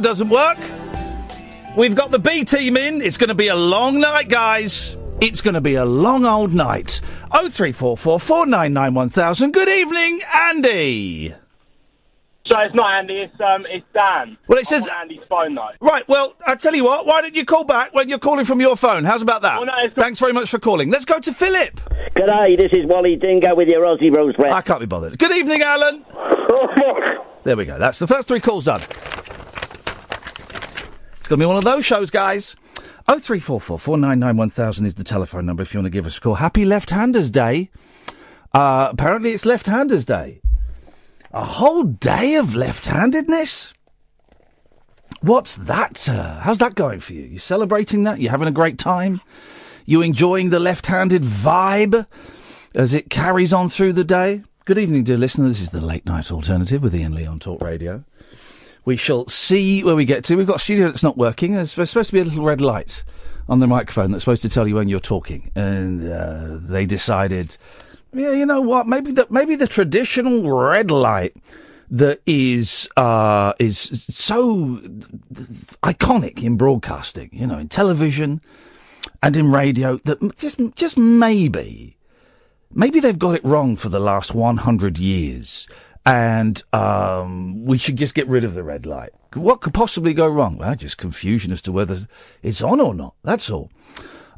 Doesn't work. We've got the B team in. It's going to be a long night, guys. It's going to be a long old night. 03444991000. Good evening, Andy. So it's not Andy. It's Dan. Well, it says Andy's phone though. Right. Well, I tell you what. Why don't you call back when you're calling from your phone? How's about that? Well, no, thanks very much for calling. Let's go to Philip. G'day. This is Wally Dingo with your Aussie Rose Breath. I can't be bothered. Good evening, Alan. There we go. That's the first three calls done. It's going to be one of those shows, guys. 03444991000 is the telephone number if you want to give us a call. Happy Left-Handers Day. Apparently it's Left-Handers Day. A whole day of left-handedness? What's that? How's that going for you? You celebrating that? You having a great time? You enjoying the left-handed vibe as it carries on through the day? Good evening, dear listener. This is the Late Night Alternative with Iain Lee on Talk Radio. We shall see where we get to. We've got a studio that's not working. There's supposed to be a little red light on the microphone that's supposed to tell you when you're talking. And they decided, yeah, you know what? Maybe the traditional red light that is so iconic in broadcasting, you know, in television and in radio, that just maybe they've got it wrong for the last 100 years. And we should just get rid of the red light. What could possibly go wrong? Well, just confusion as to whether it's on or not. That's all.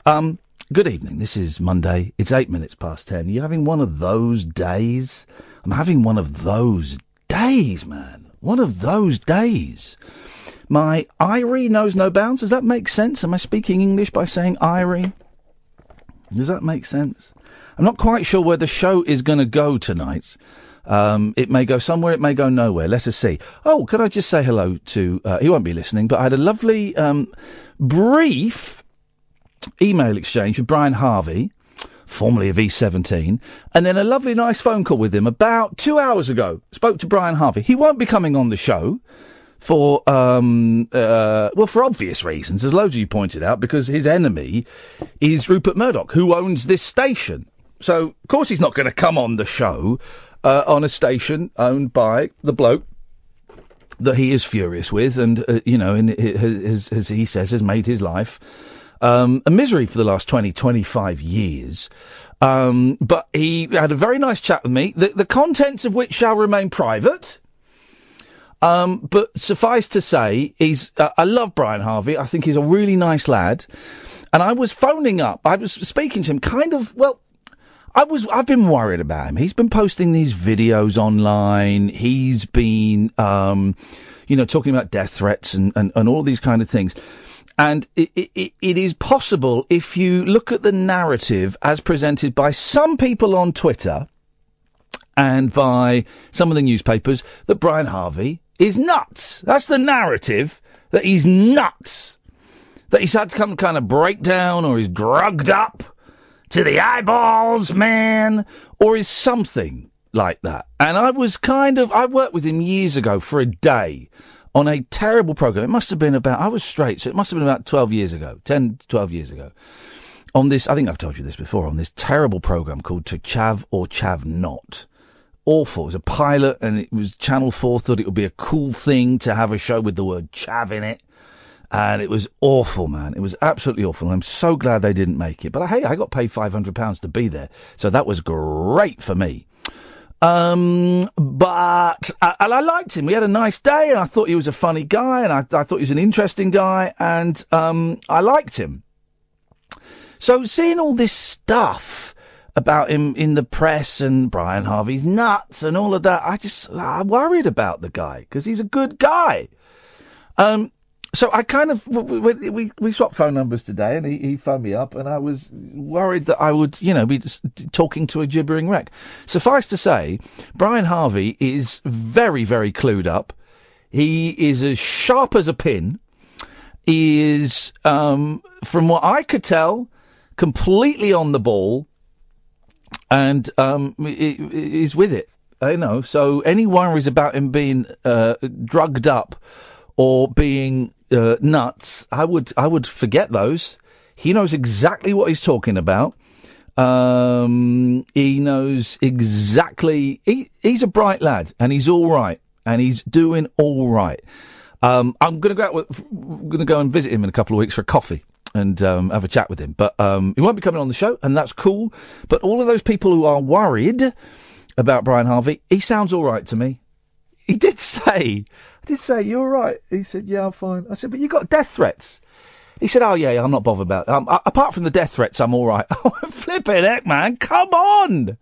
Good evening. This is Monday. It's 8 minutes past 10. Are you having one of those days? I'm having one of those days, man. One of those days. My Irie knows no bounds. Does that make sense? Am I speaking English by saying Irie? Does that make sense? I'm not quite sure where the show is going to go tonight. It may go somewhere, it may go nowhere. Let us see. Oh, could I just say hello to... he won't be listening, but I had a lovely, brief email exchange with Brian Harvey, formerly of E17, and then a lovely, nice phone call with him about 2 hours ago. Spoke to Brian Harvey. He won't be coming on the show for, for obvious reasons, as loads of you pointed out, because his enemy is Rupert Murdoch, who owns this station. So, of course, he's not going to come on the show... on a station owned by the bloke that he is furious with and, and as he says, has made his life a misery for the last 20, 25 years. But he had a very nice chat with me, the contents of which shall remain private. But suffice to say, I love Brian Harvey. I think he's a really nice lad. And I was phoning up. I was speaking to him kind of, I've been worried about him. He's been posting these videos online. He's been, talking about death threats and all these kind of things. And it is possible, if you look at the narrative as presented by some people on Twitter and by some of the newspapers, that Brian Harvey is nuts. That's the narrative, that he's nuts, that he's had some kind of breakdown or he's drugged up to the eyeballs, man, or is something like that. And I worked with him years ago for a day on a terrible programme. It must have been about, I was straight, so it must have been about 10, 12 years ago, on this, I think I've told you this before, on this terrible programme called To Chav or Chav Not. Awful. It was a pilot, and it was Channel 4 thought it would be a cool thing to have a show with the word chav in it. And it was awful, man. It was absolutely awful. And I'm so glad they didn't make it. But hey, I got paid £500 to be there. So that was great for me. And I liked him. We had a nice day and I thought he was a funny guy. And I thought he was an interesting guy. And I liked him. So seeing all this stuff about him in the press and Brian Harvey's nuts and all of that, I worried about the guy because he's a good guy. So I kind of, we swapped phone numbers today and he phoned me up and I was worried that I would, be talking to a gibbering wreck. Suffice to say, Brian Harvey is very, very clued up. He is as sharp as a pin. He is, from what I could tell, completely on the ball and is with it. So any worries about him being drugged up or being nuts, I would forget those. He knows exactly what he's talking about. He knows exactly. He's a bright lad, and he's all right, and he's doing all right. I'm going to go and visit him in a couple of weeks for a coffee and have a chat with him. But he won't be coming on the show, and that's cool. But all of those people who are worried about Brian Harvey, he sounds all right to me. He did say. I did say, you're right. He said, yeah, I'm fine. I said, but you got death threats. He said, oh, yeah, I'm not bothered about it. Apart from the death threats, I'm all right. Oh, flipping heck, man. Come on.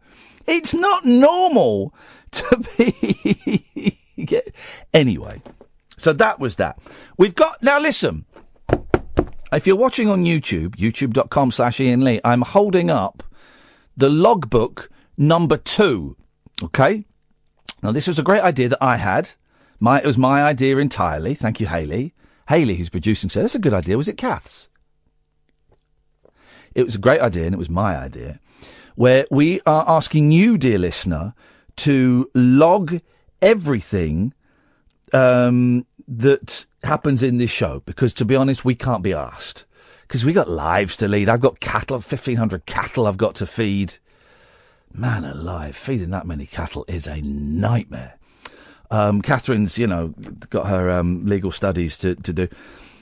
It's not normal to be... Anyway, so that was that. We've got... Now, listen. If you're watching on YouTube, youtube.com/Iain Lee, I'm holding up the logbook number 2. Okay? Now, this was a great idea that I had. It was my idea entirely. Thank you, Hayley. Hayley, who's producing, said, that's a good idea. Was it Kath's? It was a great idea, and it was my idea, where we are asking you, dear listener, to log everything that happens in this show, because, to be honest, we can't be asked, because we got lives to lead. I've got cattle, 1,500 cattle I've got to feed. Man alive, feeding that many cattle is a nightmare. Catherine's, got her legal studies to do.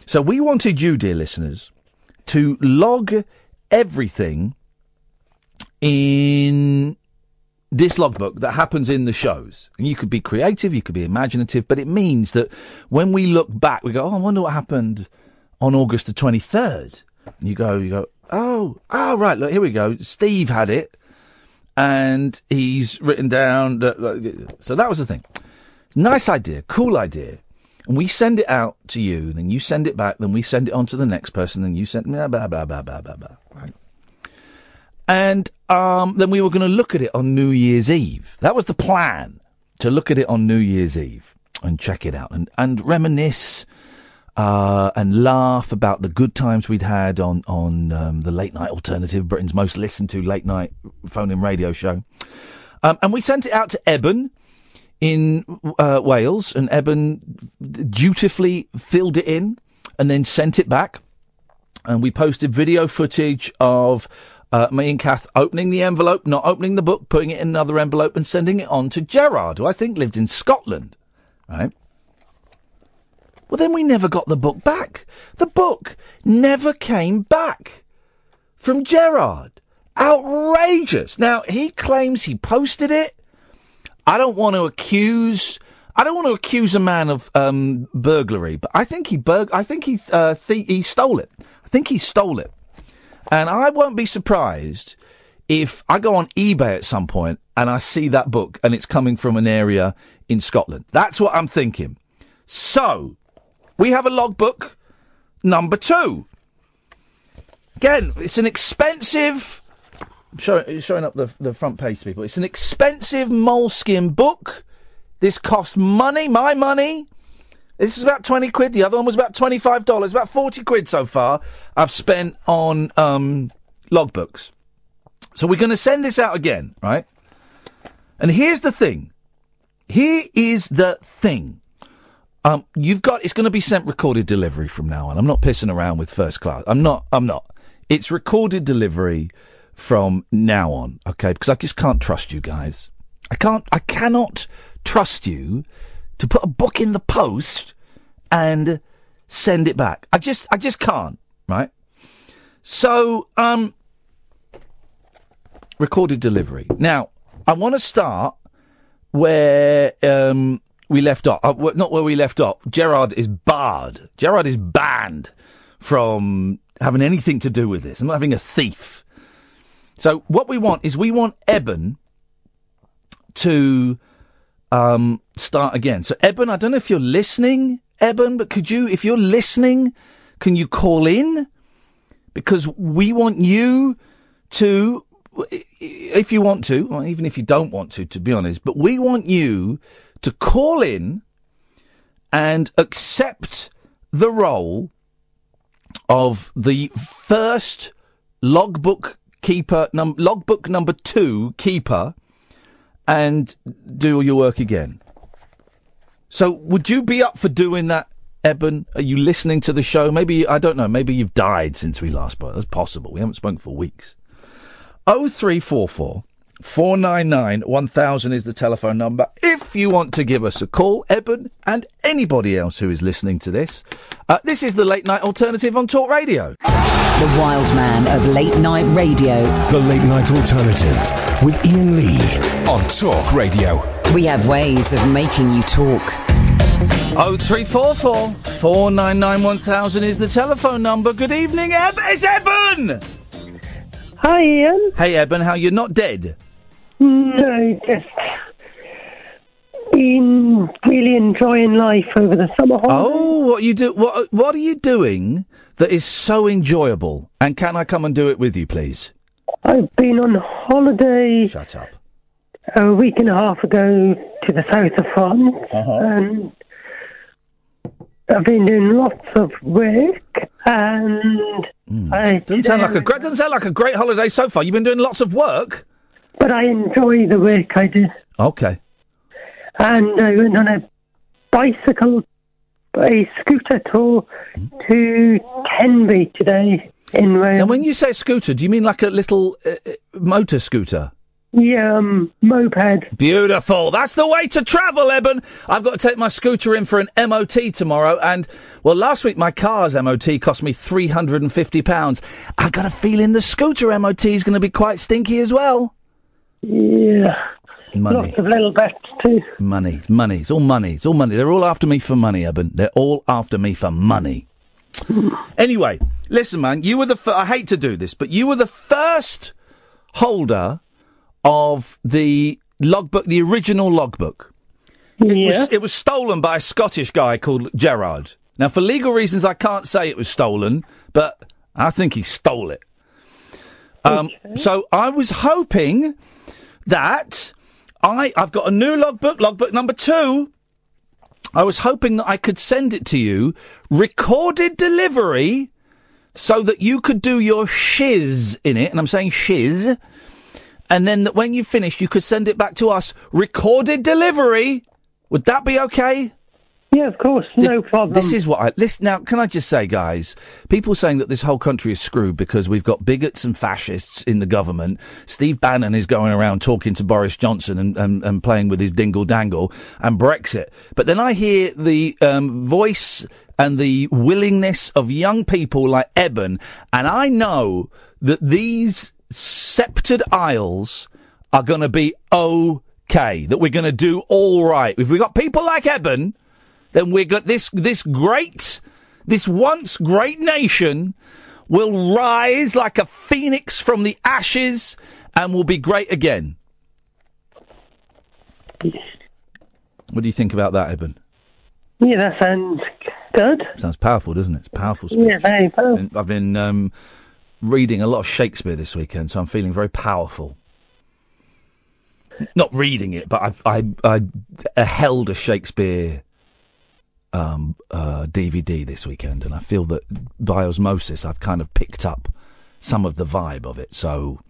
So we wanted you, dear listeners, to log everything in this logbook that happens in the shows, and you could be creative, you could be imaginative, but it means that when we look back, we go, oh, I wonder what happened on August the 23rd. And you go, oh, right, look, here we go. Steve had it, and he's written down. So that was the thing. Nice idea, cool idea. And we send it out to you, then you send it back, then we send it on to the next person, then you send it, blah, blah, blah, right? And then we were going to look at it on New Year's Eve. That was the plan, to look at it on New Year's Eve and check it out and reminisce and laugh about the good times we'd had on the late night alternative, Britain's most listened to late night phone-in radio show. And we sent it out to Eben in Wales, and Eben dutifully filled it in and then sent it back. And we posted video footage of... me and Kath opening the envelope, not opening the book, putting it in another envelope and sending it on to Gerard, who I think lived in Scotland, right? Well, then we never got the book back. The book never came back from Gerard. Outrageous. Now, he claims he posted it. I don't want to accuse a man of burglary, but I think he stole it. I think he stole it. And I won't be surprised if I go on eBay at some point and I see that book and it's coming from an area in Scotland. That's what I'm thinking. So, we have a logbook number 2. Again, it's an expensive... I'm showing up the front page to people. It's an expensive moleskin book. This cost money, my money. This is about 20 quid. The other one was about $25. About 40 quid so far I've spent on logbooks. So we're going to send this out again, right? And here's the thing. Here is the thing. It's going to be sent recorded delivery from now on. I'm not pissing around with first class. I'm not. It's recorded delivery from now on, okay? Because I just can't trust you guys. I cannot trust you to put a book in the post and send it back. I just can't, right? So, recorded delivery. Now, I want to start where we left off. Not where we left off. Gerard is barred. Gerard is banned from having anything to do with this. I'm not having a thief. So, what we want is Eben to... start again. So, Eben, I don't know if you're listening, Eben, but if you're listening, can you call in? Because we want you to, if you want to, or even if you don't want to be honest, but we want you to call in and accept the role of the first logbook number 2 keeper, and do your work again. So would you be up for doing that, Eben? Are you listening to the show? Maybe, I don't know, maybe you've died since we last spoke. That's possible. We haven't spoken for weeks. 0344 499 1000 is the telephone number. If you want to give us a call, Eben, and anybody else who is listening to this. This is the Late Night Alternative on Talk Radio. The wild man of Late Night Radio. The Late Night Alternative with Iain Lee on Talk Radio. We have ways of making you talk. 0344 499 1000 is the telephone number. Good evening, it's Eben! Hi, Iain. Hey, Eben, how you're not dead? No, just... been really enjoying life over the summer holidays. Oh, what are you doing that is so enjoyable? And can I come and do it with you, please? I've been on holiday... Shut up. ...a week and a half ago to the south of France. Uh-huh. And I've been doing lots of work, and... Doesn't sound like a great holiday so far. You've been doing lots of work. But I enjoy the work I do. Okay. And I went on a scooter tour to Tenby today in Wales. And when you say scooter, do you mean like a little motor scooter? Yeah, moped. Beautiful. That's the way to travel, Eben. I've got to take my scooter in for an MOT tomorrow. And, well, last week my car's MOT cost me £350. I got a feeling the scooter MOT is going to be quite stinky as well. Yeah. Money. Lots of little bets too. Money. It's all money. They're all after me for money, Eben. They're all after me for money. Anyway, listen, man, you were the I hate to do this, but you were the first holder of the logbook, the original logbook. It was stolen by a Scottish guy called Gerard. Now, for legal reasons, I can't say it was stolen, but I think he stole it. Okay. So I was hoping that I've got a new logbook number 2. I was hoping that I could send it to you, recorded delivery, so that you could do your shiz in it, and I'm saying shiz, and then that when you finish, you could send it back to us, recorded delivery. Would that be okay? Yeah, of course, no problem. This is what I... Listen, now, can I just say, guys, people saying that this whole country is screwed because we've got bigots and fascists in the government. Steve Bannon is going around talking to Boris Johnson and playing with his dingle-dangle and Brexit. But then I hear the voice and the willingness of young people like Eben, and I know that these sceptred isles are going to be okay, that we're going to do all right. If we've got people like Eben... then we got this once great nation will rise like a phoenix from the ashes and will be great again. What do you think about that, Eben? Yeah, that sounds good. Sounds powerful, doesn't it? It's powerful speech. Yeah, very powerful. I've been reading a lot of Shakespeare this weekend, so I'm feeling very powerful. Not reading it, but I held a Shakespeare DVD this weekend, and I feel that by osmosis I've kind of picked up some of the vibe of it. So,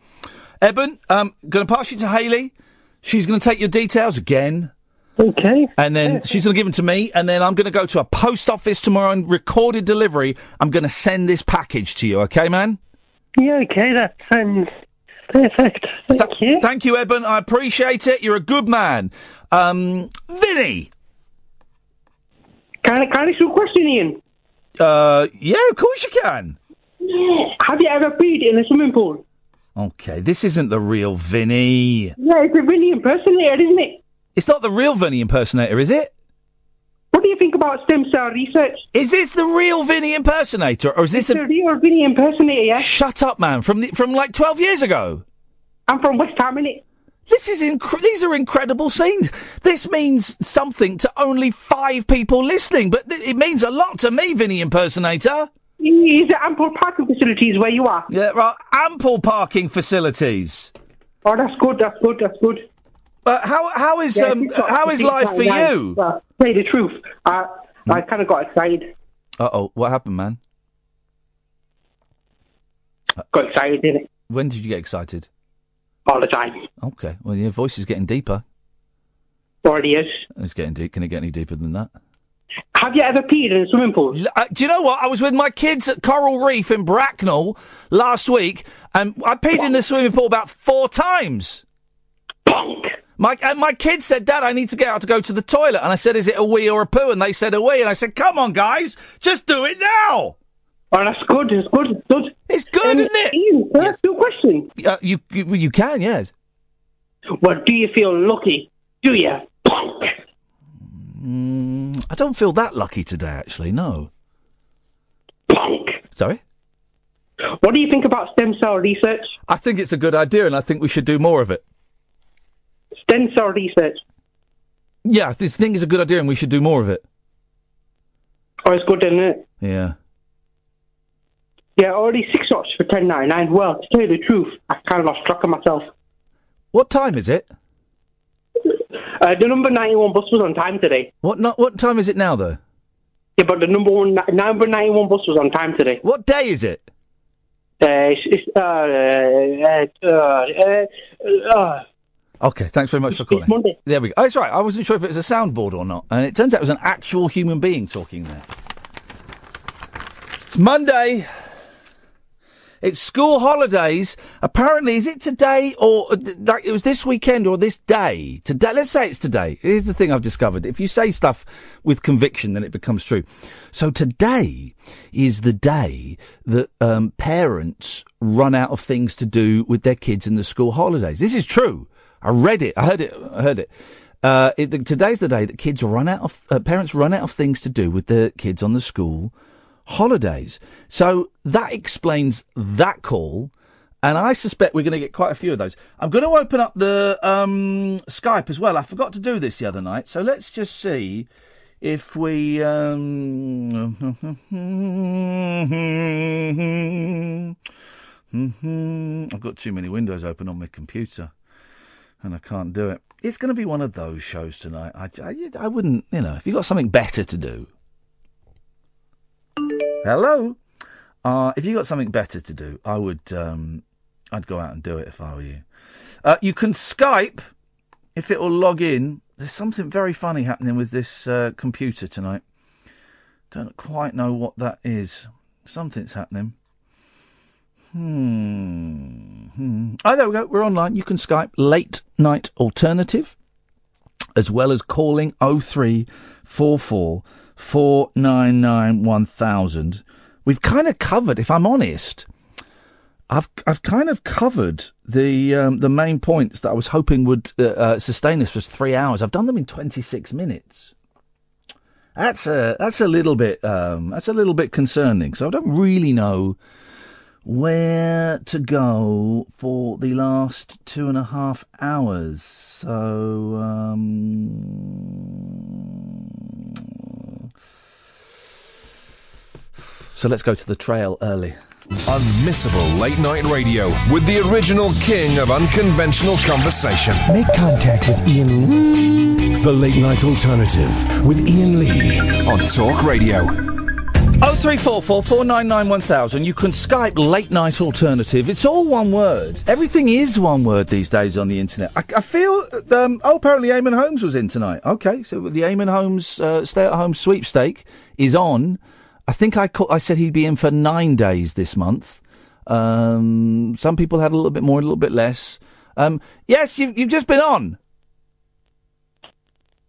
Eben, I'm going to pass you to Hayley. She's going to take your details again. Okay. And then she's going to give them to me, and then I'm going to go to a post office tomorrow and recorded delivery. I'm going to send this package to you, okay, man? Yeah, okay, that sounds perfect. Thank you. Thank you, Eben. I appreciate it. You're a good man. Vinny. Can I ask you a question, Ian? Yeah, of course you can. Yeah. Have you ever peed in a swimming pool? Okay, this isn't the real Vinny. Yeah, it's a Vinny impersonator, isn't it? It's not the real Vinny impersonator, is it? What do you think about stem cell research? Is this the real Vinny impersonator, or is this the real Vinny impersonator, yeah? Shut up, man, from like 12 years ago. I'm from West Ham, innit? This is these are incredible scenes. This means something to only 5 people listening, but it means a lot to me, Vinny impersonator. Is there ample parking facilities where you are? Yeah, right, ample parking facilities. Oh, that's good. But how is life for you? Say the truth, I kind of got excited. Uh-oh, what happened, man? Got excited, didn't it? When did you get excited? All the time. Okay. Well, your voice is getting deeper. Already is. It's getting deep. Can it get any deeper than that? Have you ever peed in a swimming pool? Do you know what? I was with my kids at Coral Reef in Bracknell last week, and I peed in the swimming pool about 4 times. Bonk. My kids said, Dad, I need to get out to go to the toilet. And I said, is it a wee or a poo? And they said a wee. And I said, come on, guys, just do it now. Oh, that's good. It's good. It's good, isn't it? Ian, can I ask you a question? You can, yes. Well, do you feel lucky? Do you? I don't feel that lucky today, actually, no. Punk. Sorry? What do you think about stem cell research? I think it's a good idea, and I think we should do more of it. Stem cell research? Yeah, this thing is a good idea, and we should do more of it. Oh, it's good, isn't it? Yeah. Yeah, already 6 shots for £10.99. Well, to tell you the truth, I kind of lost track of myself. What time is it? The number 91 bus was on time today. What time is it now, though? Yeah, but the number 91 bus was on time today. What day is it? Okay, thanks very much for calling. It's Monday. There we go. Oh, that's right. I wasn't sure if it was a soundboard or not, and it turns out it was an actual human being talking there. It's Monday. It's school holidays. Apparently, is it today or like it was this weekend or this day? Today, let's say it's today. Here's the thing I've discovered. If you say stuff with conviction, then it becomes true. So today is the day that parents run out of things to do with their kids in the school holidays. This is true. I read it. I heard it. Today's the day that kids run out of parents run out of things to do with their kids on the school holidays. So that explains that call. And I suspect we're going to get quite a few of those. I'm going to open up the Skype as well. I forgot to do this the other night. So let's just see if we... I've got too many windows open on my computer and I can't do it. It's going to be one of those shows tonight. I wouldn't, you know, if you've got something better to do. Hello? If you've got something better to do, I would... I'd go out and do it if I were you. You can Skype if it will log in. There's something very funny happening with this computer tonight. Don't quite know what that is. Something's happening. Oh, there we go. We're online. You can Skype Late Night Alternative as well as calling 0344 499 1000. We've kind of covered, if I'm honest... I've kind of covered the main points that I was hoping would sustain us for 3 hours. I've done them in 26 minutes. That's a little bit concerning. So I don't really know where to go for the last 2.5 hours. So so let's go to the trail early. Unmissable late night radio with the original king of unconventional conversation. Make contact with Iain Lee. The Late Night Alternative with Iain Lee on Talk Radio. 0344 499 1000. You can Skype Late Night Alternative. It's all one word. Everything is one word these days on the internet. I feel... apparently Eamon Holmes was in tonight. OK, so the Eamon Holmes stay-at-home sweepstake is on... I think I said he'd be in for 9 days this month. Some people had a little bit more, a little bit less. Yes, you've just been on.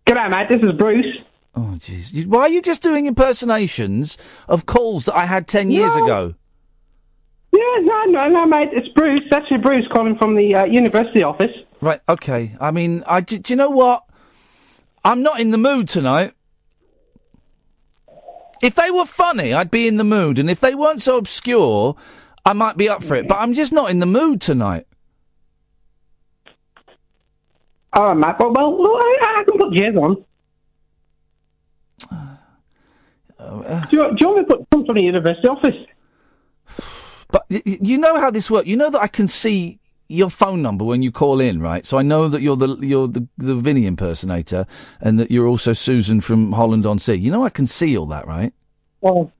G'day, mate. This is Bruce. Oh, jeez. Why are you just doing impersonations of calls that I had 10 years ago? Yeah, no, mate. It's Bruce. It's actually Bruce calling from the university office. Right, OK. I mean, do you know what? I'm not in the mood tonight. If they were funny, I'd be in the mood. And if they weren't so obscure, I might be up for it. But I'm just not in the mood tonight. All right, Matt. Well, I can put jazz on. Do you want me to put something from the university office? But you know how this works. You know that I can see your phone number when you call in, right? So I know that you're the Vinny impersonator and that you're also Susan from Holland-on-Sea. You know I can see all that, right? Well,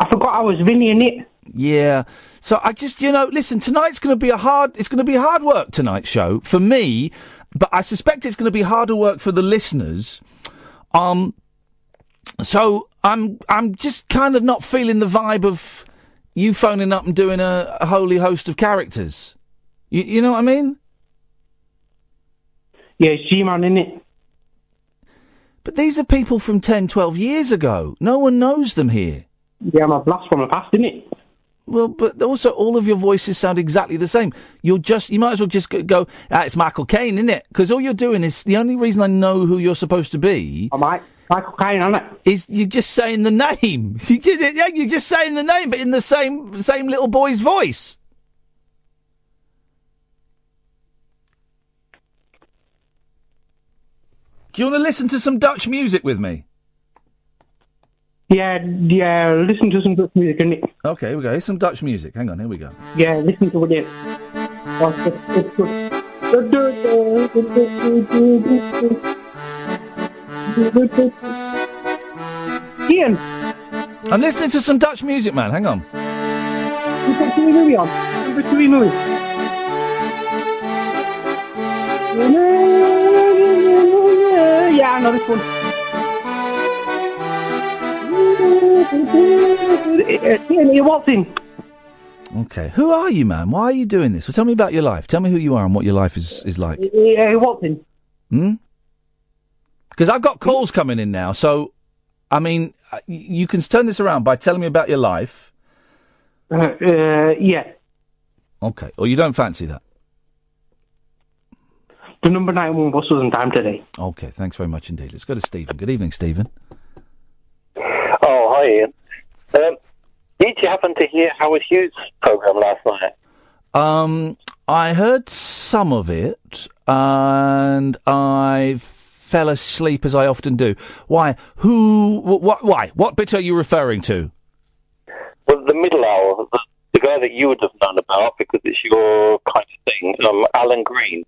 I forgot I was Vinny in it. Yeah. So I just, you know, listen, tonight's going to be hard work, tonight's show, for me, but I suspect it's going to be harder work for the listeners. So I'm just kind of not feeling the vibe of you phoning up and doing a holy host of characters. You know what I mean? Yeah, it's G-Man, isn't it? But these are people from 10, 12 years ago. No one knows them here. Yeah, I'm a blast from the past, isn't it? Well, but also all of your voices sound exactly the same. You might as well just go, it's Michael Caine, isn't it? Because all you're doing is, the only reason I know who you're supposed to be... I might. Michael Caine, isn't it? Is you're just saying the name. You're just saying the name, but in the same little boy's voice. Do you want to listen to some Dutch music with me? Yeah, listen to some Dutch music, innit? Okay, here we go. Here's some Dutch music. Hang on, here we go. Yeah, listen to it. Ian! I'm listening to some Dutch music, man. Hang on. You've got TV movie on. You've got TV movie. Yeah, I know this one. You're waltzing. Okay, who are you, man? Why are you doing this? Well, tell me about your life. Tell me who you are and what your life is like. Yeah, you're waltzing. Because I've got calls coming in now, so, I mean, you can turn this around by telling me about your life. Yeah. Okay, or you don't fancy that? The number 911 bus was on time today. Okay, thanks very much indeed. Let's go to Stephen. Good evening, Stephen. Oh, hi, Ian. Did you happen to hear Howard Hughes' programme last night? I heard some of it, and I fell asleep, as I often do. Why? Why? What bit are you referring to? Well, the middle hour, the guy that you would have known about, because it's your kind of thing, Alan Green.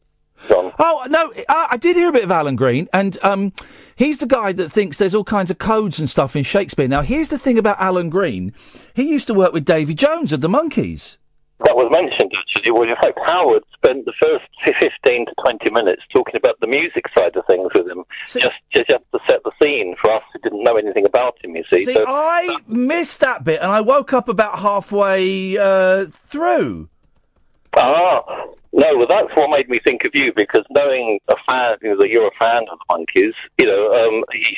John. Oh, no, I did hear a bit of Alan Green, and he's the guy that thinks there's all kinds of codes and stuff in Shakespeare. Now, here's the thing about Alan Green. He used to work with Davy Jones of The Monkees. That was mentioned, actually. Well, in fact, Howard spent the first 15 to 20 minutes talking about the music side of things with him, just to set the scene for us who didn't know anything about him, you see. So, I missed that bit, and I woke up about halfway through. Ah, no, well, that's what made me think of you, because knowing a fan, that you're a fan of the Monkees, he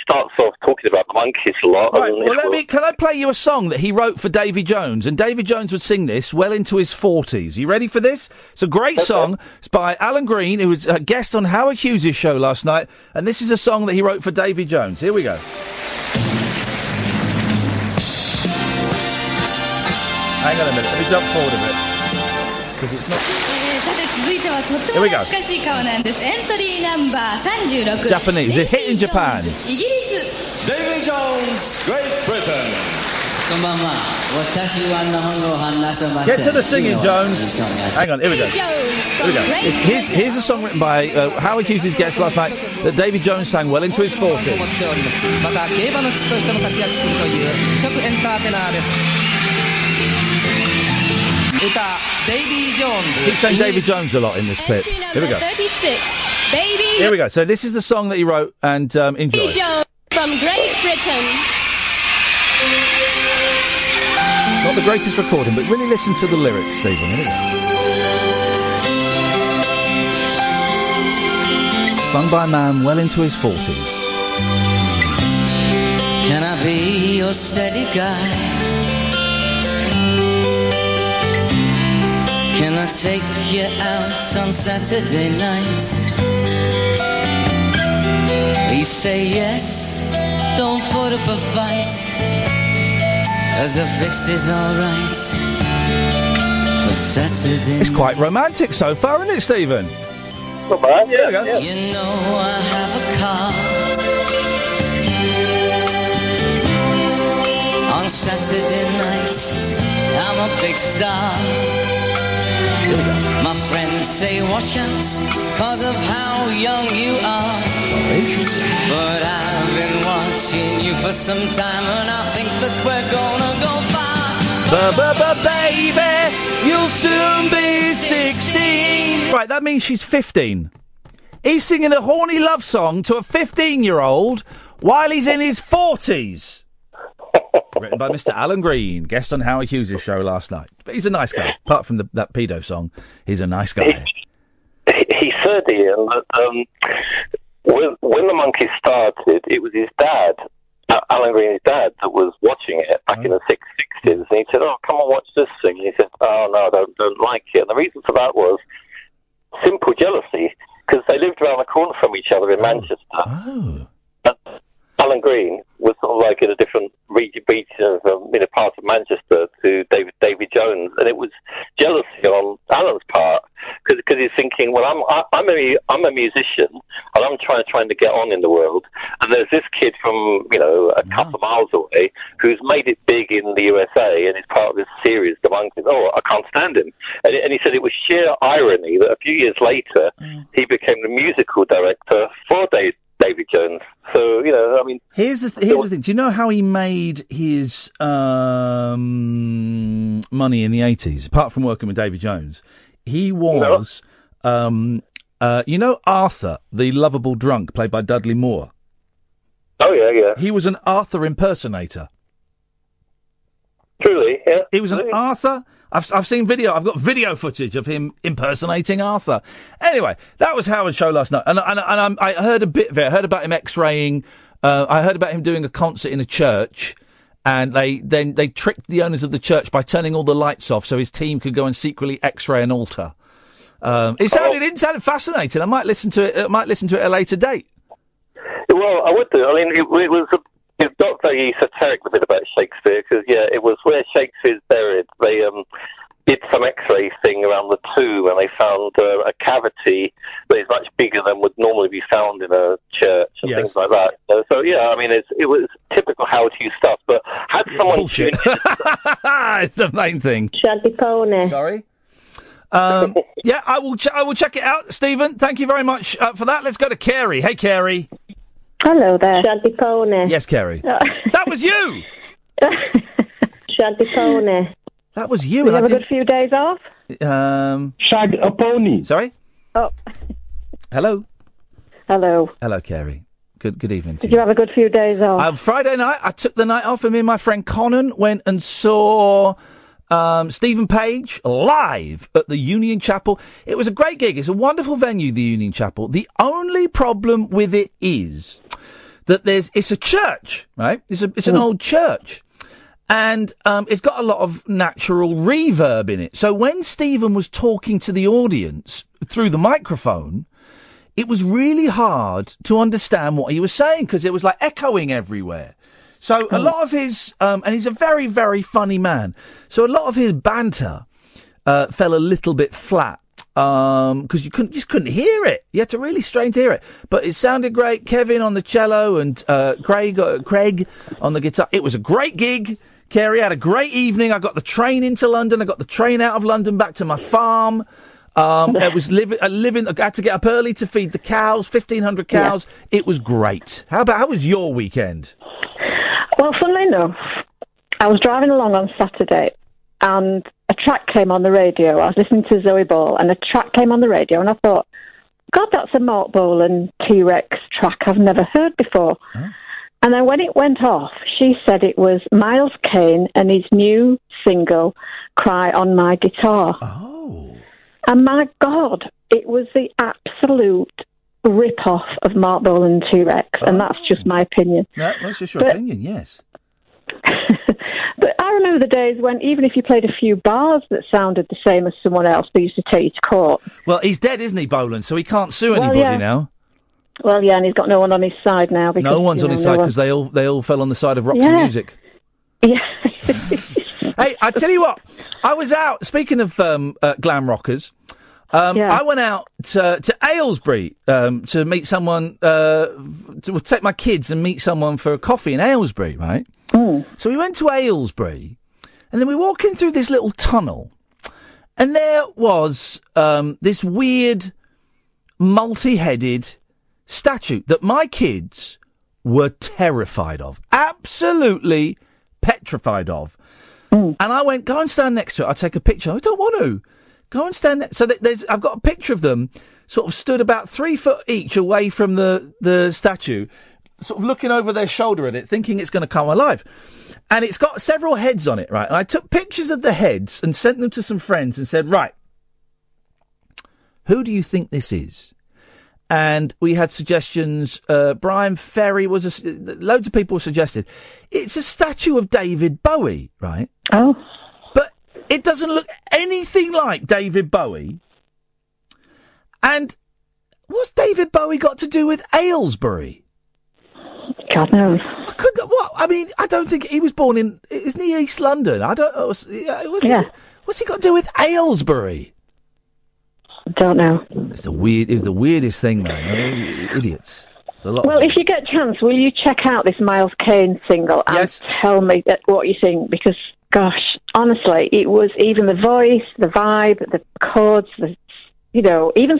starts off talking about the Monkees a lot. Right, well, can I play you a song that he wrote for Davy Jones? And Davy Jones would sing this well into his 40s. You ready for this? It's a great song. It's by Alan Green, who was a guest on Howard Hughes' show last night, and this is a song that he wrote for Davy Jones. Here we go. Hang on a minute, let me jump forward a bit. Because it's not... Here we go. Entry number 36. Japanese. It hit in Japan. Davy Jones, Great Britain. Get to the singing, Jones. Hang on, here we go. Here we go. Here's a song written by Howard Hughes' guest last night that Davy Jones sang well into his 40s. Davy Jones. He sang Davy Jones a lot in this clip. Here we go. 36, baby. Here we go. So this is the song that he wrote, and enjoy. Davy Jones from Great Britain. Not the greatest recording, but really listen to the lyrics, Stephen. Here we go. Sung by a man well into his 40s. Can I be your steady guy? Can I take you out on Saturday night? You say yes, don't put up a fight, 'cause the fix is alright for Saturday. It's quite romantic so far, isn't it, Stephen? Not bad, yeah, yeah. You know I have a car. On Saturday night, I'm a big star. My friends say watch out 'cause of how young you are. But I've been watching you for some time, and I think that we're gonna go far. Baby, you'll soon be 16. Right, that means she's 15. He's singing a horny love song to a 15-year-old while he's in his 40s. Written by Mr. Alan Green, guest on Howard Hughes' show last night. But he's a nice guy. Apart from that pedo song, he's a nice guy. He said, Ian, that when the Monkees started, it was his dad, Alan Green's dad, that was watching it back in the 60s. And he said, oh, come on, watch this thing. And he said, oh, no, I don't like it. And the reason for that was simple jealousy, because they lived around the corner from each other in Manchester. Oh. And Alan Green was sort of like in a different region in a part of Manchester to Davy Jones, and it was jealousy on Alan's part, because he's thinking, well, I'm a musician and I'm trying to get on in the world, and there's this kid from couple of miles away who's made it big in the USA and is part of this series, The Monkees. Oh, I can't stand him, and he said it was sheer irony that a few years later he became the musical director for Davy Jones. So, I mean... Here's the thing. Do you know how he made his money in the 80s? Apart from working with Davy Jones, he was... No. Arthur, the lovable drunk, played by Dudley Moore? Oh, yeah. He was an Arthur impersonator. Truly, yeah. He was an Arthur... I've seen video. I've got video footage of him impersonating Arthur. Anyway, that was Howard's show last night, and I heard a bit of it. I heard about him X-raying. I heard about him doing a concert in a church, and they tricked the owners of the church by turning all the lights off so his team could go and secretly X-ray an altar. It sounded fascinating. I might listen to it. I might listen to it at a later date. Well, I would do. I mean, it was not very esoteric, the bit about Shakespeare, because it was where Shakespeare's buried. They did some X-ray thing around the tomb, and they found a cavity that is much bigger than would normally be found in a church and things like that. So, I mean, it was typical Howard Hughes stuff. But had someone tuned in, it's the main thing. Shantipone. Sorry. I will check it out, Stephen. Thank you very much for that. Let's go to Carrie. Hey, Carrie. Hello there. Shantipone. Yes, Carrie. Oh. That was you. Shantipone. That was you. Did you have a good few days off? Shag a pony. Sorry. Oh. Hello. Hello. Hello, Carrie. Good evening. Did you have a good few days off? Friday night, I took the night off, and me and my friend Conan went and saw Stephen Page live at the Union Chapel. It was a great gig. It's a wonderful venue, the Union Chapel. The only problem with it is that it's a church, right? It's an old church, and it's got a lot of natural reverb in it. So when Stephen was talking to the audience through the microphone, it was really hard to understand what he was saying because it was like echoing everywhere. So a lot of his, and he's a very, very funny man, so a lot of his banter fell a little bit flat because you couldn't hear it. You had to really strain to hear it. But it sounded great. Kevin on the cello and Craig on the guitar. It was a great gig. Kerry had a great evening. I got the train into London. I got the train out of London back to my farm. It was living. I had to get up early to feed the cows, 1,500 cows. Yeah. It was great. How was your weekend? Well, funnily enough, I was driving along on Saturday and a track came on the radio. I was listening to Zoe Ball and a track came on the radio and I thought, God, that's a Marc Bolan T-Rex track I've never heard before. Oh. And then when it went off, she said it was Miles Kane and his new single, Cry on My Guitar. Oh. And my God, it was the absolute rip-off of Marc Bolan T-Rex, and that's just my opinion. No, that's just your opinion, yes. But I remember the days when even if you played a few bars that sounded the same as someone else, they used to take you to court. Well, he's dead, isn't he, Bolan? So he can't sue anybody now. Well, yeah, and he's got no one on his side now. Because, no one's on his side because they all fell on the side of rock and music. Yeah. Hey, I tell you what, I was out, speaking of glam rockers... I went out to Aylesbury to meet someone, to take my kids and meet someone for a coffee in Aylesbury, right? Mm. So we went to Aylesbury, and then we walk in through this little tunnel, and there was this weird, multi-headed statue that my kids were terrified of, absolutely petrified of. Mm. And I went, go and stand next to it, I'll take a picture. I don't want to. Go and stand there. So I've got a picture of them sort of stood about 3 foot each away from the statue, sort of looking over their shoulder at it, thinking it's going to come alive. And it's got several heads on it, right? And I took pictures of the heads and sent them to some friends and said, right, who do you think this is? And we had suggestions. Brian Ferry loads of people suggested. It's a statue of David Bowie, right? Oh. It doesn't look anything like David Bowie. And what's David Bowie got to do with Aylesbury? God knows. I don't think he was born in... Isn't he East London? What's he got to do with Aylesbury? I don't know. It's the weirdest thing, man. Idiots. Well, if you get a chance, will you check out this Miles Kane single and tell me what you think? Because... Gosh, honestly, it was even the voice, the vibe, the chords, even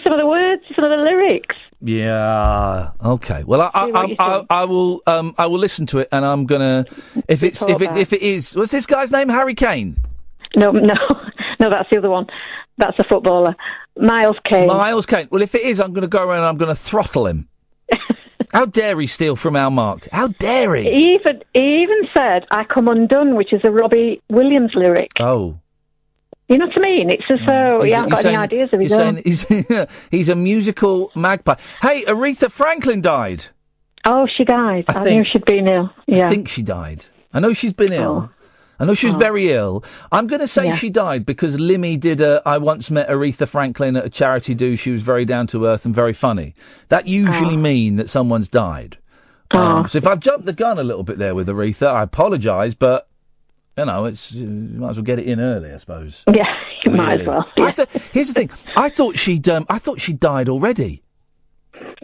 some of the words, some of the lyrics. Yeah. Okay. Well, I will listen to it, and I'm gonna. If it is, what's this guy's name? Harry Kane. No, that's the other one. That's a footballer, Miles Kane. Miles Kane. Well, if it is, I'm gonna go around and I'm gonna throttle him. How dare he steal from our Mark? How dare he? He even said, I come undone, which is a Robbie Williams lyric. Oh. You know what I mean? It's as though he hasn't got any ideas of his own. He's a musical magpie. Hey, Aretha Franklin died. Oh, she died. I knew she'd been ill. Yeah. I think she died. I know she's been ill. I know she was very ill. I'm going to say she died because Limmy did a I once met Aretha Franklin at a charity do. She was very down to earth and very funny. That usually mean that someone's died. So if I've jumped the gun a little bit there with Aretha, I apologise, but, you know, it's you might as well get it in early, I suppose. Yeah, you might as well. Yeah. Here's the thing. I thought she died already.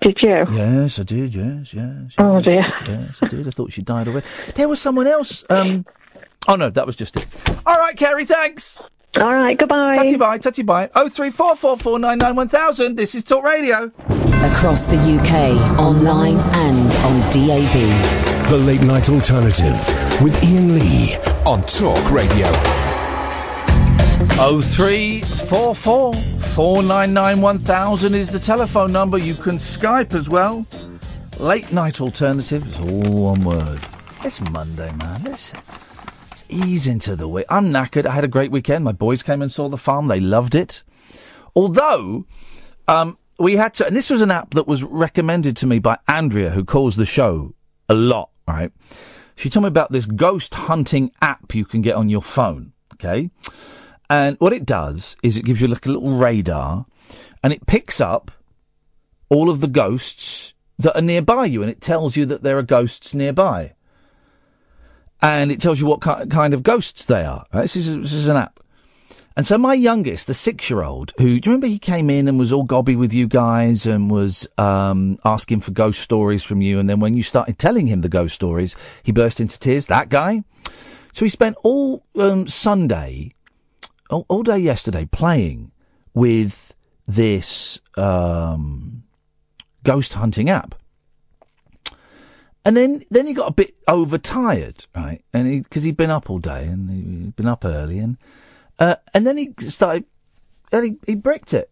Did you? Yes, I did, yes. Oh, dear. Yes, I did. I thought she died already. There was someone else. Oh, no, that was just it. All right, Kerry, thanks. All right, goodbye. Tutty-bye. 03444991000. This is Talk Radio. Across the UK, online and on DAB. The Late Night Alternative with Iain Lee on Talk Radio. 03444991000 is the telephone number. You can Skype as well. Late Night Alternative is all one word. It's Monday, man. Let's ease into the week. I'm knackered. I had a great weekend. My boys came and saw The Farm. They loved it. Although, we had to... And this was an app that was recommended to me by Andrea, who calls the show a lot, right? She told me about this ghost hunting app you can get on your phone, okay? And what it does is it gives you like a little radar, and it picks up all of the ghosts that are nearby you, and it tells you that there are ghosts nearby. And it tells you what kind of ghosts they are. Right? This is an app. And so my youngest, the 6-year-old, who, do you remember he came in and was all gobby with you guys and was asking for ghost stories from you, and then when you started telling him the ghost stories, he burst into tears, that guy? So he spent all Sunday... all day yesterday playing with this ghost hunting app. And then he got a bit overtired, right? And because he'd been up all day and he'd been up early. And then he started... Then he bricked it.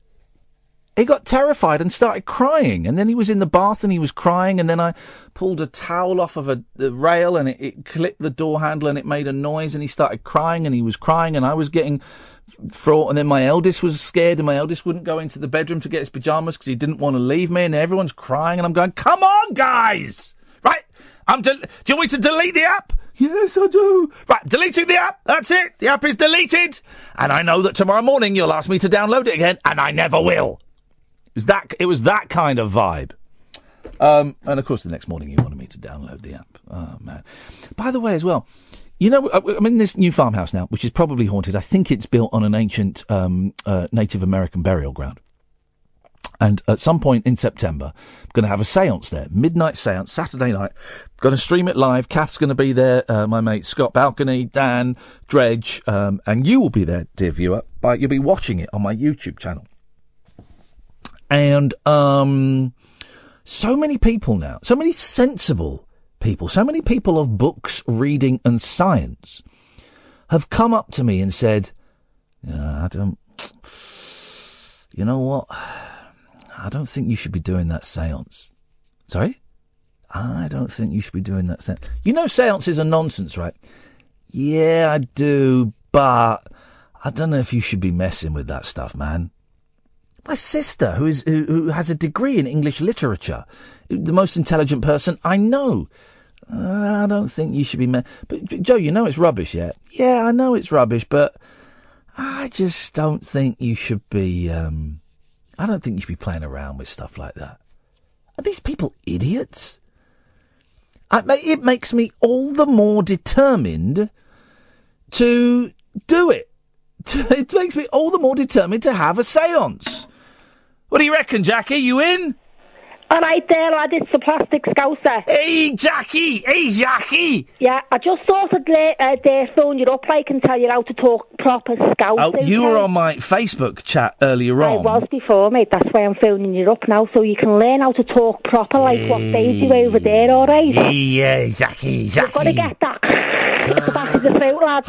He got terrified and started crying. And then he was in the bath and he was crying. And then I pulled a towel off of the rail and it clipped the door handle and it made a noise. And he started crying and he was crying and I was getting fraught. And then my eldest was scared and my eldest wouldn't go into the bedroom to get his pyjamas because he didn't want to leave me. And everyone's crying and I'm going, come on, guys. Right? Do you want me to delete the app? Yes, I do. Right, deleting the app. That's it. The app is deleted. And I know that tomorrow morning you'll ask me to download it again. And I never will. It was that kind of vibe. And, of course, the next morning he wanted me to download the app. Oh, man. By the way, as well, you know, I'm in this new farmhouse now, which is probably haunted. I think it's built on an ancient Native American burial ground. And at some point in September, I'm going to have a séance there, midnight séance, Saturday night. Going to stream it live. Kath's going to be there, my mate Scott Balcony, Dan, Dredge, and you will be there, dear viewer. But you'll be watching it on my YouTube channel. And so many people now, so many sensible people, so many people of books, reading and science have come up to me and said, you know what? I don't think you should be doing that séance. Sorry? I don't think you should be doing that séance. You know séances are nonsense, right? Yeah, I do, but I don't know if you should be messing with that stuff, man. My sister, who has a degree in English literature, the most intelligent person I know. I don't think you should be... But, Joe, you know it's rubbish, yeah? Yeah, I know it's rubbish, but I just don't think you should be... I don't think you should be playing around with stuff like that. Are these people idiots? It makes me all the more determined to do it. It makes me all the more determined to have a séance. What do you reckon, Jackie? You in? All right, there, I did the plastic scouser. Hey, Jackie! Yeah, I just thought I'd phone you up, I can tell you how to talk proper scousing. Oh, you were on my Facebook chat earlier on. I was before, mate, that's why I'm phoning you up now, so you can learn how to talk proper, like what they do over there, all right? Yeah, Jackie. You've got to get that at the back of the throat, lads.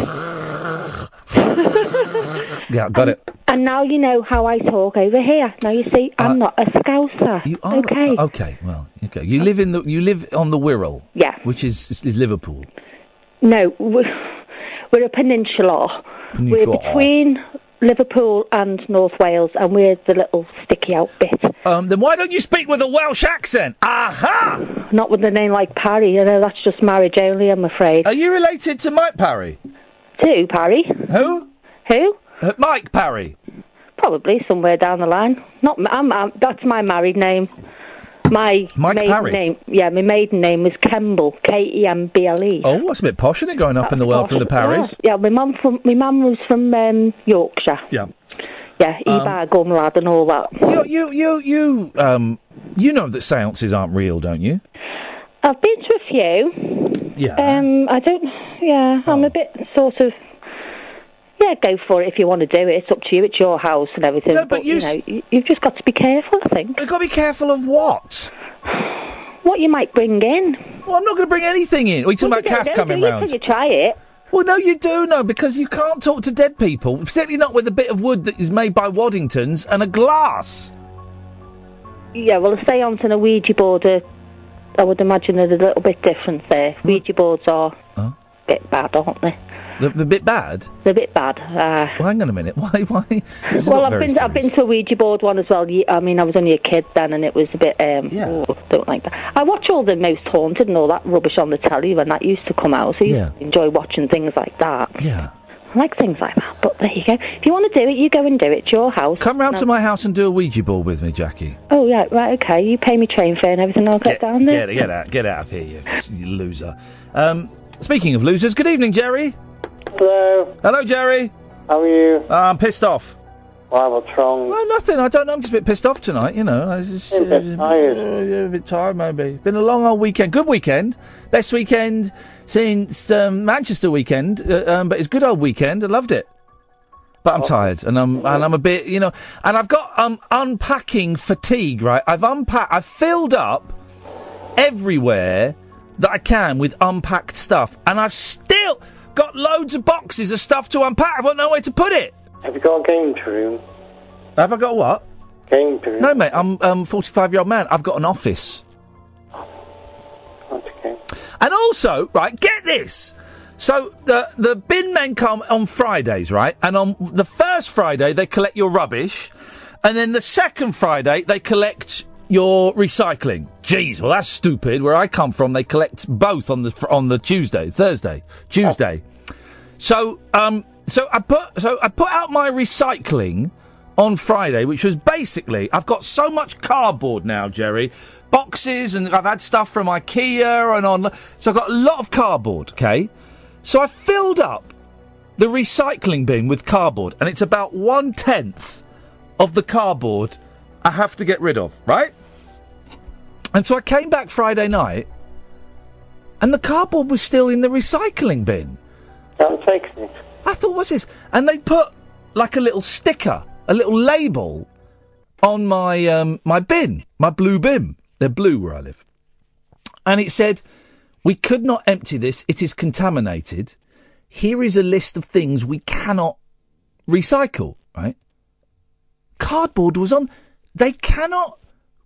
Yeah, got it. And now you know how I talk over here. Now you see, I'm not a scouser. You are. Okay. Okay. You live on the Wirral. Yeah. Which is Liverpool. No, we're a peninsula. We're between Liverpool and North Wales, and we're the little sticky out bit. Then why don't you speak with a Welsh accent? Aha! Not with a name like Parry. You know, that's just marriage only, I'm afraid. Are you related to Mike Parry? Who, Parry? Who? Who? Mike Parry. Probably somewhere down the line. Not that's my married name. My Mike maiden Parry. Name, yeah, my maiden name was Kemble, Kemble. Oh, that's a bit posh, isn't it, going up that's in the world from the Parrys? Yeah, my mum was from Yorkshire. Yeah. Yeah, Ebar Gumlad and all that. You know that seances aren't real, don't you? I've been to a few. Yeah. I don't. Yeah, I'm a bit sort of. Yeah, go for it if you want to do it. It's up to you. It's your house and everything. No, but you've just got to be careful, I think. You've got to be careful of what? What you might bring in. Well, I'm not going to bring anything in. Are you talking about Kath coming round? You try it. Well, no, you do know, because you can't talk to dead people, certainly not with a bit of wood that is made by Waddingtons and a glass. Yeah, well, a seance and a Ouija board, I would imagine, are a little bit different there. Ouija boards are a bit bad, aren't they? They're a bit bad? They're a bit bad. Well, hang on a minute. Why? Well, I've been to a Ouija board one as well. I mean, I was only a kid then, and it was a bit... don't like that. I watch all the Most Haunted and all that rubbish on the telly when that used to come out, so you enjoy watching things like that. Yeah. I like things like that, but there you go. If you want to do it, you go and do it. It's your house. Come round to my house and do a Ouija board with me, Jackie. Oh, yeah, right, OK. You pay me train fare and everything, I'll get down there. Get out of here, you loser. Speaking of losers, good evening, Jerry. Hello. Hello, Jerry. How are you? I'm pissed off. Why, what's wrong? Well, nothing. I don't know. I'm just a bit pissed off tonight, you know. I was just a bit tired, maybe. Been a long old weekend. Good weekend. Best weekend since Manchester weekend. But it's a good old weekend. I loved it. But I'm tired, and I'm a bit, you know. And I've got unpacking fatigue, right? I've filled up everywhere that I can with unpacked stuff, and I've still... got loads of boxes of stuff to unpack. I've got nowhere to put it. Have you got a game room? Have I got what? Game room. No, mate. I'm a 45-year-old man. I've got an office. That's okay. And also, right, get this. So the bin men come on Fridays, right? And on the first Friday, they collect your rubbish. And then the second Friday, they collect your recycling. Jeez, well, that's stupid. Where I come from, they collect both on the Tuesday. So I put out my recycling on Friday, which was basically, I've got so much cardboard now, Jerry, boxes, and I've had stuff from IKEA and on. So I've got a lot of cardboard. Okay, so I filled up the recycling bin with cardboard, and it's about 1/10 of the cardboard I have to get rid of, right? And so I came back Friday night, and the cardboard was still in the recycling bin. Don't take it. I thought, what's this? And they put, like, a little sticker, a little label on my my blue bin. They're blue where I live. And it said, we could not empty this. It is contaminated. Here is a list of things we cannot recycle, right? Cardboard was on... They cannot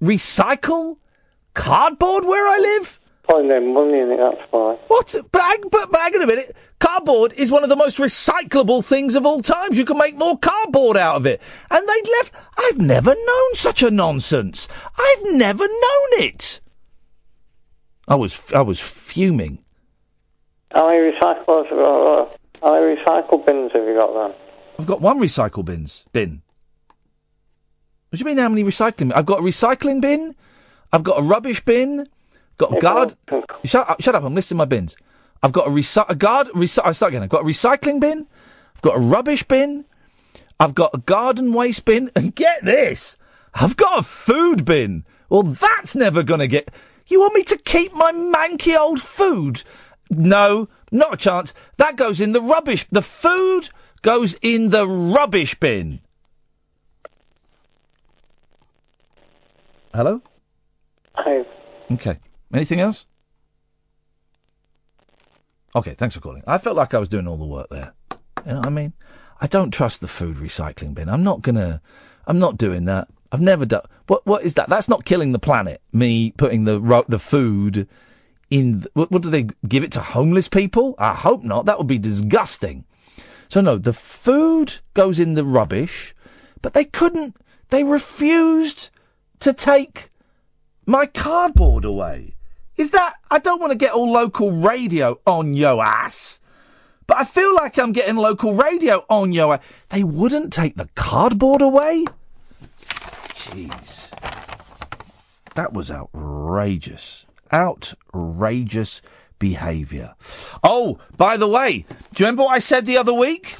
recycle cardboard where I live? Putting their money in it, that's why. What? But hang on a minute. Cardboard is one of the most recyclable things of all time. You can make more cardboard out of it. And they'd left... I've never known such a nonsense. I've never known it. I was fuming. How many recyclers have you got? How many recycle bins have you got, then? I've got one recycle bin. What do you mean, how many recycling? I've got a recycling bin. I've got a rubbish bin. Got a guard. Shut up! I'm listing my bins. I've got I've got a recycling bin. I've got a rubbish bin. I've got a garden waste bin. And get this, I've got a food bin. Well, that's never gonna get. You want me to keep my manky old food? No, not a chance. That goes in the rubbish. The food goes in the rubbish bin. Hello? Hi. Okay. Anything else? Okay, thanks for calling. I felt like I was doing all the work there. You know what I mean? I don't trust the food recycling bin. I'm not doing that. I've never done... What is that? That's not killing the planet, me putting the food in... What do they give it to homeless people? I hope not. That would be disgusting. So, no, the food goes in the rubbish, but they couldn't... They refused... to take my cardboard away. I don't want to get all local radio on yo ass, But I feel like I'm getting local radio on, yo. They wouldn't take the cardboard away? Jeez. That was outrageous. Outrageous behaviour. Oh, by the way, do you remember what I said the other week?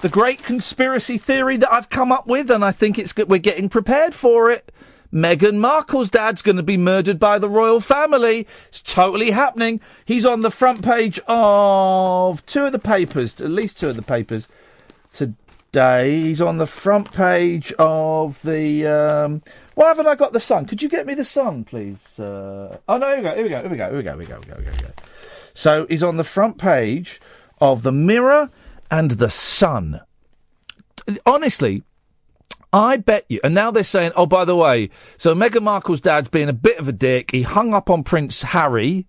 The great conspiracy theory that I've come up with, and I think it's good, we're getting prepared for it. Meghan Markle's dad's going to be murdered by the royal family. It's totally happening. He's on the front page of two of the papers, at least two of the papers today. He's on the front page of the... Why haven't I got the Sun? Could you get me the Sun, please? Oh, no, here we go. So he's on the front page of The Mirror and The Sun. Honestly... I bet you. And now they're saying, oh, by the way, so Meghan Markle's dad's being a bit of a dick. He hung up on Prince Harry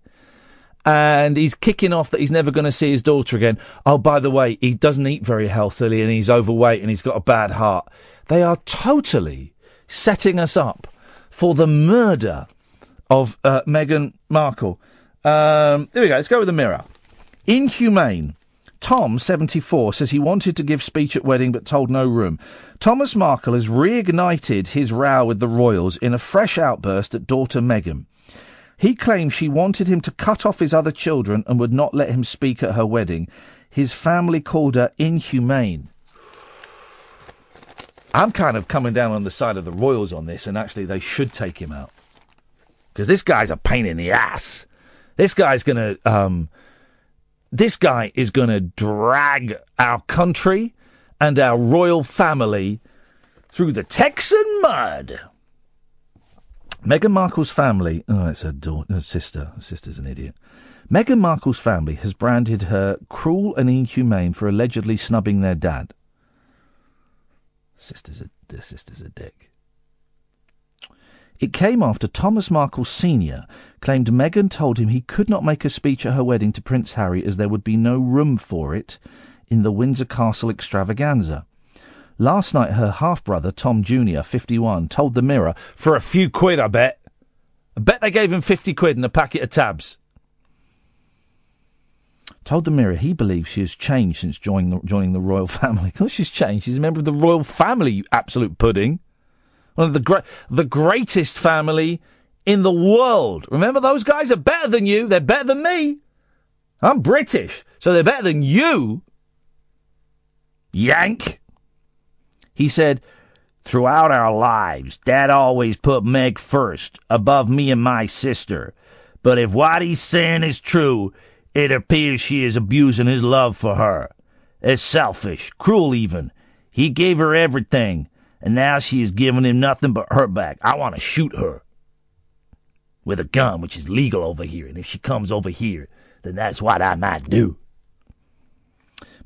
and he's kicking off that he's never going to see his daughter again. Oh, by the way, he doesn't eat very healthily and he's overweight and he's got a bad heart. They are totally setting us up for the murder of Meghan Markle. There we go. Let's go with The Mirror. Inhumane. Tom, 74, says he wanted to give speech at wedding but told no room. Thomas Markle has reignited his row with the royals in a fresh outburst at daughter Meghan. He claims she wanted him to cut off his other children and would not let him speak at her wedding. His family called her inhumane. I'm kind of coming down on the side of the royals on this, and actually they should take him out. Because this guy's a pain in the ass. This guy's going to... This guy is going to drag our country and our royal family through the Texan mud. Meghan Markle's family... Oh, it's her daughter, her sister. Her sister's an idiot. Meghan Markle's family has branded her cruel and inhumane for allegedly snubbing their dad. Sister's a dick. It came after Thomas Markle Sr. claimed Meghan told him he could not make a speech at her wedding to Prince Harry as there would be no room for it in the Windsor Castle extravaganza. Last night, her half-brother, Tom Jr., 51, told The Mirror, for a few quid, I bet. I bet they gave him 50 quid and a packet of tabs. Told The Mirror he believes she has changed since joining the royal family. Of course she's changed. She's a member of the royal family, you absolute pudding. One of the greatest family in the world. Remember, those guys are better than you. They're better than me. I'm British, so they're better than you. Yank. He said, throughout our lives, Dad always put Meg first, above me and my sister. But if what he's saying is true, it appears she is abusing his love for her. It's selfish, cruel even. He gave her everything. And now she is giving him nothing but her back. I want to shoot her with a gun, which is legal over here. And if she comes over here, then that's what I might do.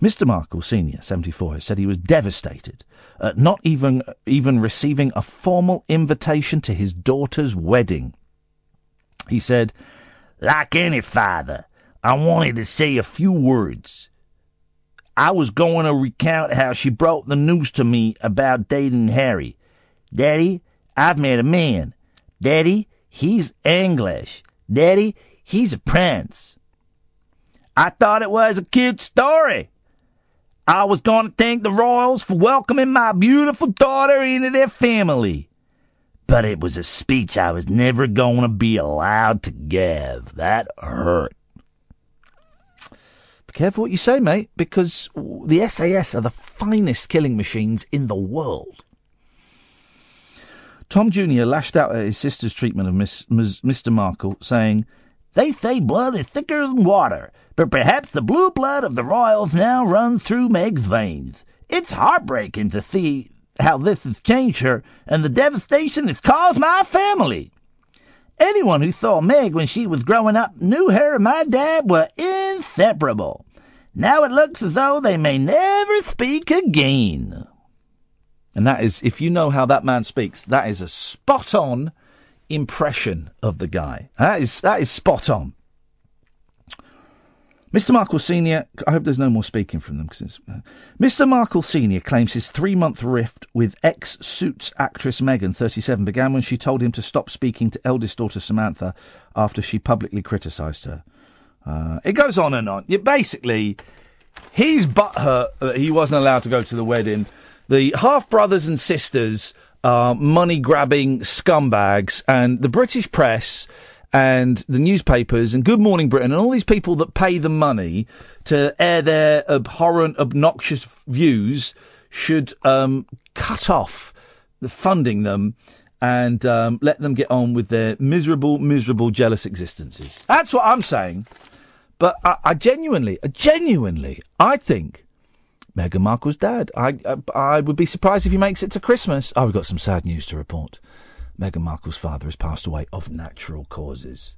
Mr. Markle Sr., 74, said he was devastated at not even receiving a formal invitation to his daughter's wedding. He said, like any father, I wanted to say a few words. I was going to recount how she brought the news to me about dating Harry. Daddy, I've met a man. Daddy, he's English. Daddy, he's a prince. I thought it was a cute story. I was going to thank the royals for welcoming my beautiful daughter into their family. But it was a speech I was never going to be allowed to give. That hurt. Careful what you say, mate, because the SAS are the finest killing machines in the world. Tom Jr. lashed out at his sister's treatment of Mr. Markle, saying, they say blood is thicker than water, but perhaps the blue blood of the royals now runs through Meg's veins. It's heartbreaking to see how this has changed her and the devastation it's caused my family. Anyone who saw Meg when she was growing up knew her and my dad were inseparable. Now it looks as though they may never speak again. And that is, if you know how that man speaks, that is a spot-on impression of the guy. That is spot-on. Mr. Markle Sr., I hope there's no more speaking from them. Mr. Markle Sr. claims his 3-month rift with ex-Suits actress Meghan, 37, began when she told him to stop speaking to eldest daughter Samantha after she publicly criticised her. It goes on and on. Basically, He's butthurt that he wasn't allowed to go to the wedding. The half-brothers and sisters are money-grabbing scumbags, and the British press and the newspapers and Good Morning Britain and all these people that pay the money to air their abhorrent, obnoxious views should cut off the funding them and let them get on with their miserable, miserable, jealous existences. That's what I'm saying. But I genuinely, I think Meghan Markle's dad. I would be surprised if he makes it to Christmas. Oh, we've got some sad news to report. Meghan Markle's father has passed away of natural causes.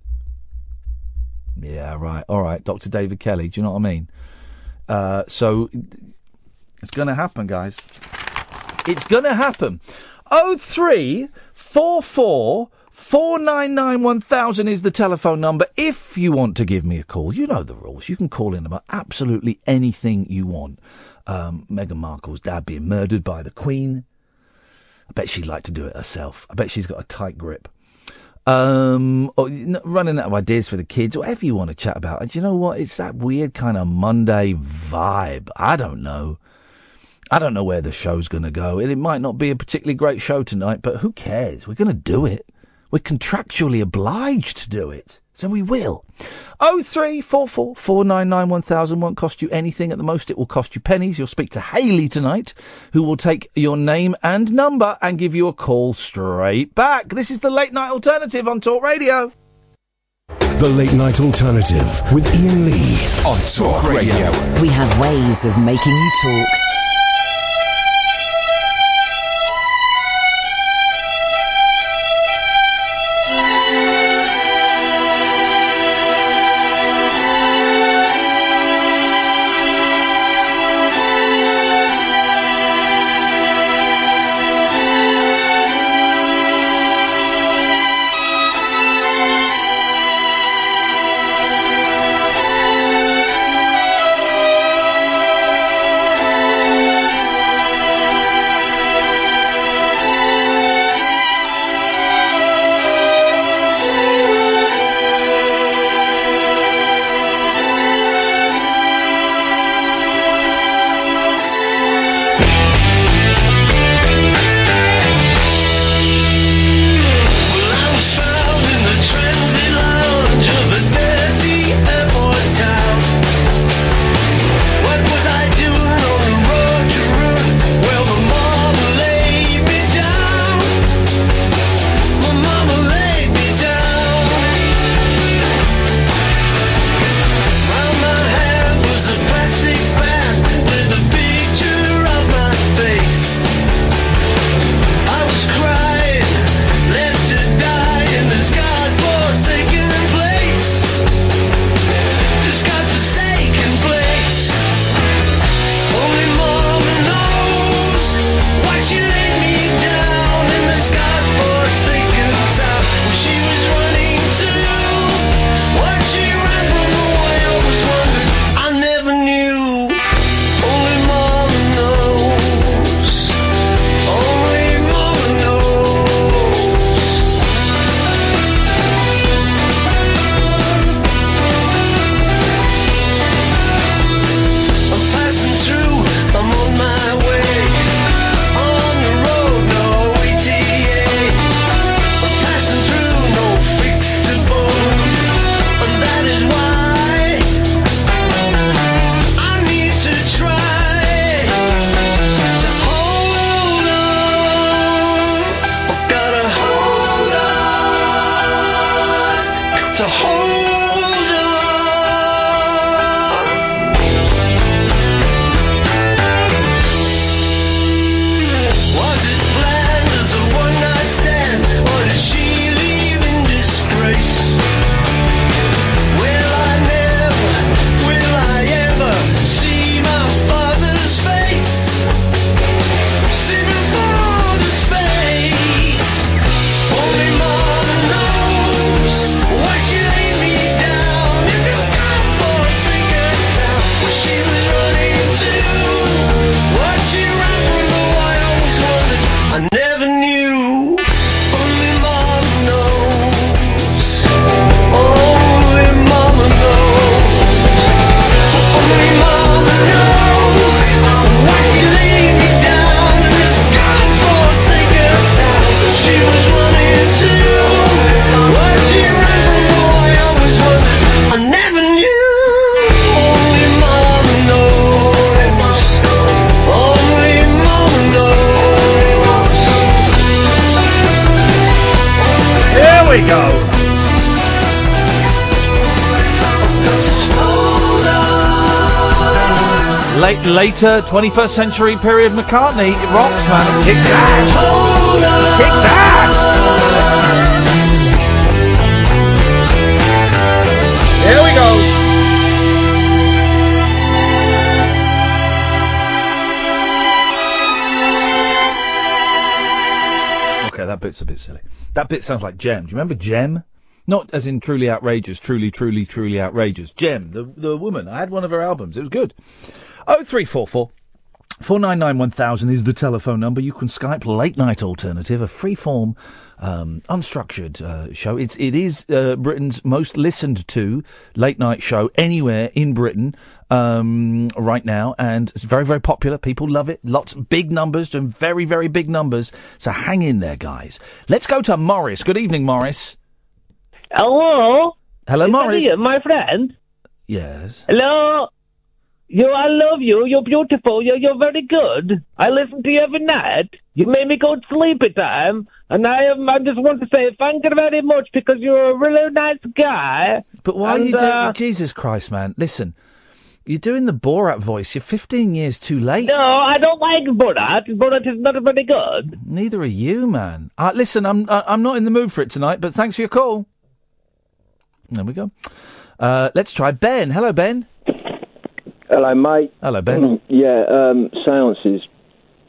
Yeah, right. All right, Dr. David Kelly, do you know what I mean? So it's going to happen, guys. It's going to happen. 0344 499 1000 is the telephone number. If you want to give me a call, you know the rules. You can call in about absolutely anything you want. Meghan Markle's dad being murdered by the Queen. I bet she'd like to do it herself. I bet she's got a tight grip. Or running out of ideas for the kids, whatever you want to chat about. And you know what? It's that weird kind of Monday vibe. I don't know where the show's going to go. And it might not be a particularly great show tonight, but who cares? We're going to do it. We're contractually obliged to do it. So we will. 0344 499 1000 won't cost you anything. At the most, it will cost you pennies. You'll speak to Hayley tonight, who will take your name and number and give you a call straight back. This is the Late Night Alternative on Talk Radio. The Late Night Alternative with Iain Lee on Talk Radio. We have ways of making you talk. Later 21st century period McCartney rocks, man. Kicks ass. Kicks ass. Here we go. Okay, that bit's a bit silly. That bit sounds like Gem. Do you remember Gem? Not as in truly outrageous, truly outrageous. Gem, the woman. I had one of her albums. It was good. 0344 499 1000 is the telephone number. You can Skype Late Night Alternative, a free-form, unstructured show. It is Britain's most listened-to late-night show anywhere in Britain right now, and it's very, very popular. People love it. Lots of big numbers, doing very, very big numbers. So hang in there, guys. Let's go to Morris. Good evening, Morris. Hello? Hello, Morris. Is that you, my friend? Yes. Hello? I love you. You're beautiful. You're very good. I listen to you every night. You made me go to sleep at time. And I just want to say thank you very much because you're a really nice guy. But why are you doing... Jesus Christ, man. Listen. You're doing the Borat voice. You're 15 years too late. No, I don't like Borat. Borat is not very good. Neither are you, man. Listen, I'm not in the mood for it tonight, but thanks for your call. There we go. Let's try Ben. Hello, Ben. Hello, mate. Hello, Ben. Yeah, seances.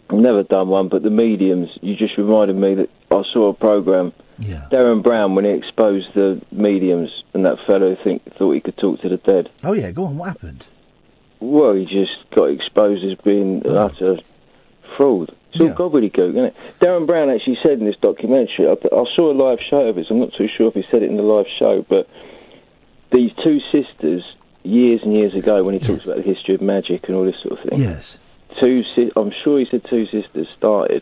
I've never done one, but the mediums, you just reminded me that I saw a programme. Yeah. Darren Brown, when he exposed the mediums and that fellow thought he could talk to the dead. Oh, yeah, go on. What happened? Well, he just got exposed as being an utter fraud. It's all gobbledygook, isn't it? Darren Brown actually said in this documentary, I saw a live show of it, so I'm not too sure if he said it in the live show, but these two sisters, years and years ago, when he talks about the history of magic and all this sort of thing, I'm sure he said two sisters started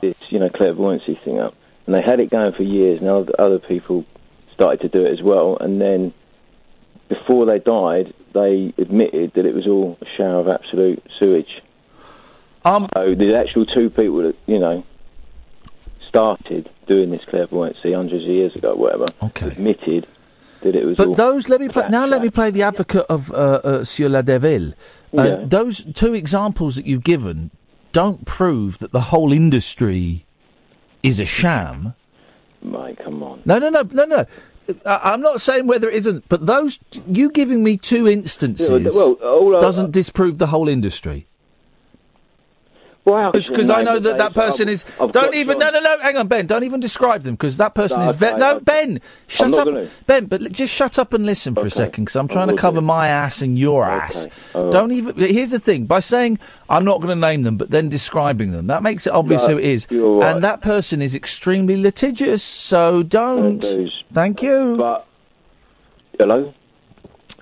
this, clairvoyancy thing up, and they had it going for years, and other people started to do it as well, and then before they died, they admitted that it was all a shower of absolute sewage. So the actual two people that, started doing this clairvoyancy hundreds of years ago, whatever, admitted that it was all... But those, let me play the advocate of Sieur La Deville. Those two examples that you've given don't prove that the whole industry is a sham. Mate, come on. No. I'm not saying whether it isn't, but those... You giving me two instances doesn't disprove the whole industry. Wow. Because I know that person is... Don't even... No, hang on, Ben. Don't even describe them, because that person is... No, Ben, shut up. Ben, but just shut up and listen for a second, because I'm trying to cover my ass and your ass. Don't even... Here's the thing. By saying, I'm not going to name them, but then describing them, that makes it obvious who it is. Right. And that person is extremely litigious, so don't... Thank you. But... Hello?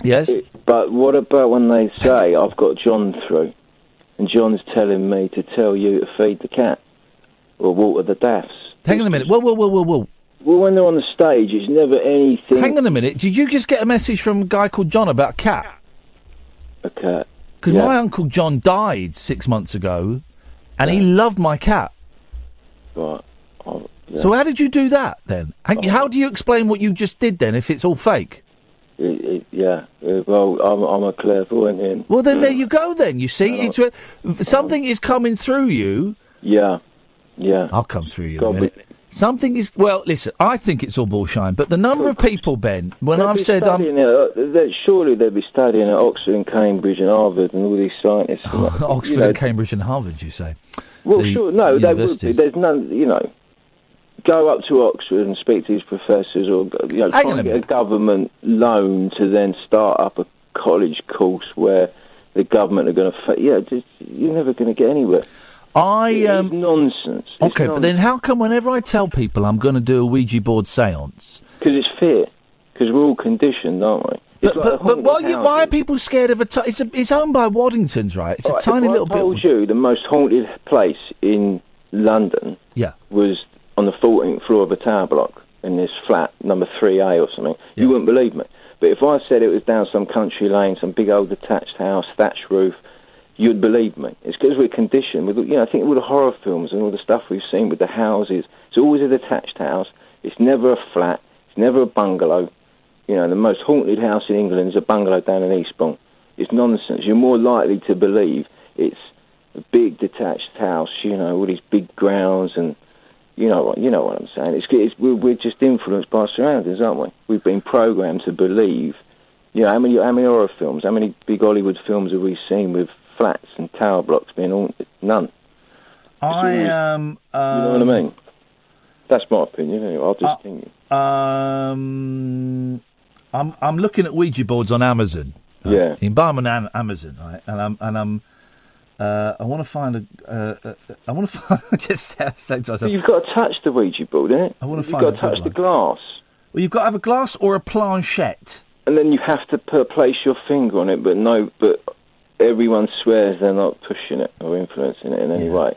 Yes? But what about when they say, I've got John through... And John's telling me to tell you to feed the cat or water the daffs. Hang on a minute. Whoa. Well, when they're on the stage, it's never anything... Hang on a minute. Did you just get a message from a guy called John about a cat? A cat. Because my Uncle John died 6 months ago, and he loved my cat. Right. So how did you do that, then? How do you explain what you just did, then, if it's all fake? I'm a clairvoyant. Well, then there you go. Then you see, something is coming through you. Yeah. I'll come through you. In a minute. Something is. Well, listen. I think it's all bullshine. But the number of people, Ben, when I've said, surely they'll be studying at Oxford and Cambridge and Harvard and all these scientists. Oxford and Cambridge and Harvard, you say? Well, sure. No, they would be. There's none. Go up to Oxford and speak to these professors, or try and get a government loan to then start up a college course where the government are going to... you're never going to get anywhere. It's nonsense. It's nonsense. But then how come whenever I tell people I'm going to do a Ouija board séance... Because it's fear. Because we're all conditioned, aren't we? Why are people scared of it's owned by Waddingtons, right? It's a tiny little bit... I told you the most haunted place in London was... on the 14th floor of a tower block in this flat, number 3A or something. Yeah. You wouldn't believe me. But if I said it was down some country lane, some big old detached house, thatched roof, you'd believe me. It's because we're conditioned. I think all the horror films and all the stuff we've seen with the houses, it's always a detached house. It's never a flat. It's never a bungalow. The most haunted house in England is a bungalow down in Eastbourne. It's nonsense. You're more likely to believe it's a big detached house, you know, all these big grounds and, you know what I'm saying. We're just influenced by surroundings, aren't we? We've been programmed to believe. You know, how many horror films, how many big Hollywood films have we seen with flats and tower blocks being haunted? None. You know what I mean? That's my opinion. Anyway, I'll just continue. I'm looking at Ouija boards on Amazon. Yeah. In Barman and Amazon, right? I want to find You've got to touch the Ouija board, innit? You've got to touch the glass. Well, you've got to have a glass or a planchette. And then you have to place your finger on it, but everyone swears they're not pushing it or influencing it in any way.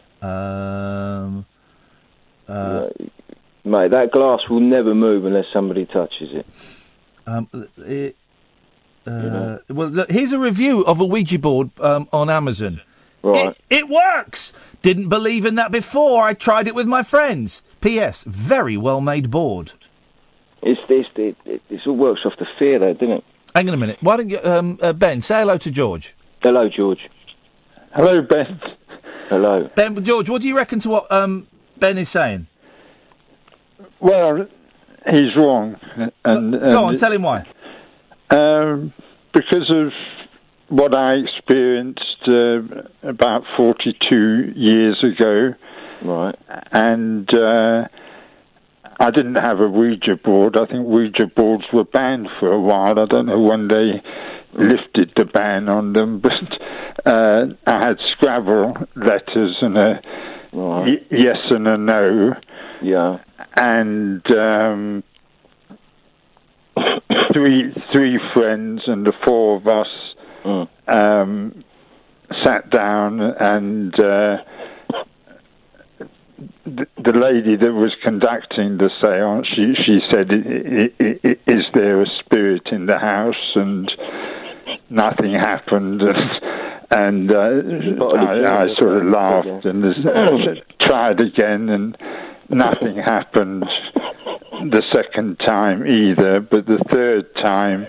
Mate, that glass will never move unless somebody touches it. Well, look, here's a review of a Ouija board on Amazon. Right. It works! Didn't believe in that before. I tried it with my friends. P.S. Very well-made board. It all works off the fear, though, doesn't it? Hang on a minute. Why don't you... Ben, say hello to George. Hello, George. Hello, Ben. Hello. Ben, George, what do you reckon to what Ben is saying? Well, he's wrong. Go on, tell him why. Because of what I experienced about 42 years ago. Right. And I didn't have a Ouija board. I think Ouija boards were banned for a while. I don't know when they lifted the ban on them, but I had Scrabble letters and a yes and a no. Yeah. And three friends and the four of us sat down, and the lady that was conducting the séance, she said, "Is there a spirit in the house?" And nothing happened. And I sort of laughed and tried again, and nothing happened the second time either. But the third time,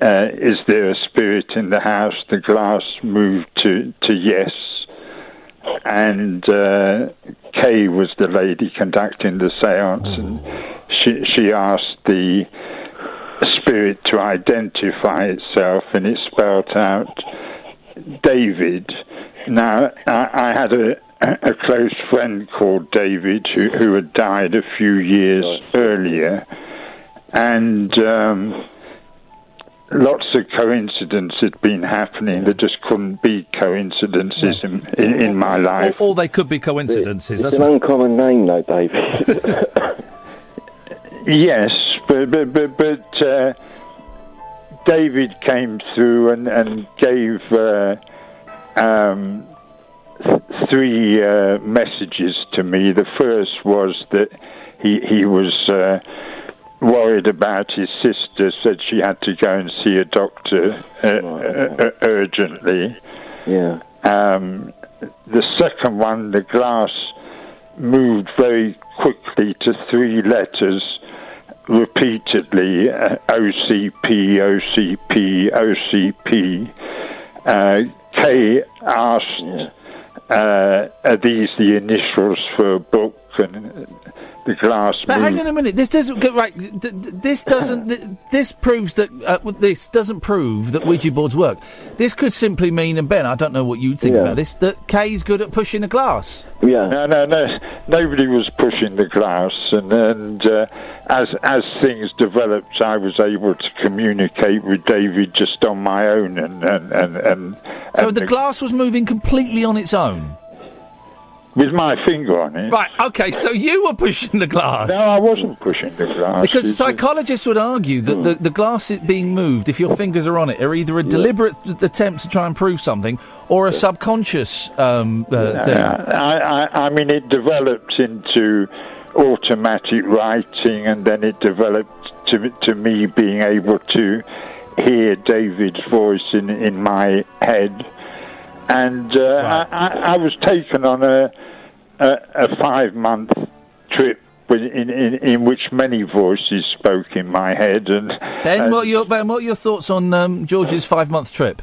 is there a spirit in the house? The glass moved to yes. And Kay was the lady conducting the séance, and she asked the spirit to identify itself, and it spelled out David. Now, I had a close friend called David who had died a few years earlier, and lots of coincidences had been happening that just couldn't be coincidences in my life. Or they could be coincidences. It's an uncommon name, though, David. Yes, but David came through and gave three messages to me. The first was that he was worried about his sister, said she had to go and see a doctor urgently. Yeah. The second one, the glass moved very quickly to three letters repeatedly, OCP, OCP, OCP. Kay asked, are these the initials for a book? And the glass moved. But hang on a minute, this doesn't get right. This doesn't prove that Ouija boards work. This could simply mean, and Ben, I don't know what you think about this, that Kay's good at pushing the glass. Yeah. No. Nobody was pushing the glass, and as things developed, I was able to communicate with David just on my own, and so the glass was moving completely on its own. With my finger on it. Right, okay, so you were pushing the glass. No, I wasn't pushing the glass. Because psychologists would argue that the glass is being moved, if your fingers are on it, are either a deliberate attempt to try and prove something or a subconscious thing. I mean, it developed into automatic writing, and then it developed to me being able to hear David's voice in my head. And I was taken on a 5-month trip in which many voices spoke in my head. And Ben, what are your thoughts on George's 5-month trip?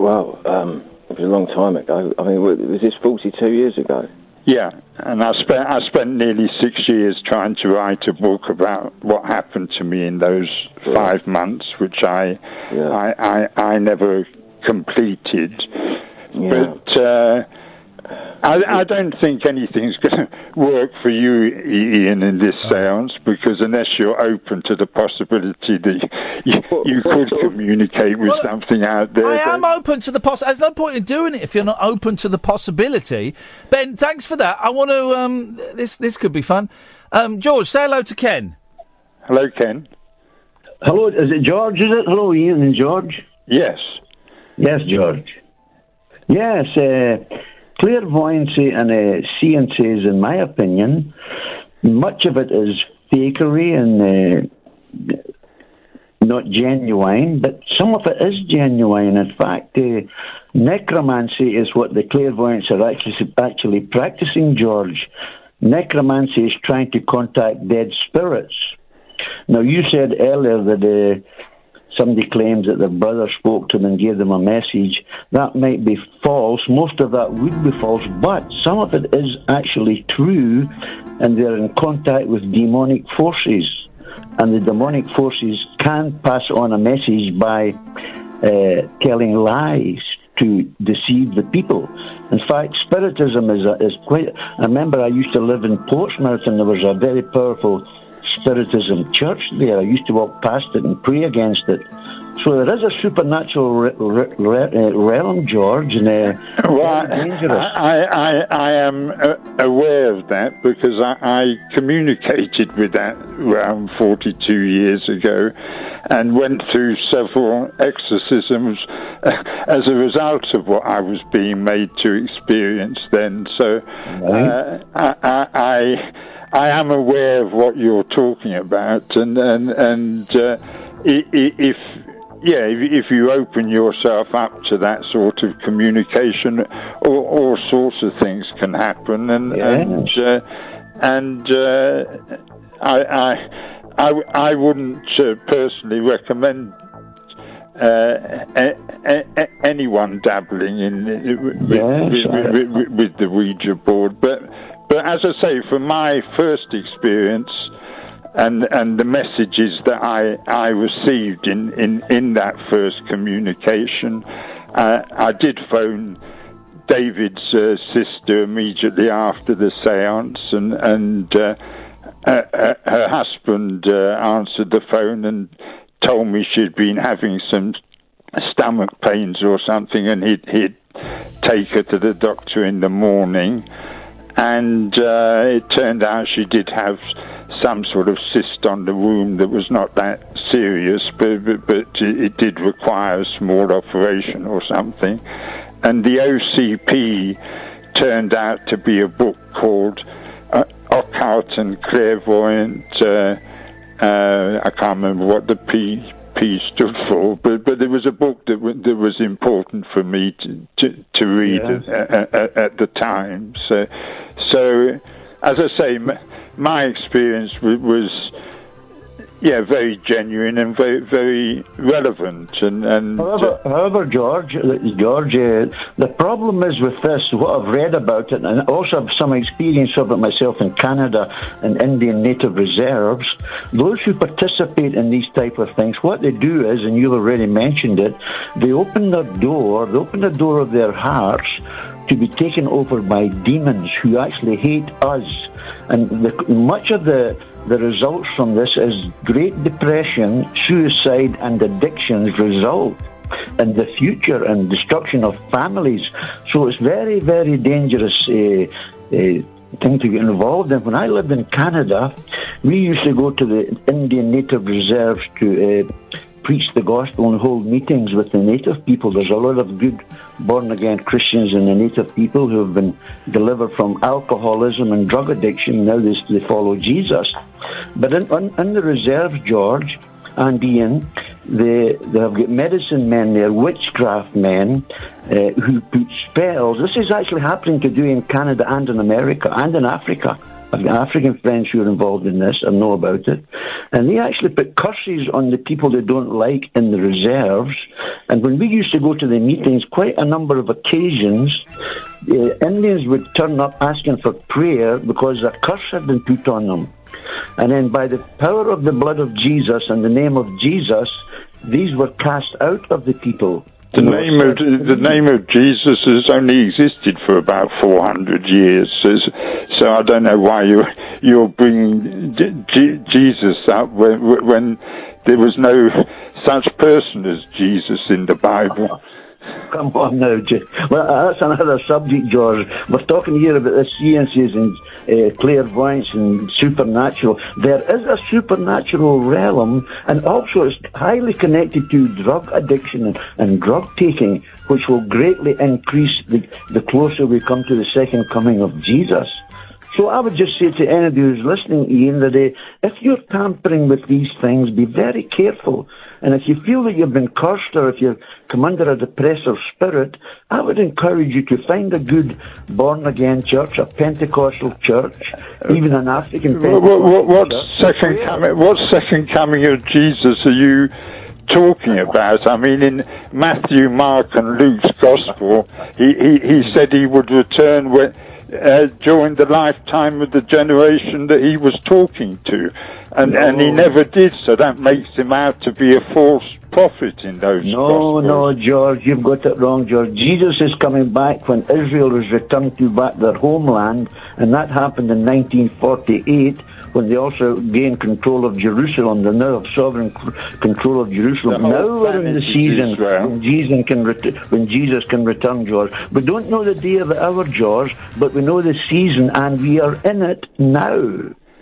Wow, it was a long time ago. I mean, was this 42 years ago? Yeah, and I spent nearly 6 years trying to write a book about what happened to me in those 5 months, which I never completed. Yeah. But I don't think anything's going to work for you, Iain, in this seance, because unless you're open to the possibility that you could communicate with something out there. I am open to the possibility. There's no point in doing it if you're not open to the possibility. Ben, thanks for that. I want to... This could be fun. George, say hello to Ken. Hello, Ken. Hello, is it George, is it? Hello, Iain and George. Yes. Yes, George. Yes, clairvoyancy and seances, in my opinion, much of it is fakery and not genuine, but some of it is genuine. In fact, necromancy is what the clairvoyants are actually practicing, George. Necromancy is trying to contact dead spirits. Now, you said earlier that... somebody claims that their brother spoke to them and gave them a message. That might be false. Most of that would be false, but some of it is actually true, and they're in contact with demonic forces. And the demonic forces can pass on a message by telling lies to deceive the people. In fact, spiritism is quite... I remember I used to live in Portsmouth, and there was a very powerful... Spiritism church there. I used to walk past it and pray against it. So there is a supernatural realm, George, and dangerous. I am aware of that because I communicated with that around 42 years ago and went through several exorcisms as a result of what I was being made to experience then. So I am aware of what you're talking about, and if you open yourself up to that sort of communication, all sorts of things can happen, I wouldn't personally recommend anyone dabbling with the Ouija board, but. But as I say, from my first experience and the messages that I received in that first communication, I did phone David's sister immediately after the séance, and her husband answered the phone and told me she'd been having some stomach pains or something, and he'd take her to the doctor in the morning. And it turned out she did have some sort of cyst on the womb that was not that serious, but it did require a small operation or something. And the OCP turned out to be a book called Occult and Clairvoyant. I can't remember what the P stood for, but it was a book that was important for me to read at the time. So, as I say, my experience was, very genuine and very, very relevant. And however, George, the problem is with this. What I've read about it, and also have some experience of it myself in Canada and Indian native reserves. Those who participate in these type of things, what they do is, and you've already mentioned it, they open their door. They open the door of their hearts to be taken over by demons who actually hate us, and much of the results from this is Great Depression, suicide and addictions result in the future and destruction of families. So it's very, very dangerous thing to get involved in. When I lived in Canada, we used to go to the Indian native reserves to preach the gospel and hold meetings with the native people. There's a lot of good born-again Christians in the native people who have been delivered from alcoholism and drug addiction. Now they follow Jesus. But in the reserves, George and Iain, they have got medicine men there, witchcraft men, who put spells. This is actually happening today in Canada and in America and in Africa. African friends who are involved in this and know about it. And they actually put curses on the people they don't like in the reserves. And when we used to go to the meetings, quite a number of occasions, Indians would turn up asking for prayer because a curse had been put on them. And then by the power of the blood of Jesus and the name of Jesus, these were cast out of the people. The name of Jesus has only existed for about 400 years, so I don't know why you're bringing Jesus up when there was no such person as Jesus in the Bible. Come on now, Jim. Well, that's another subject, George. We're talking here about the sciences and clairvoyance and supernatural. There is a supernatural realm, and also it's highly connected to drug addiction and drug taking, which will greatly increase the closer we come to the second coming of Jesus. So I would just say to anybody who's listening, Iain, today, if you're tampering with these things, be very careful. And if you feel that you've been cursed or if you've come under a depressive spirit, I would encourage you to find a good born-again church, a Pentecostal church, even an African Pentecostal what second coming of Jesus are you talking about? I mean, in Matthew, Mark and Luke's Gospel, he said he would return during the lifetime of the generation that he was talking to, and he never did, so that makes him out to be a false prophet in those Gospels. No, George, you've got it wrong, George. Jesus is coming back when Israel was returned to back their homeland, and that happened in 1948, when they also gained control of Jerusalem. They now have sovereign control of Jerusalem. Now we're in the season when Jesus can return, George. We don't know the day or the hour, George, but we know the season, and we are in it now.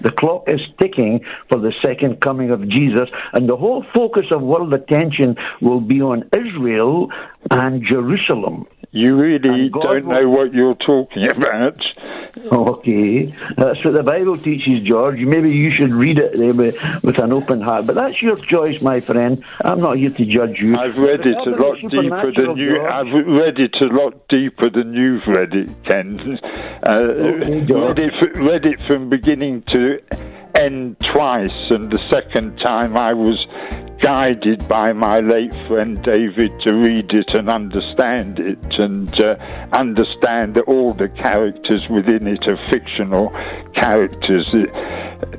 The clock is ticking for the second coming of Jesus, and the whole focus of world attention will be on Israel and Jerusalem. You really don't know what you're talking about. Okay. That's what the Bible teaches, George. Maybe you should read it with an open heart. But that's your choice, my friend. I'm not here to judge you. I've read it a lot deeper than you. I've read it a lot deeper than you've read it, Ken. Read it from beginning to end twice, and the second time I was guided by my late friend David to read it and understand it, and understand that all the characters within it are fictional characters,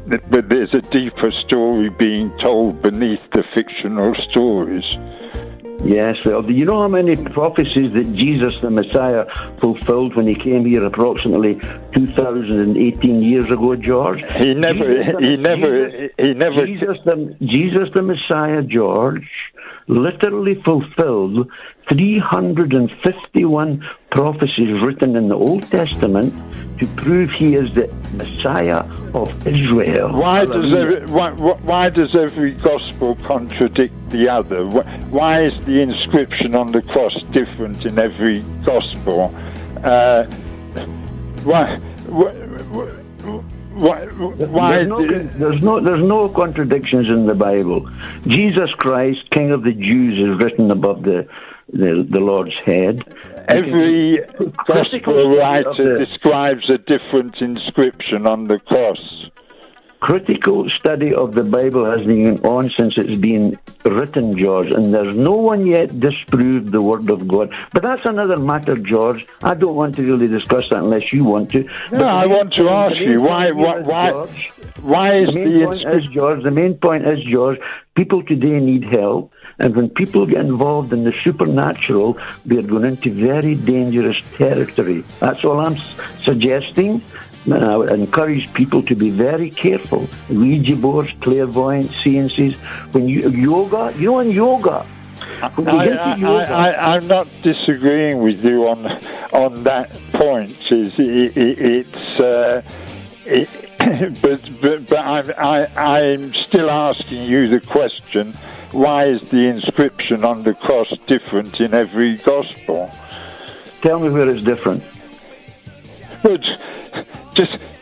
but there's a deeper story being told beneath the fictional stories. Yes, well, do you know how many prophecies that Jesus the Messiah fulfilled when he came here approximately 2018 years ago, George? Jesus the Messiah, George, literally fulfilled 351 prophecies written in the Old Testament to prove he is the Messiah of Israel. Why does every gospel contradict the other? Why is the inscription on the cross different in every gospel? There's no contradictions in the Bible. Jesus Christ, King of the Jews, is written above the Lord's head. Every gospel writer describes a different inscription on the cross. Critical study of the Bible has been on since it's been written, George, and there's no one yet disproved the Word of God. But that's another matter, George. I don't want to really discuss that unless you want to. No, I want to ask you, the main point is, George, people today need help, and when people get involved in the supernatural, they're going into very dangerous territory. That's all I'm suggesting. And I would encourage people to be very careful. Ouija boards, clairvoyance, seances. I'm not disagreeing with you on that point. But I'm still asking you the question: why is the inscription on the cross different in every gospel? Tell me where it's different. But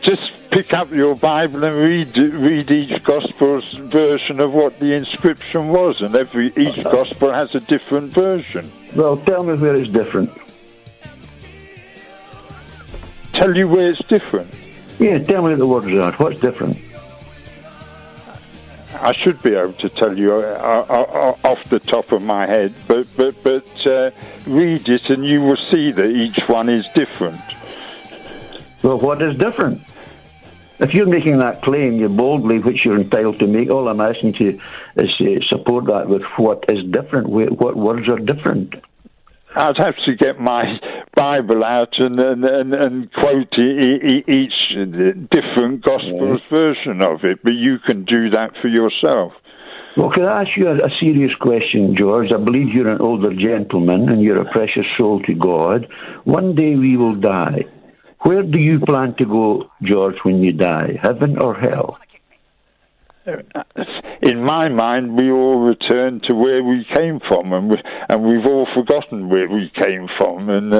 just pick up your Bible and read each gospel's version of what the inscription was, and each gospel has a different version. Well, tell me where it's different. Tell you where it's different. Yeah, tell me what the words are. What's different? I should be able to tell you off the top of my head, but read it and you will see that each one is different. Well, what is different? If you're making that claim, you boldly, which you're entitled to make, all I'm asking to you is support that with what is different, what words are different. I'd have to get my Bible out and quote each different gospel's version of it, but you can do that for yourself. Well, can I ask you a serious question, George? I believe you're an older gentleman and you're a precious soul to God. One day we will die. Where do you plan to go, George, when you die? Heaven or hell? In my mind, we all return to where we came from, and we've all forgotten where we came from. And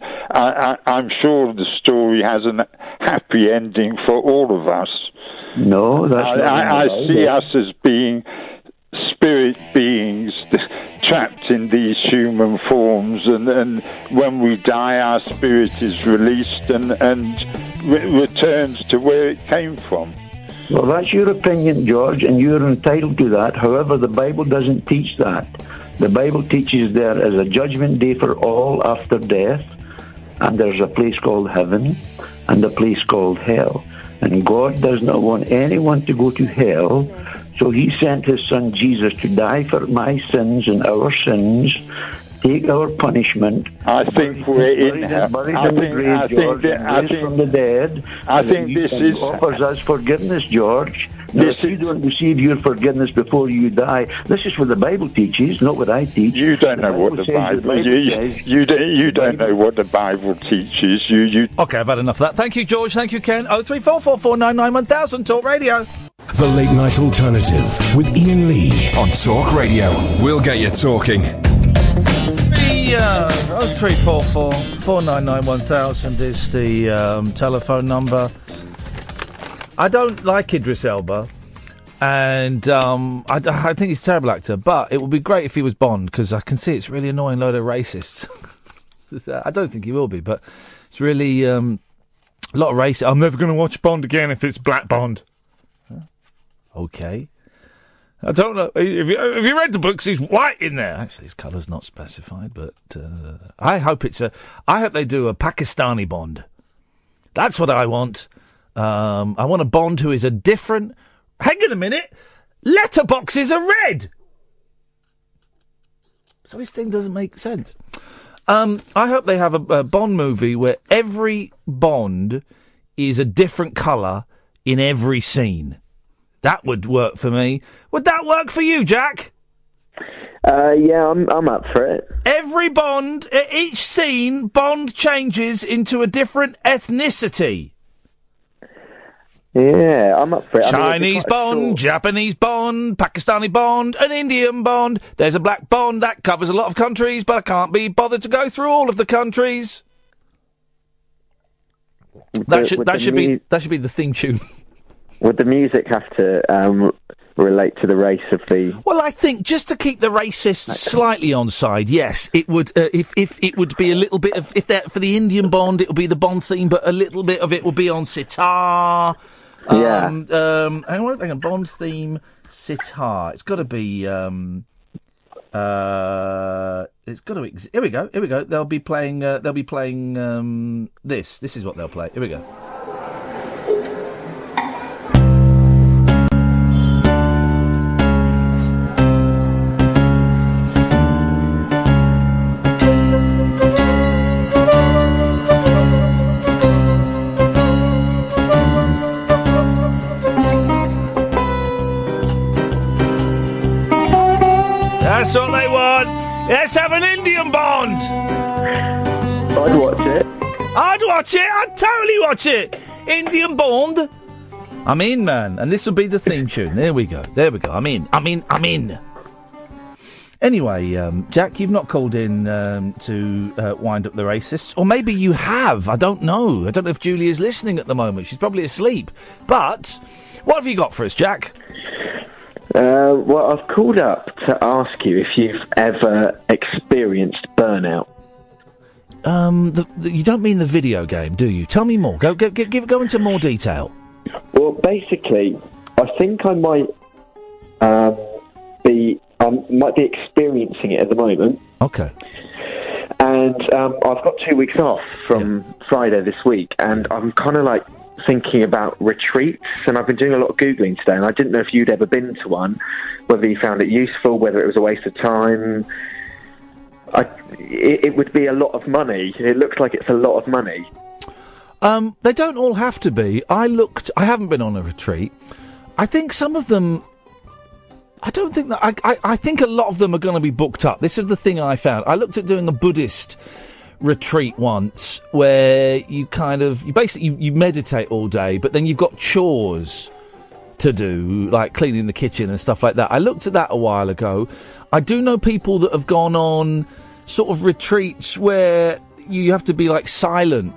I'm sure the story has a happy ending for all of us. No, that's not. I see us as being spirit beings trapped in these human forms, and when we die, our spirit is released and returns to where it came from. Well, that's your opinion, George, and you're entitled to that. However, the Bible doesn't teach that. The Bible teaches there is a judgment day for all after death, and there's a place called heaven and a place called hell. And God does not want anyone to go to hell, so he sent his son Jesus to die for my sins and our sins, take our punishment. I think we're in hell. I think this offers us forgiveness, George. Now, if you don't receive your forgiveness before you die, this is what the Bible teaches, not what I teach. You don't know what the Bible teaches. You don't know what the Bible teaches. Okay, I've had enough of that. Thank you, George. Thank you, Ken. 03444991000, Talk Radio. The Late Night Alternative with Iain Lee on Talk Radio. We'll get you talking. 03444991000 is the telephone number. I don't like Idris Elba, and I think he's a terrible actor, but it would be great if he was Bond, because I can see it's really annoying load of racists. I don't think he will be, but it's really a lot of racists. I'm never going to watch Bond again if it's Black Bond. Huh? Okay. I don't know. Have you read the books? He's white in there. Actually, his colour's not specified, but I hope it's I hope they do a Pakistani Bond. That's what I want. I want a Bond who is a different... Hang on a minute. Letterboxes are red. So his thing doesn't make sense. I hope they have a Bond movie where every Bond is a different colour in every scene. That would work for me. Would that work for you, Jack? Yeah, I'm up for it. Every Bond, at each scene, Bond changes into a different ethnicity. Yeah, I'm up for it. Chinese Bond, Japanese Bond, Pakistani Bond, an Indian Bond. There's a black Bond. That covers a lot of countries, but I can't be bothered to go through all of the countries. That should be the theme tune. Would the music have to relate to the race of the... Well, I think just to keep the racists slightly on side, yes, it would. If it would be a little bit of, if that for the Indian Bond, it would be the Bond theme, but a little bit of it would be on sitar. Yeah. Hang on, Bond theme, sitar. It's got to be. It's got to. Here we go. They'll be playing. This. This is what they'll play. Here we go. That's all they want. Let's have an Indian Bond. I'd watch it. I'd totally watch it. Indian Bond. I'm in, man. And this will be the theme tune. There we go. I'm in. Anyway, Jack, you've not called in to wind up the racists. Or maybe you have. I don't know. I don't know if Julia's listening at the moment. She's probably asleep. But what have you got for us, Jack? Well, I've called up to ask you if you've ever experienced burnout. You don't mean the video game, do you? Tell me more. Go into more detail. Well, basically, I think I might be experiencing it at the moment. Okay. And I've got 2 weeks off from Friday this week, and I'm kind of like thinking about retreats, and I've been doing a lot of Googling today, and I didn't know if you'd ever been to one, whether you found it useful, whether it was a waste of time. It would be a lot of money. It looks like it's a lot of money. They don't all have to be. I haven't been on a retreat. I think some of them... I don't think that... I think a lot of them are going to be booked up. This is the thing I found. I looked at doing a Buddhist retreat once where you kind of... You basically meditate all day, but then you've got chores to do, like cleaning the kitchen and stuff like that. I looked at that a while ago. I do know people that have gone on sort of retreats where you have to be, like, silent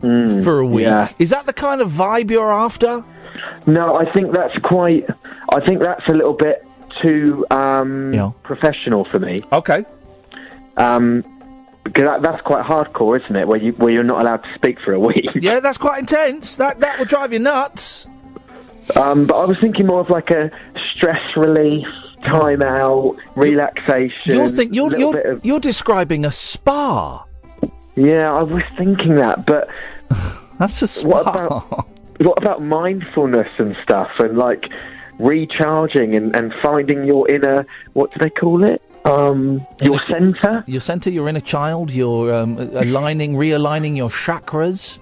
for a week. Yeah. Is that the kind of vibe you're after? No, I think that's a little bit too professional for me. Okay. That's quite hardcore, isn't it? Where you're not allowed to speak for a week. Yeah, that's quite intense. That will drive you nuts. But I was thinking more of like a stress relief, time out, relaxation. You're describing a spa. Yeah, I was thinking that, but that's a spa. What about mindfulness and stuff, and like recharging and finding your inner, what do they call it? Your centre? Your centre, your inner child, your realigning your chakras.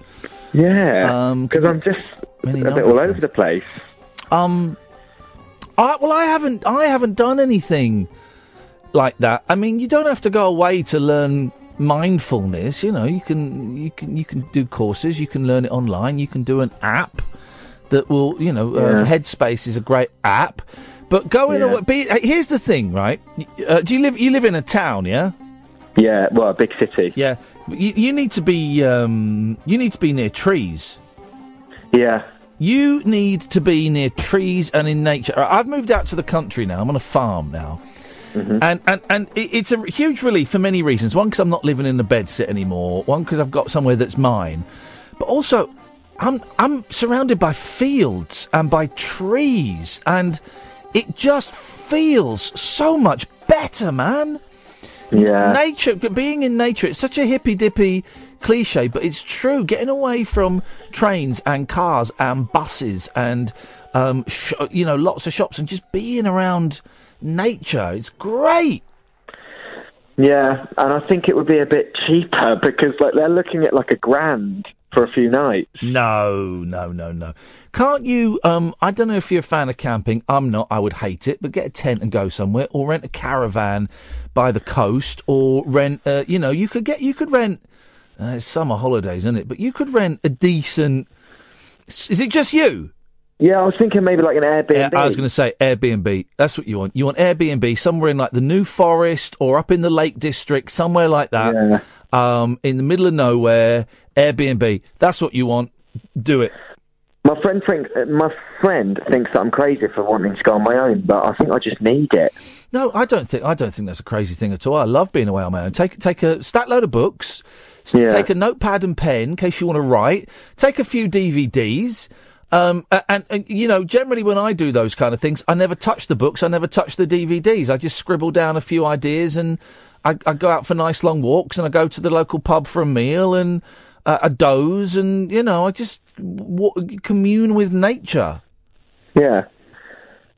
Yeah, because I'm just a bit all over the place. I haven't done anything like that. I mean, you don't have to go away to learn mindfulness. You know, you can do courses. You can learn it online. You can do an app that will, Headspace is a great app. But here's the thing, right? Do you live in a town? Yeah. Yeah. Well, a big city. Yeah. You need to be near trees. Yeah. You need to be near trees and in nature. I've moved out to the country now. I'm on a farm now. Mm-hmm. And it's a huge relief for many reasons. One, because I'm not living in a bedsit anymore. One, because I've got somewhere that's mine. But also, I'm surrounded by fields and by trees. And it just feels so much better, man. Yeah. Being in nature, it's such a hippy-dippy cliche, but it's true. Getting away from trains and cars and buses and, lots of shops and just being around nature. It's great. Yeah, and I think it would be a bit cheaper because they're looking at a £1,000 for a few nights. No. Can't you, I don't know if you're a fan of camping. I'm not. I would hate it. But get a tent and go somewhere, or rent a caravan by the coast, or rent, you could rent, it's summer holidays, isn't it? But you could rent a decent... Is it just you? Yeah, I was thinking maybe like an Airbnb. I was going to say Airbnb. That's what you want. You want Airbnb somewhere in the New Forest or up in the Lake District, somewhere like that, in the middle of nowhere. Airbnb. That's what you want. Do it. My friend thinks that I'm crazy for wanting to go on my own, but I think I just need it. No, I don't think that's a crazy thing at all. I love being away on my own. Take a stack load of books. Take a notepad and pen in case you want to write. Take a few DVDs. Generally when I do those kind of things, I never touch the books. I never touch the DVDs. I just scribble down a few ideas, and I go out for nice long walks, and I go to the local pub for a meal and a doze, and, I just commune with nature. Yeah.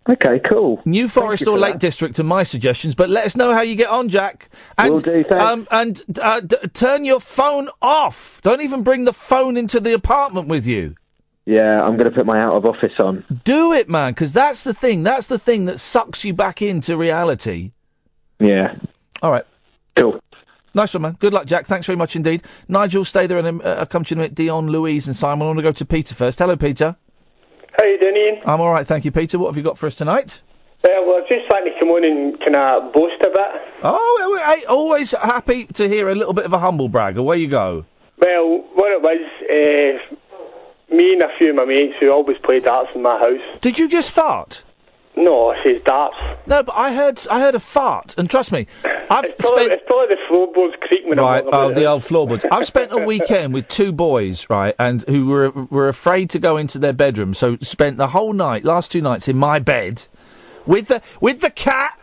Okay, cool. New Forest or Lake District are my suggestions, but let us know how you get on, Jack. Will do, thanks. Turn your phone off. Don't even bring the phone into the apartment with you. Yeah, I'm going to put my out of office on. Do it, man, because that's the thing. That's the thing that sucks you back into reality. Yeah. All right. Cool. Nice one, man. Good luck, Jack. Thanks very much indeed. Nigel, stay there, and I'll come to you in a minute. Dion, Louise and Simon. I want to go to Peter first. Hello, Peter. How you doing, Ian? I'm all right, thank you, Peter. What have you got for us tonight? Well, I'd just like to come on and kind of boast a bit. Oh, I always happy to hear a little bit of a humble brag. Away you go. Well, what it was, me and a few of my mates who always played darts in my house. Did you just fart? No, I says darts. No, but I heard a fart, and trust me, it's probably the floorboards creaking when I'm about the old floorboards. I've spent a weekend with two boys, right, and who were afraid to go into their bedroom, so spent the whole night, last two nights, in my bed, with the cat,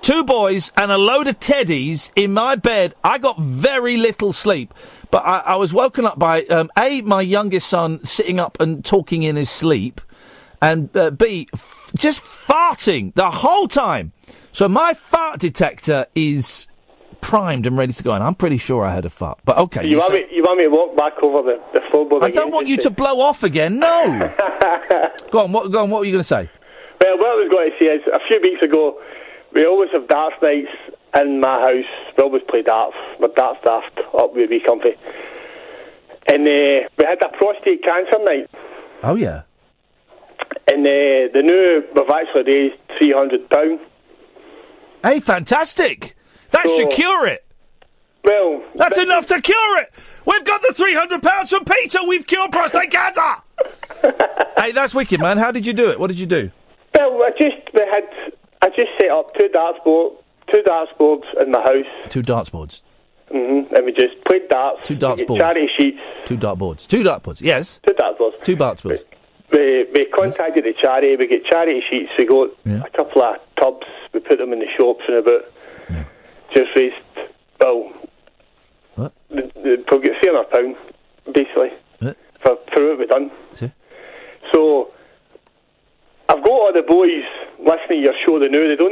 two boys, and a load of teddies in my bed. I got very little sleep, but I was woken up by my youngest son sitting up and talking in his sleep, and B, just farting the whole time. So my fart detector is primed and ready to go, and I'm pretty sure I heard a fart. But okay, you want me to walk back over the floorboard? I don't want you to blow off again. No. Go on. What were you going to say? Well, what I was going to say is, a few weeks ago, we always have darts nights in my house. We always play darts. We're darts daft up where we comfy. And we had a prostate cancer night. Oh yeah. And the new, we've actually raised £300. Hey, fantastic! That should cure it. Well, that's enough to cure it. We've got the £300 from Peter. We've cured prostate cancer. Hey, that's wicked, man. How did you do it? What did you do? Well, I just set up two darts boards in my house. Two darts boards. Mm-hmm. And we just played darts. Two darts boards. Charity sheets. Two dart boards. Two dart boards. Yes. Two darts boards. Two darts boards. We contacted the charity, we get charity sheets, we got a couple of tubs, we put them in the shops and just raised, well, they'd probably get £300, basically, for what we've done. See? So, I've got all the boys listening to your show, they've never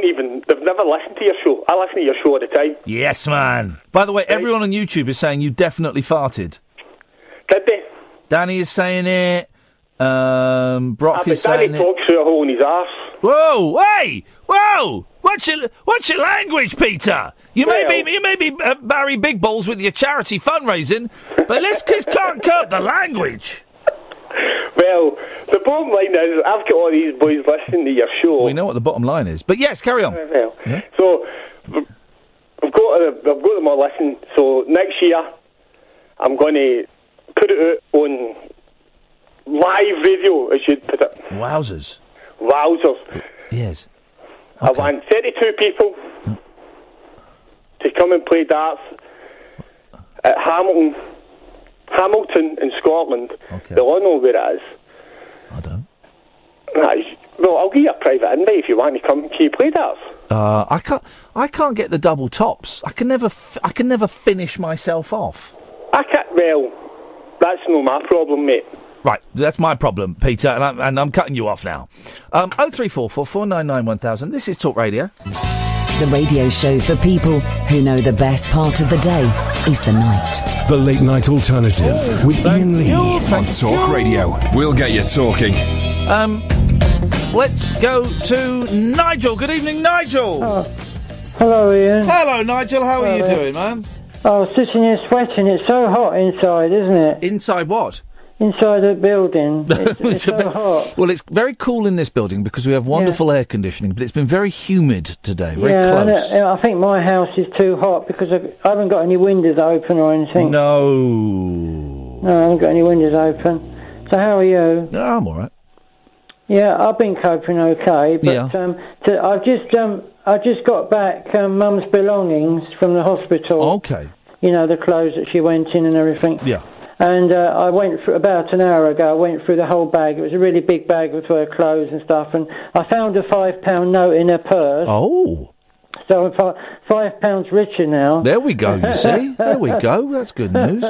listened to your show. I listen to your show all the time. Yes, man. By the way, everyone on YouTube is saying you definitely farted. Did they? Danny is saying it. Brock is saying it. Danny talks through a hole in his arse. Whoa, hey! Whoa! What's your language, Peter? You may be Barry Big Balls with your charity fundraising, but let's can't curb the language. Well, the bottom line is, I've got all these boys listening to your show. We know what the bottom line is, but yes, carry on. Well, yeah. So, I've got them all listening, so next year, I'm going to put it out on live radio, as you'd put it. Wowzers. Yes. Okay. I want 32 people to come and play darts at Hamilton in Scotland. Okay. They'll all know where it is. I don't. Well, I'll give you a private invite if you want to come. Can you play darts? I can't get the double tops. I can never finish myself off. I can't. Well, that's not my problem, mate. Right, that's my problem, Peter, and I'm cutting you off now. 03444991000. This is Talk Radio. The radio show for people who know the best part of the day is the night. The Late Night Alternative with Iain Lee on Talk Radio. We'll get you talking. Let's go to Nigel. Good evening, Nigel. Oh, hello, Iain. Hello, Nigel. How are you doing, man? Oh, sitting here sweating. It's so hot inside, isn't it? Inside what? Inside a building. It's so hot. Well, it's very cool in this building because we have wonderful air conditioning, but it's been very humid today, very close. Yeah, I think my house is too hot because I haven't got any windows open or anything. No, I haven't got any windows open. So how are you? No, I'm all right. Yeah, I've been coping okay, but I just got back Mum's belongings from the hospital. Okay. You know, the clothes that she went in and everything. Yeah. And I went through, about an hour ago, I went through the whole bag. It was a really big bag with her clothes and stuff. And I found a £5 note in her purse. Oh. So I'm £5 richer now. There we go, you see. There we go. That's good news.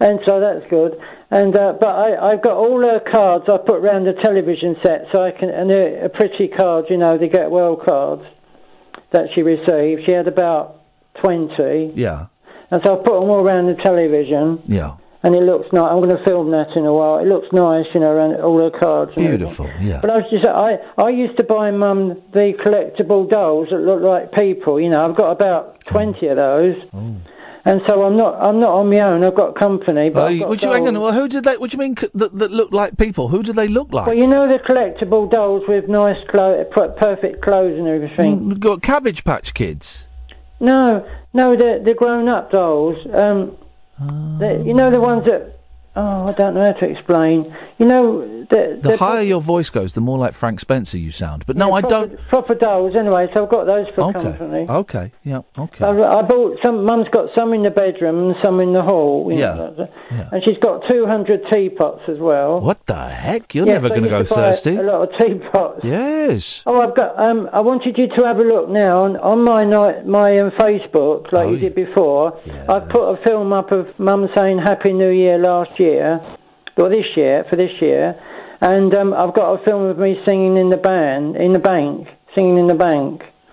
And so that's good. And but I've got all her cards I put round the television set so I can, and they're a pretty card, you know, the Get Well cards that she received. She had about 20. Yeah. And so I put them all round the television. Yeah. And it looks nice. I'm going to film that in a while. It looks nice, you know, around all her cards. Beautiful, yeah. But I was just, I used to buy Mum the collectible dolls that look like people. You know, I've got about 20 of those, and so I'm not on my own. I've got company. But hang on? Well, who did they? What do you mean that look like people? Who do they look like? Well, you know, the collectible dolls with nice clothes, perfect clothes, and everything. Got Cabbage Patch Kids. No, the grown-up dolls. You know the ones that... Oh, I don't know how to explain. You know, The higher your voice goes, the more like Frank Spencer you sound. But no, yeah, proper, I don't... Proper dolls, anyway, so I've got those for company. Okay, yeah, okay. I bought some... Mum's got some in the bedroom and some in the hall. You know, and she's got 200 teapots as well. What the heck? You're never going to go thirsty. A lot of teapots. Yes. Oh, I've got... I wanted you to have a look now on my Facebook, like you did before. Yes. I've put a film up of Mum saying Happy New Year last year, or this year, for this year. And I've got a film of me singing in the bank.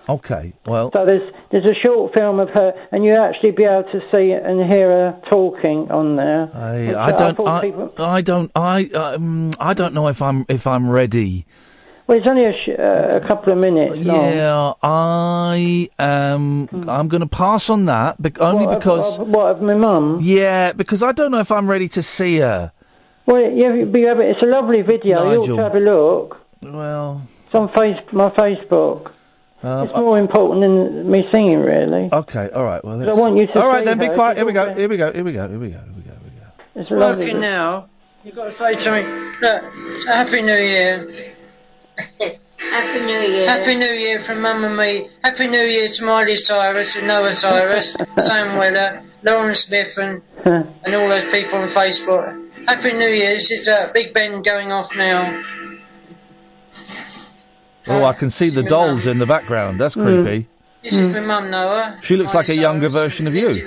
Okay, well... So there's a short film of her, and you'll actually be able to see and hear her talking on there. I don't know if I'm ready. Well, it's only a couple of minutes long. Yeah, I'm going to pass on that, because... What, of my mum? Yeah, because I don't know if I'm ready to see her. Well, it's a lovely video. Nigel. You ought to have a look. Well... It's on my Facebook. It's more important than me singing, really. Okay, all right, well... I want you to... All right, then, be quiet. Here we go. It's lovely. Working now. You've got to say to me, look, Happy New Year. Happy New Year. Happy New Year from Mum and me. Happy New Year to Miley Cyrus and Noah Cyrus, Sam Weller, Lauren Smith and all those people on Facebook. Happy New Year. This is Big Ben going off now. Oh, I can see the dolls in the background. That's creepy. This is my mum, Noah. She looks like a younger version of you.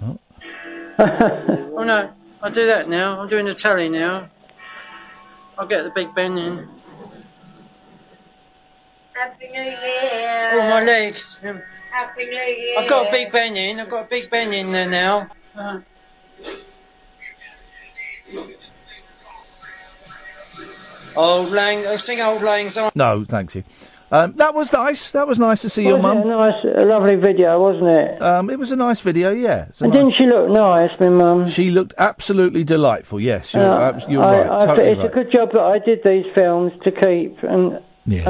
Oh, no. I'll do that now. I'm doing the telly now. I'll get the Big Ben in. Happy New Year. Oh, my legs. Happy New Year. I've got a Big Ben in there now. Old Lang. I sing Old Lang Syne. No, thank you. That was nice. That was nice to see your mum. A lovely video, wasn't it? It was a nice video, yeah. Didn't she look nice, my mum? She looked absolutely delightful, yes. You're right. Totally it's right. A good job that I did these films to keep. And, yes.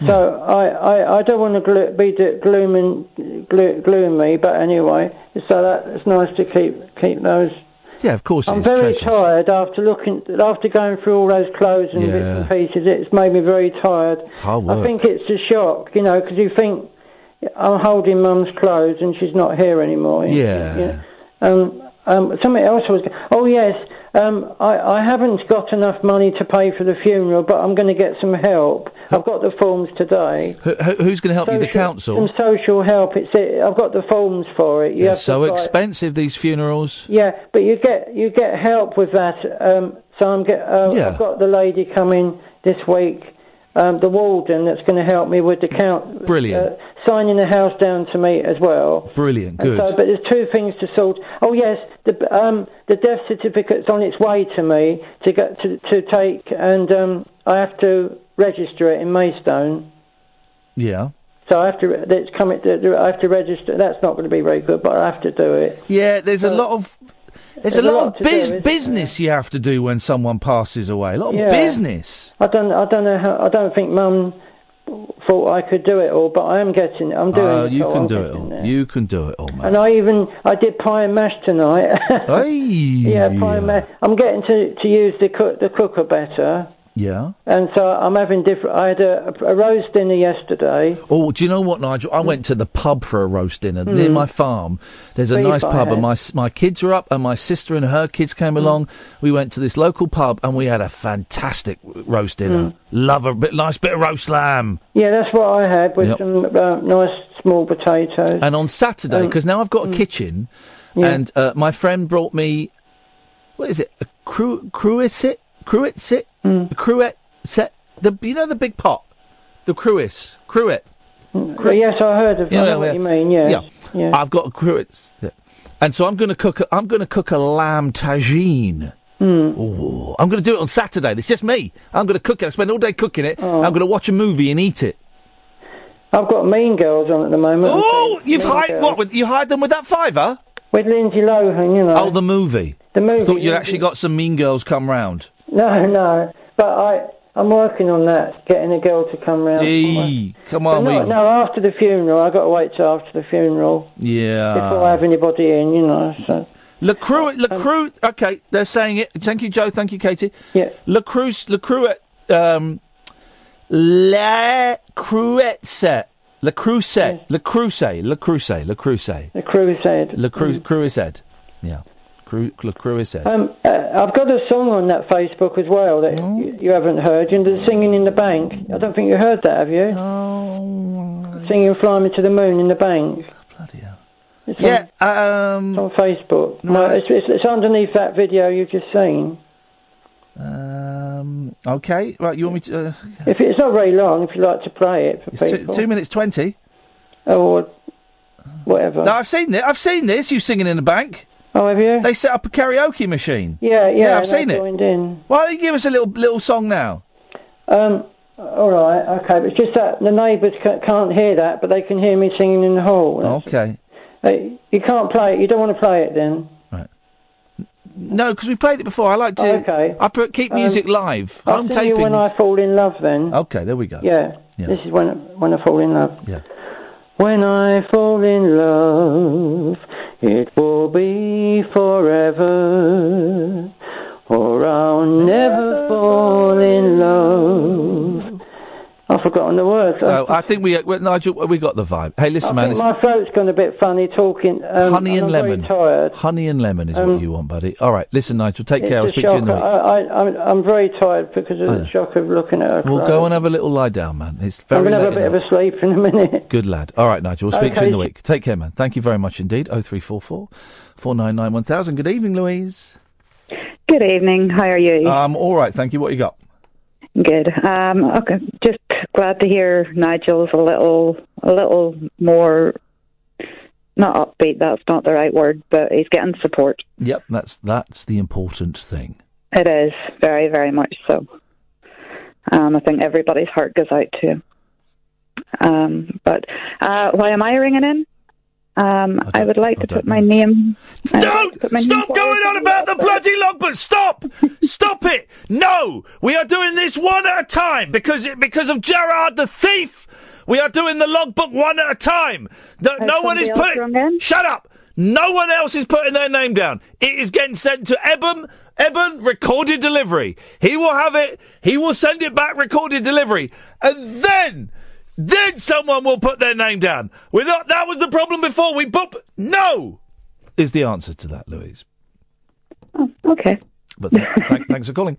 So I don't want to be gloomy, but anyway, so it's nice to keep those. Yeah, of course. I'm very tired after going through all those clothes and bits and pieces. It's made me very tired. It's hard work. I think it's a shock, you know, because you think I'm holding Mum's clothes and she's not here anymore. Yeah. You know? Something else was. Oh yes. I haven't got enough money to pay for the funeral, but I'm going to get some help. I've got the forms today. Who's going to help you? The council? Some social help. I've got the forms for it. They're so expensive, these funerals. Yeah, but you get help with that. I've got the lady coming this week, the warden that's going to help me with the count. Brilliant. Signing the house down to me as well. Brilliant, good. But there's two things to sort. Oh yes, the death certificate's on its way to me to take, and I have to register it in Maidstone. Yeah. So I have to. It's coming. I have to register. That's not going to be very good, but I have to do it. Yeah, there's a lot of. There's a lot of business you have to do when someone passes away. A lot of business. I don't know how. I don't think Mum thought I could do it all, but I'm doing it all. You can do it all, man. And I did pie and mash tonight. Hey. Yeah, pie and mash. I'm getting to use the cooker better. Yeah. And so I'm having different... I had a roast dinner yesterday. Oh, do you know what, Nigel? I went to the pub for a roast dinner near my farm. There's a nice pub, and my kids were up, and my sister and her kids came along. We went to this local pub, and we had a fantastic roast dinner. Love nice bit of roast lamb. Yeah, that's what I had, with some nice small potatoes. And on Saturday, because now I've got a kitchen, and my friend brought me... What is it? A Creuset? Creuset. You know the big pot? The Creuset. Yes, I heard of it. I know what you mean, yes. I've got a Creuset. And so I'm going to cook a lamb tagine. Ooh, I'm going to do it on Saturday. It's just me. I'm going to cook it. I spend all day cooking it. Oh. I'm going to watch a movie and eat it. I've got Mean Girls on at the moment. Oh, you've hired... What, you hired them with that fiver? With Lindsay Lohan, you know. Oh, the movie. I thought you'd actually got some Mean Girls come round. No, but I'm working on that, getting a girl to come round. Hey, come on, after the funeral, I've got to wait till after the funeral. Yeah. Before I have anybody in, you know. So. Le Creuset, okay, they're saying it. Thank you, Joe. Thank you, Katie. Yeah. Le Creuset. Yeah. Le Creuset. I've got a song on that Facebook as well that you haven't heard. You know, the singing in the bank. I don't think you heard that, have you? Oh. Singing "Fly Me to the Moon" in the bank. Bloody hell. It's it's on Facebook. No, it's underneath that video you've just seen. Okay. Right. You want me to? If it's not very long, if you like to play it for it's people. 2 minutes 20. Or whatever. No, I've seen this. You singing in the bank. Oh, have you? They set up a karaoke machine. Yeah, I've seen it. In. Why don't you give us a little song now? All right, okay. It's just that the neighbours can't hear that, but they can hear me singing in the hall. Okay. You can't play it. You don't want to play it then. Right. No, because we played it before. I like to. Oh, okay. I put keep music live. Home taping. When I fall in love, then. Okay, there we go. Yeah. This is when I fall in love. Yeah. When I fall in love, it will be forever, or I'll never fall in love. I've forgotten the words. Oh, I think Nigel, we got the vibe. Hey, listen, man. My throat's gone a bit funny talking. Honey and lemon. I'm very tired. Honey and lemon is what you want, buddy. All right, listen, Nigel, take care. I'll speak to you in the week. I'm very tired because of the shock of looking at her. We'll go and have a little lie down, man. It's very late. I'm going to have a bit of a sleep in a minute. Good lad. All right, Nigel, we'll speak to you in the week. Take care, man. Thank you very much indeed. 0344 499 1000. Good evening, Louise. Good evening. How are you? I'm all right, thank you. What you got? Good. Okay. Just glad to hear Nigel's a little more, not upbeat, that's not the right word, but he's getting support. Yep, that's the important thing. It is, very, very much so. I think everybody's heart goes out to him. But why am I ringing in? I would like to put my name. Don't! Stop going on about the bloody logbook! Stop! Stop it! No! We are doing this one at a time because of Gerard the thief. We are doing the logbook one at a time. No one is putting. Shut up! No one else is putting their name down. It is getting sent to Eben. Eben, recorded delivery. He will have it. He will send it back, recorded delivery, and then. Then someone will put their name down. That was the problem before. We booked. No! Is the answer to that, Louise. Oh, okay. But thanks for calling.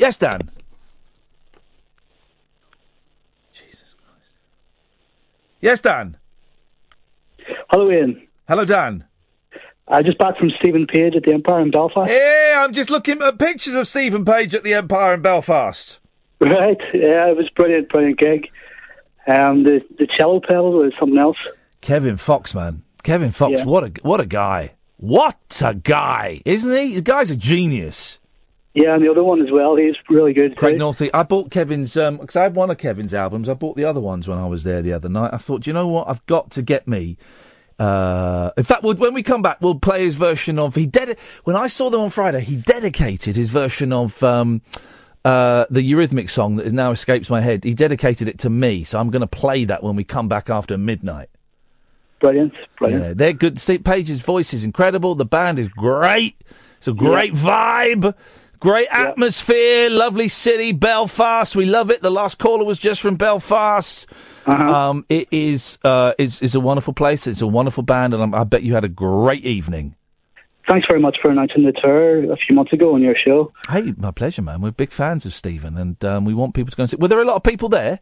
Yes, Dan. Jesus Christ. Yes, Dan. Hello, Ian. Hello, Dan. I'm just back from Stephen Page at the Empire in Belfast. Yeah, I'm just looking at pictures of Stephen Page at the Empire in Belfast. Right, yeah, it was brilliant gig. The cello pedal was something else. Kevin Fox, man. Kevin Fox, yeah. What a guy. What a guy, isn't he? The guy's a genius. Yeah, and the other one as well, he's really good. Craig Northey. I bought Kevin's, because I had one of Kevin's albums, I bought the other ones when I was there the other night. I thought, you know what, I've got to get me... in fact, when we come back, we'll play his version of... When I saw them on Friday, he dedicated his version of... the Eurythmics song that now escapes my head. He dedicated it to me, so I'm going to play that when we come back after midnight. Brilliant. Yeah, they're good. Steve Page's voice is incredible. The band is great. It's a great vibe, great atmosphere, lovely city, Belfast. We love it. The last caller was just from Belfast. Uh-huh. It is a wonderful place. It's a wonderful band, and I bet you had a great evening. Thanks very much for announcing the tour a few months ago on your show. Hey, my pleasure, man. We're big fans of Stephen, and we want people to go and see. Were there a lot of people there?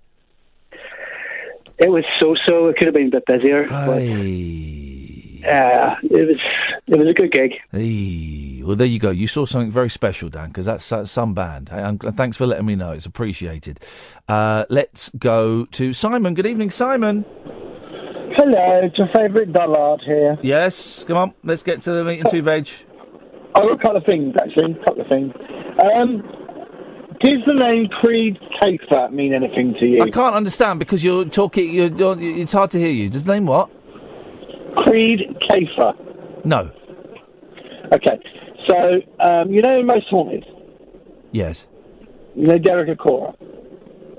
It was so. It could have been a bit busier. It was a good gig. Hey. Well, there you go. You saw something very special, Dan, because that's some band. Hey, thanks for letting me know. It's appreciated. Let's go to Simon. Good evening, Simon. Hello, it's your favourite dullard here. Yes, come on, let's get to the meat and two veg. I've got a couple of things. Does the name Creed Kafer mean anything to you? I can't understand because you're talking, it's hard to hear you. Does the name what? Creed Kafer. No. Okay, so, you know Most Haunted? Yes. You know Derek Acora?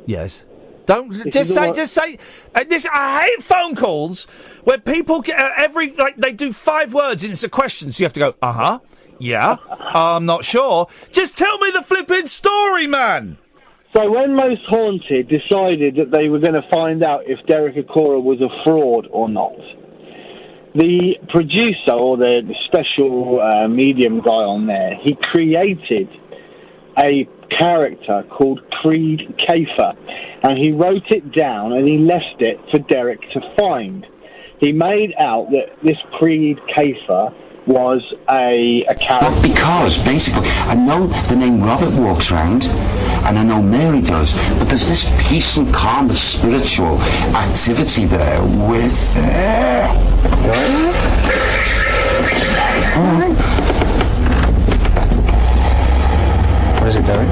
Yes. Don't just say. I hate phone calls where people get they do 5 words and it's a question, so you have to go, yeah, I'm not sure. Just tell me the flipping story, man. So when Most Haunted decided that they were going to find out if Derek Acora was a fraud or not, the producer or the special medium guy on there, he created a character called Creed Kafer, and he wrote it down and he left it for Derek to find. He made out that this Creed Kafer was a character. Because, basically, I know the name Robert walks round, and I know Mary does, but there's this peace and calm of spiritual activity there with... What is it, Derek?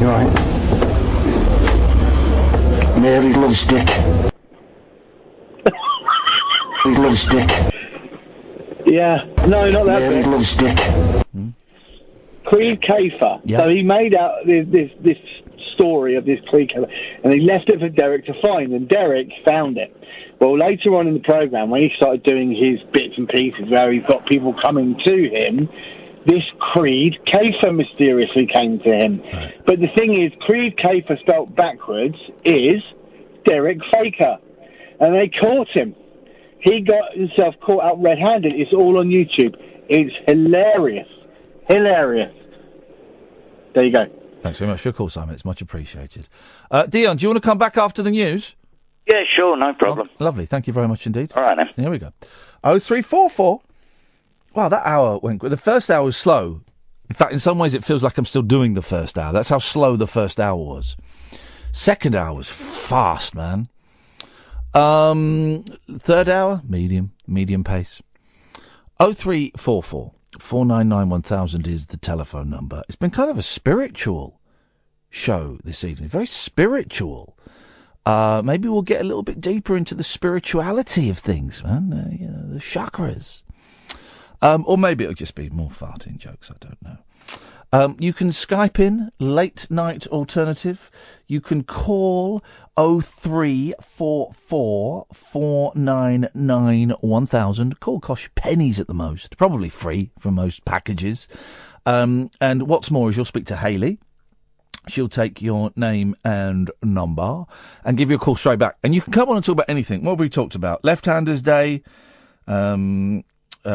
You alright? Mary loves Dick. He loves Dick. Yeah, no, not that. Mary loves Dick. Creed Kafer. Yep. So he made out this story of this Creed Kafer, and he left it for Derek to find, and Derek found it. Well, later on in the programme, when he started doing his bits and pieces where he's got people coming to him, this Creed Kafer mysteriously came to him. Right. But the thing is, Creed Kafer spelt backwards is Derek Faker, and they caught him. He got himself caught out red-handed. It's all on YouTube. It's hilarious. Hilarious. There you go. Thanks very much for your call, Simon. It's much appreciated. Dion, do you want to come back after the news? Yeah, sure. No problem. Oh, lovely. Thank you very much indeed. All right, then. Here we go. 0344. Wow, that hour went... The first hour was slow. In fact, in some ways, it feels like I'm still doing the first hour. That's how slow the first hour was. Second hour was fast, man. Third hour, medium pace. 0344 499 1000 is the telephone number. It's been kind of a spiritual show this evening, very spiritual. Maybe we'll get a little bit deeper into the spirituality of things, man. You know, the chakras. Or maybe it'll just be more farting jokes, I don't know. You can Skype in, late night alternative. You can call 0344 499 1000. Call costs pennies at the most, probably free for most packages. And what's more is you'll speak to Hayley. She'll take your name and number and give you a call straight back. And you can come on and talk about anything. What have we talked about? Left-Handers Day, Brian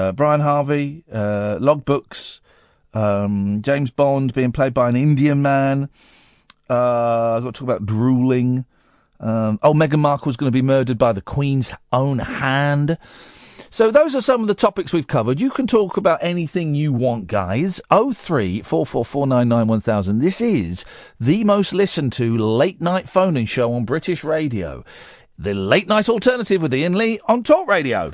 Harvey, logbooks. James Bond being played by an Indian man. I've got to talk about drooling. Meghan Markle was going to be murdered by the Queen's own hand. So those are some of the topics we've covered. You can talk about anything you want, guys. 034449911000. This is the most listened to late night phone-in show on British radio. The Late Night Alternative with Iain Lee on Talk Radio.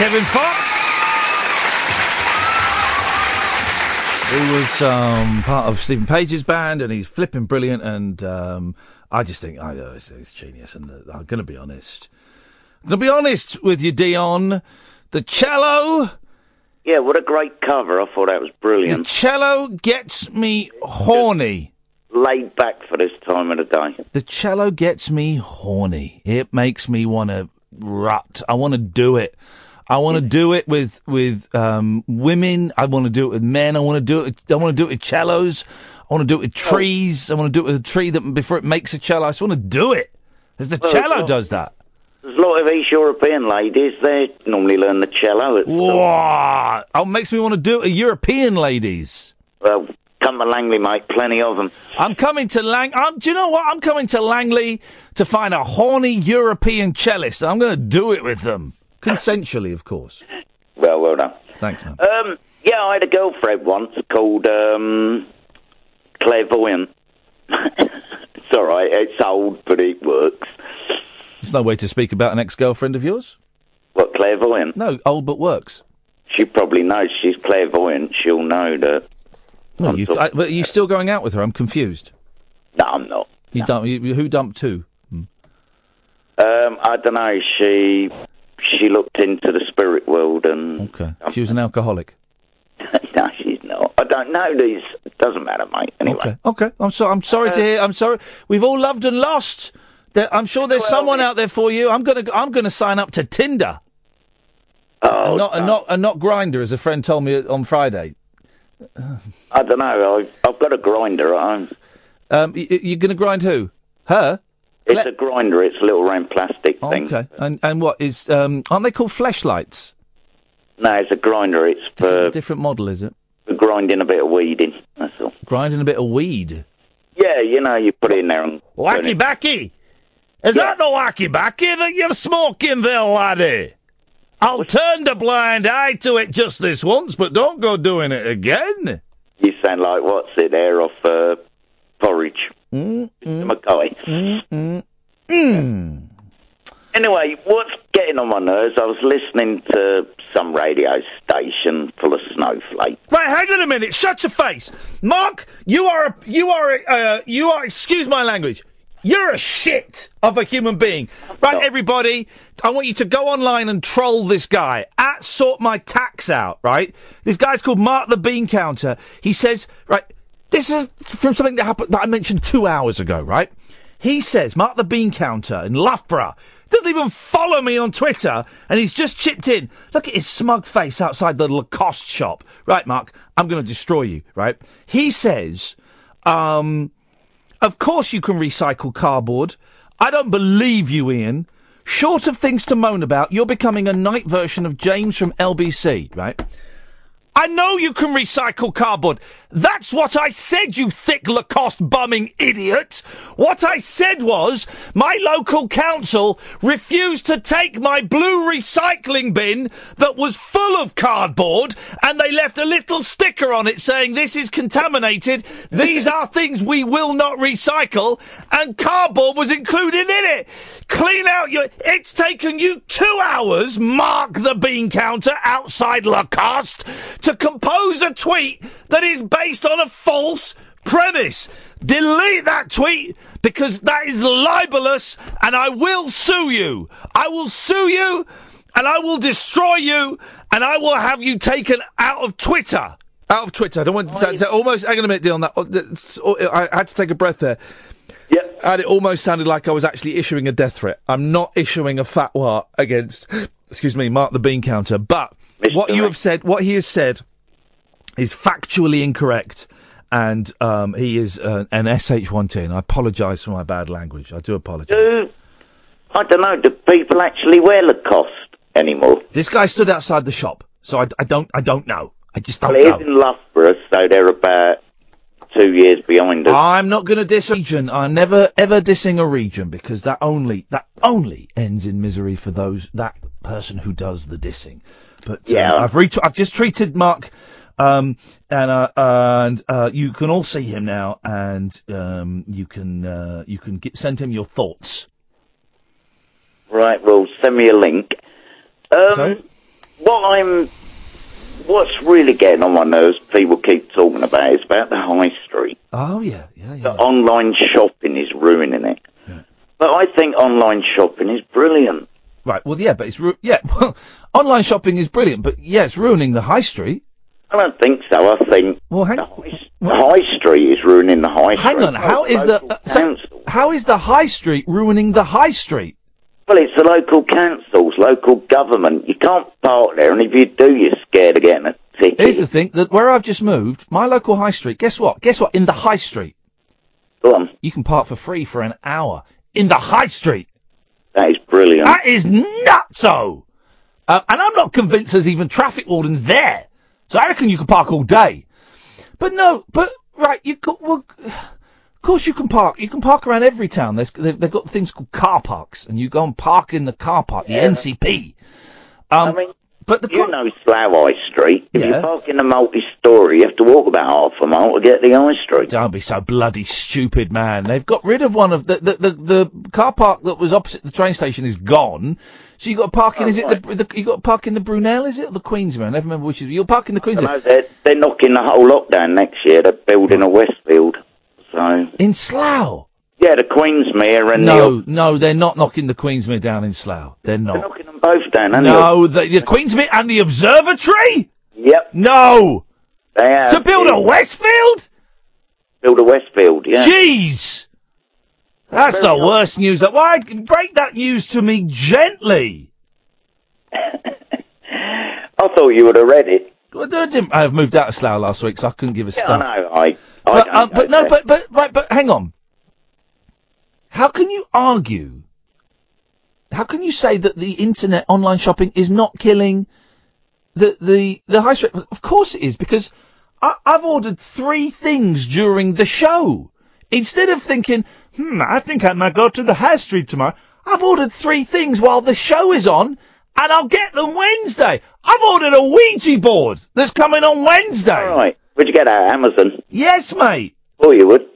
Kevin Fox, who was part of Stephen Page's band, and he's flipping brilliant. And I just think it's genius. And I'm going to be honest. I'm going to be honest with you, Dion. The cello. Yeah, what a great cover. I thought that was brilliant. The cello gets me horny. Just laid back for this time of the day. The cello gets me horny. It makes me want to rut. I want to do it. I want to do it with women. I want to do it with men. I want to do it with cellos. I want to do it with trees. I want to do it with a tree that before it makes a cello. I just want to do it. Because the cello does that. There's a lot of East European ladies. They normally learn the cello. Wow! Oh, makes me want to do it. European ladies. Well, come to Langley, mate. Plenty of them. I'm coming to Langley. Do you know what? I'm coming to Langley to find a horny European cellist. I'm going to do it with them. Consensually, of course. Well done. Thanks, man. Yeah, I had a girlfriend once called Clairvoyant. It's all right. It's old, but it works. There's no way to speak about an ex-girlfriend of yours? What, clairvoyant? No, old but works. She probably knows she's clairvoyant. She'll know that. No, but are you still going out with her? I'm confused. No, I'm not. You dumped, who dumped who? I don't know. She looked into the spirit world and... Okay. She was an alcoholic? No, she's not. I don't know these. It doesn't matter, mate. Anyway. Okay. I'm sorry to hear. I'm sorry. We've all loved and lost... I'm sure there's someone out there for you. I'm gonna sign up to Tinder. Oh, and not Grindr, as a friend told me on Friday. I don't know. I've got a Grindr at home. You're gonna grind who? Her? It's a Grindr. It's a little round plastic thing. Okay. And what is? Aren't they called fleshlights? No, it's a Grindr. It's for a different model, is it? For grinding a bit of weed in. That's all. Grinding a bit of weed. Yeah, you know, you put it in there and wacky backy. Is that the wacky-backy that you're smoking there, laddie? I'll turn the blind eye to it just this once, but don't go doing it again. You sound like what's it there off porridge. Mackay. Anyway, what's getting on my nerves, I was listening to some radio station full of snowflakes. Right, hang on a minute. Shut your face. Mark, you are, excuse my language. You're a shit of a human being. Right, everybody, I want you to go online and troll this guy. At Sort My Tax Out, right? This guy's called Mark the Bean Counter. He says, right, this is from something that happened that I mentioned 2 hours ago, right? He says, Mark the Bean Counter in Loughborough doesn't even follow me on Twitter, and he's just chipped in. Look at his smug face outside the Lacoste shop. Right, Mark, I'm going to destroy you, right? He says, of course you can recycle cardboard. I don't believe you, Ian. Short of things to moan about, you're becoming a night version of James from LBC, right? I know you can recycle cardboard. That's what I said, you thick Lacoste bumming idiot. What I said was, my local council refused to take my blue recycling bin that was full of cardboard, and they left a little sticker on it saying, this is contaminated, these are things we will not recycle, and cardboard was included in it. Clean out your... It's taken you 2 hours, Mark the Bean Counter, outside Lacoste, to compose a tweet that is based on a false premise. Delete that tweet, because that is libelous, and I will sue you. I will sue you, and I will destroy you, and I will have you taken out of Twitter. Out of Twitter. I don't want to almost... Hang on a minute, Dion. I had to take a breath there. Yep. And it almost sounded like I was actually issuing a death threat. I'm not issuing a fatwa against, excuse me, Mark the Bean Counter, but... what he has said is factually incorrect, and he is an SH1T, and I apologise for my bad language. I do apologise. I don't know, do people actually wear Lacoste anymore? This guy stood outside the shop, so I don't know. I just don't know. It is in Loughborough, so they're about 2 years behind us. I'm not going to diss a region. I'm never, ever dissing a region, because that only ends in misery for that person who does the dissing. But yeah. I've just treated Mark, and you can all see him now, and you can send him your thoughts. Right, well, send me a link. What's really getting on my nerves, people keep talking about, is about the high street. Oh, yeah. The online shopping is ruining it. Yeah. But I think online shopping is brilliant. Right, well, yeah, but it's... online shopping is brilliant, but, yeah, it's ruining the high street. I don't think so. I think the high street is ruining the high street. Hang on, how is the high street ruining the high street? Well, it's the local councils, local government. You can't park there, and if you do, you're scared of getting a ticket. Here's the thing, that where I've just moved, my local high street, guess what, in the high street? Go on. You can park for free for an hour. In the high street! That is brilliant. That is nutso! And I'm not convinced there's even traffic wardens there. So I reckon you can park all day. But no, of course you can park. You can park around every town. They've got things called car parks, and you go and park in the car park, the NCP. I mean, but Slough High Street. If you park in a multi-storey, you have to walk about half a mile to get the High Street. Don't be so bloody stupid, man. They've got rid of one of the car park that was opposite the train station is gone. So you got to park in. You got to park in the Brunel? Is it or the Queensmere? I never remember which is. You're parking the Queensmere. No, they're knocking the whole lot down next year. They're building a Westfield. So. In Slough? Yeah, the Queensmere and No, they're not knocking the Queensmere down in Slough. They're not. They're knocking them both down, aren't they? No, the Queensmere and the Observatory? Yep. No! They have. To build a Westfield? Build a Westfield, yeah. Jeez! That's the worst news. Why? Break that news to me gently. I thought you would have read it. I've moved out of Slough last week, so I couldn't give a stuff. I know. But hang on. How can you argue? How can you say that the internet online shopping is not killing the high street? Of course it is, because I've ordered 3 things during the show. Instead of thinking, I think I might go to the high street tomorrow, I've ordered 3 things while the show is on. And I'll get them Wednesday. I've ordered a Ouija board that's coming on Wednesday. All right. Would you get that at Amazon? Yes, mate. Oh, you would.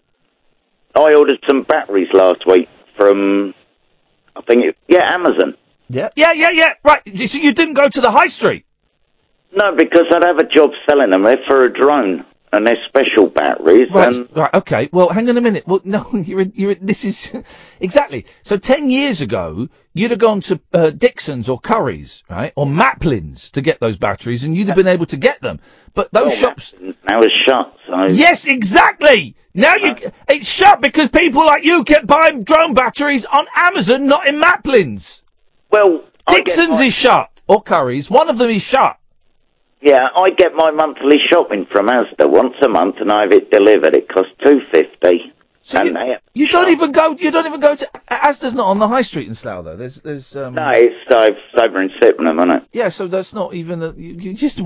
I ordered some batteries last week from, I think, Amazon. Yeah. Right. So you didn't go to the high street? No, because I'd have a job selling them. They're for a drone, and they're special batteries. Right. Okay. Well, hang on a minute. Well, no, this is exactly. So 10 years ago, you'd have gone to Dixon's or Curry's, right, or Maplin's to get those batteries, and you'd have been able to get them. But those shops now is shut. So yes, exactly. Now it's shut because people like you kept buying drone batteries on Amazon, not in Maplin's. Well, Dixon's is shut or Curry's. One of them is shut. Yeah, I get my monthly shopping from Asda once a month, and I have it delivered. It costs $2.50. So and you don't even go to Asda's. Not on the high street in Slough, though. No, it's over in Sydenham, isn't it? Yeah, so that's not even. You're just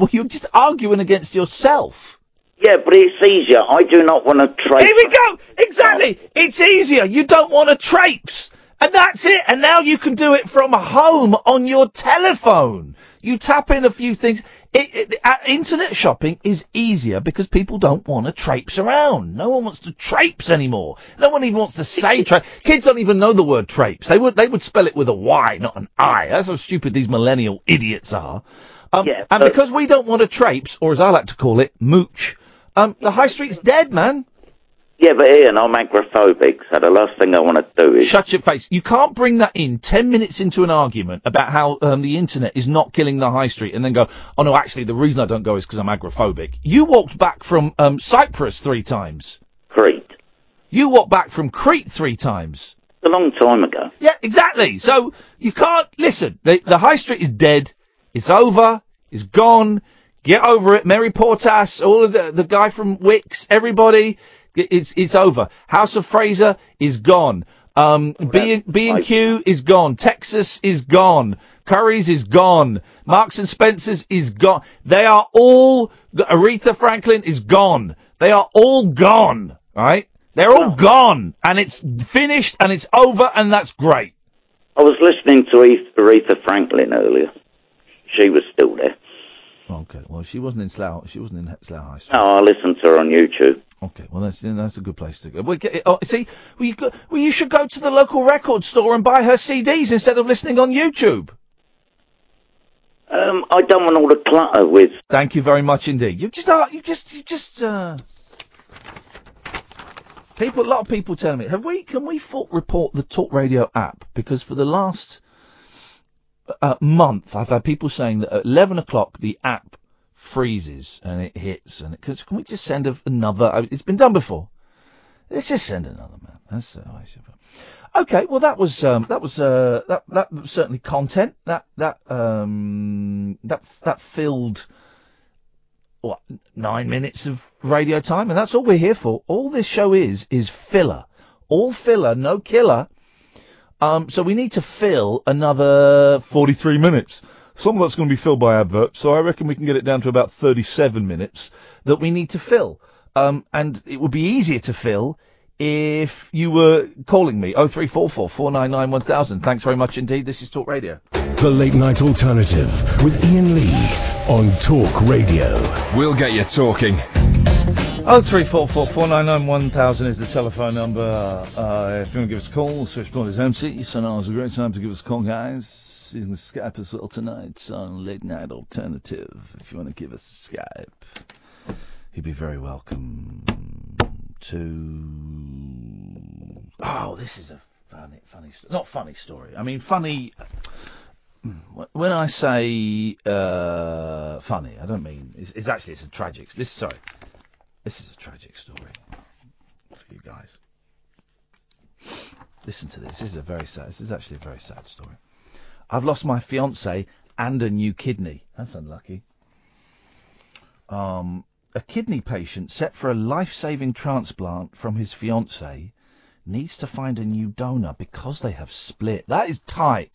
arguing against yourself. Yeah, but it's easier. I do not want to traipse. Here we go. Exactly. It's easier. You don't want to traipse. And that's it. And now you can do it from home on your telephone. You tap in a few things. Internet shopping is easier because people don't want to traipse around. No one wants to traipse anymore. No one even wants to say traipse. Kids don't even know the word traipse. They would spell it with a Y, not an I. That's how stupid these millennial idiots are. And because we don't want to traipse, or as I like to call it, mooch, the high street's dead, man. Yeah, but Ian, I'm agoraphobic, so the last thing I want to do is... Shut your face. You can't bring that in 10 minutes into an argument about how the internet is not killing the high street and then go, oh, no, actually, the reason I don't go is because I'm agoraphobic. You walked back from Cyprus 3 times. Crete. You walked back from Crete 3 times. A long time ago. Yeah, exactly. So you can't... Listen, the high street is dead. It's over. It's gone. Get over it. Mary Portas, all of the guy from Wix, everybody... It's over. House of Fraser is gone. B&Q is gone. Texas is gone. Curry's is gone. Marks and Spencer's is gone. They are all... Aretha Franklin is gone. They are all gone. Right? They're all gone. And it's finished and it's over and that's great. I was listening to Aretha Franklin earlier. She was still there. Okay, well, she wasn't in Slough. She wasn't in Slough High Street. No, I listened to her on YouTube. Okay, well, that's a good place to go. You should go to the local record store and buy her CDs instead of listening on YouTube. I don't want all the clutter with. Thank you very much indeed. People, a lot of people telling me, can we fault report the Talk Radio app? Because for the last month, I've had people saying that at 11 o'clock the app freezes and it hits. And it, can we just send another? It's been done before. Let's just send another, man. That's okay. Well, that was certainly content that filled what 9 minutes of radio time, and that's all we're here for. All this show is filler, all filler, no killer. So we need to fill another 43 minutes. Some of that's going to be filled by adverts, so I reckon we can get it down to about 37 minutes that we need to fill. And it would be easier to fill if you were calling me. 0344 499 1000. Thanks very much indeed. This is Talk Radio. The Late Night Alternative with Iain Lee on Talk Radio. We'll get you talking. 0344 499 1000 is the telephone number. If you want to give us a call, switchboard is empty. So now is a great time to give us a call, guys. You can Skype as well tonight on Late Night Alternative. If you want to give us a Skype. You'd be very welcome to... Oh, this is a funny... Not funny story. I mean, funny... When I say funny, I don't mean... It's actually, it's a tragic... This is a tragic story for you guys. Listen to this. This is actually a very sad story. I've lost my fiancé and a new kidney. That's unlucky. A kidney patient set for a life-saving transplant from his fiancée needs to find a new donor because they have split. That is tight.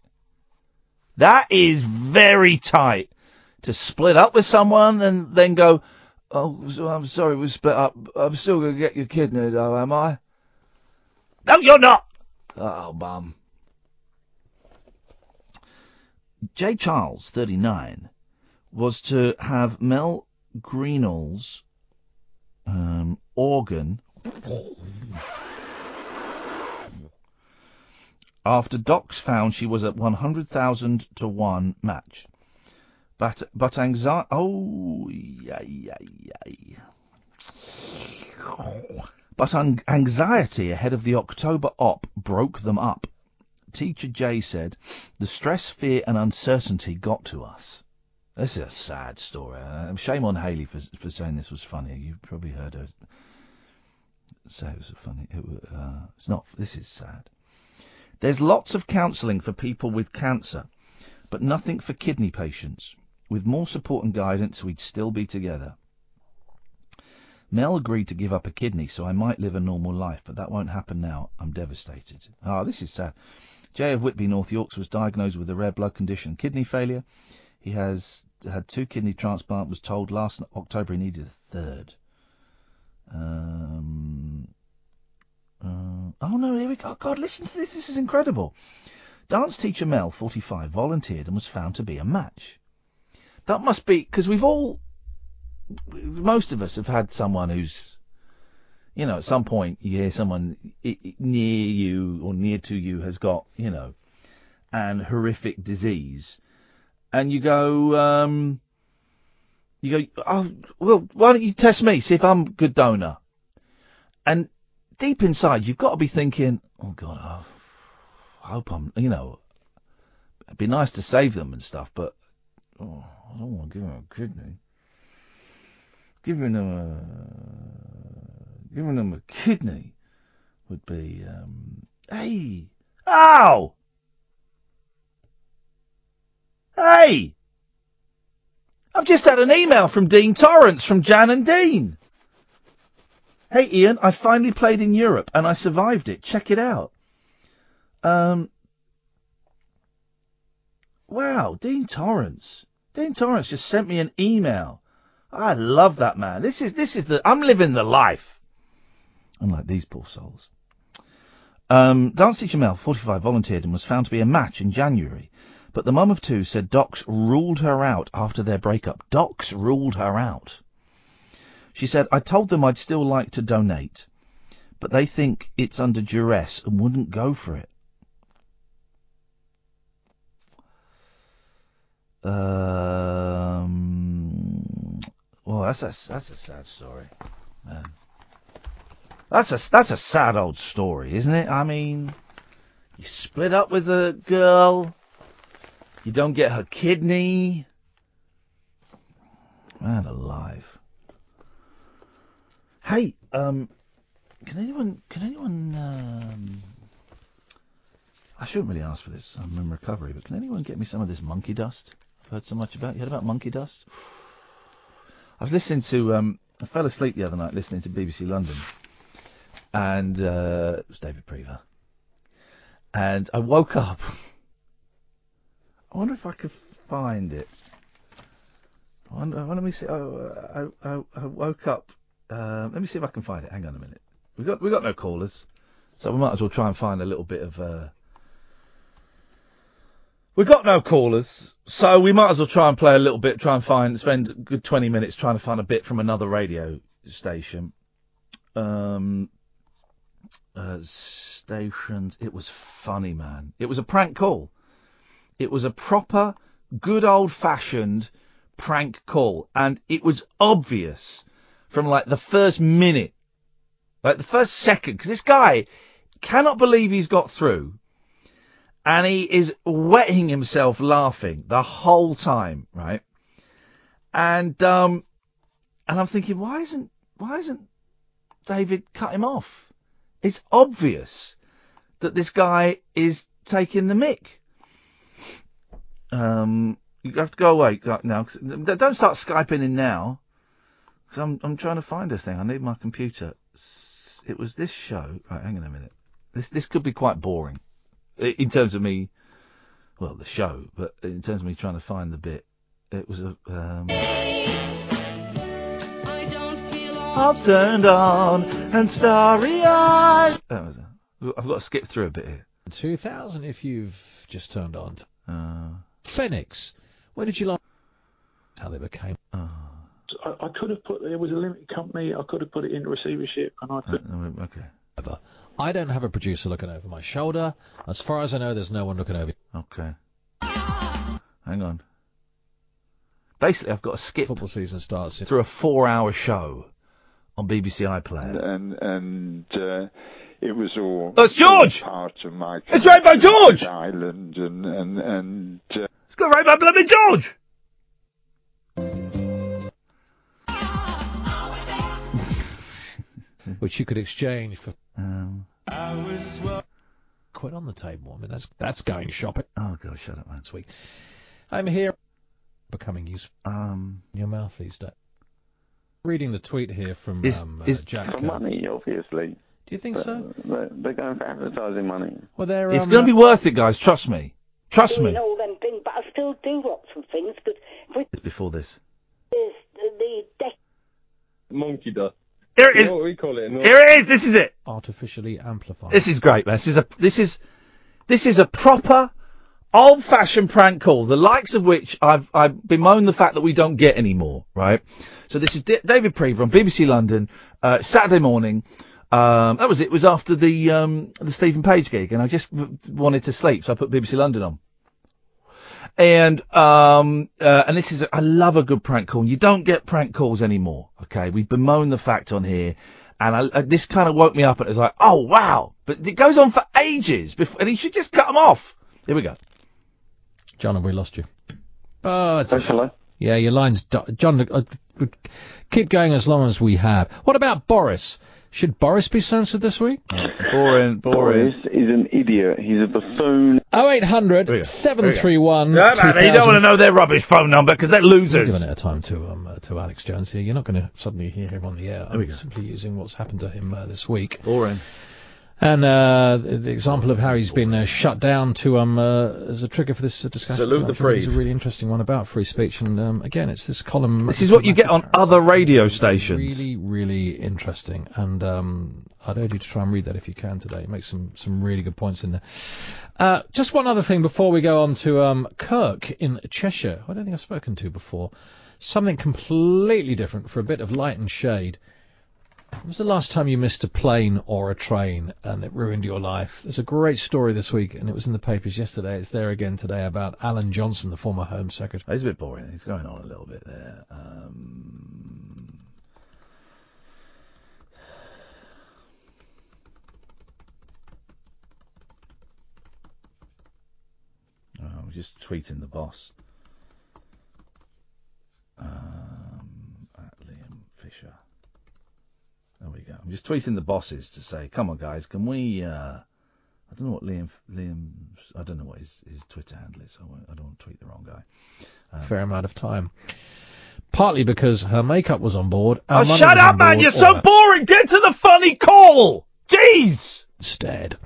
That is very tight. To split up with someone and then go, oh, I'm sorry, we split up. I'm still going to get your kidney, though, am I? No, you're not. Oh, bum. J. Charles, 39, was to have Mel... Greenall's organ after docs found she was at 100,000 to 1 match, but anxiety. Oh, yay. But anxiety ahead of the October op broke them up. Teacher Jay said, "The stress, fear, and uncertainty got to us." This is a sad story. Shame on Hayley for saying this was funny. You probably heard her say it was funny. It's not. This is sad. There's lots of counselling for people with cancer, but nothing for kidney patients. With more support and guidance, we'd still be together. Mel agreed to give up a kidney so I might live a normal life, but that won't happen now. I'm devastated. Oh, this is sad. Jay of Whitby, North Yorks, was diagnosed with a rare blood condition, kidney failure. He has had 2 kidney transplants, was told last October he needed a third. Oh, no, here we go. God, listen to this. This is incredible. Dance teacher Mel, 45, volunteered and was found to be a match. That must be... Because most of us have had someone who's... You know, at some point you hear someone near you or near to you has got, you know, an horrific disease... And you go, oh, well, why don't you test me, see if I'm a good donor? And deep inside, you've got to be thinking, oh, God, I hope I'm, you know, it'd be nice to save them and stuff, but I don't want to give them a kidney. Giving them a kidney would be, hey, ow! Hey! I've just had an email from Dean Torrance from Jan and Dean. Hey, Iain, I finally played in Europe and I survived it. Check it out. Wow, Dean Torrance. Dean Torrance just sent me an email. I love that man. I'm living the life. Unlike these poor souls. Dance teacher Mel, 45, volunteered and was found to be a match in January. But the mum of 2 said docs ruled her out after their breakup. Docs ruled her out. She said, I told them I'd still like to donate, but they think it's under duress and wouldn't go for it. Well, that's a sad story, man. That's a sad old story, isn't it? I mean, you split up with a girl, you don't get her kidney. Man alive. Hey, can anyone I shouldn't really ask for this. I'm in recovery, but can anyone get me some of this monkey dust? I've heard so much about. You heard about monkey dust? I was listening to, I fell asleep the other night listening to BBC London, and it was David Prever. And I woke up. I wonder if I could find it. Let me see. Oh, I woke up. Let me see if I can find it. Hang on a minute. We got no callers, so we might as well try and find a little bit of. We've got no callers, so we might as well try and play a little bit, spend a good 20 minutes trying to find a bit from another radio station. Stations. It was funny, man. It was a prank call. It was a proper, good old-fashioned prank call. And it was obvious from, like, the first minute, like, the first second, because this guy cannot believe he's got through. And he is wetting himself laughing the whole time, right? And I'm thinking, why isn't David cut him off? It's obvious that this guy is taking the mick. You have to go away now. Don't start Skyping in now. Cause I'm trying to find this thing. I need my computer. It was this show. Right, hang on a minute. This could be quite boring. In terms of me, well, the show, but in terms of me trying to find the bit, it was a... I don't feel I've turned on and starry-eyed. That was it. I've got to skip through a bit here. 2000 if you've just turned on. Phoenix, where did you like how they became? I could have put... It was a limited company. I could have put it into receivership, and I couldn't. Okay. I don't have a producer looking over my shoulder. As far as I know, there's no one looking over. Okay. Hang on. Basically, I've got to skip. Football season starts through a 4-hour show on BBC iPlayer. And it was all. That's George. Part of my. It's right by George. Island and it's got right by bloody George. Which you could exchange for. Quit on the table. I mean, that's going shopping. Oh god, shut up, man! It's weak. I'm here, becoming useful. In your mouth these days. Reading the tweet here from is Jack. For money, obviously. Do you think so? They're going for advertising money. Well, they're. It's going to be worth it, guys. Trust me. Trust me. All them things, but I still do lots of things. It's before this. Is the monkey dust. Here it is. What we call it. Here it is. This is it. Artificially amplified. This is great, man. This is a proper, old-fashioned prank call, the likes of which I bemoan the fact that we don't get anymore, right? So this is David Prever on BBC London, Saturday morning. That was it. It was after the Stephen Page gig, and I just wanted to sleep, so I put BBC London on. And this is, I love a good prank call. You don't get prank calls anymore. Okay. We bemoan the fact on here. And this kind of woke me up and it was like, oh wow. But it goes on for ages before, and he should just cut them off. Here we go. John, have we lost you? Oh, it's hello. Yeah, your line's done. John, keep going as long as we have. What about Boris? Should Boris be censored this week? Boring, Boris is an idiot. He's a buffoon. 0800 731 2000. You don't want to know their rubbish phone number because they're losers. We're giving it a time to Alex Jones here. You're not going to suddenly hear him on the air. I'm simply using what's happened to him this week. Boring. And the example of how he's been shut down to as a trigger for this discussion. Salute the Prev. It's a really interesting one about free speech, and again, it's this column. This is what you get on other radio stations. Really, really interesting, and I'd urge you to try and read that if you can today. It makes some really good points in there. Just one other thing before we go on to Kirk in Cheshire, who I don't think I've spoken to before. Something completely different for a bit of light and shade. When was the last time you missed a plane or a train and it ruined your life? There's a great story this week, and it was in the papers yesterday. It's there again today about Alan Johnson, the former Home Secretary. He's a bit boring. He's going on a little bit there. I'm just tweeting the boss. At Liam Fisher. There we go. I'm just tweeting the bosses to say, come on, guys, can we... I don't know what Liam's... I don't know what his Twitter handle is. I don't want to tweet the wrong guy. Fair amount of time. Partly because her makeup was on board. Oh, shut up, man! You're so boring! Get to the funny call! Jeez! Instead.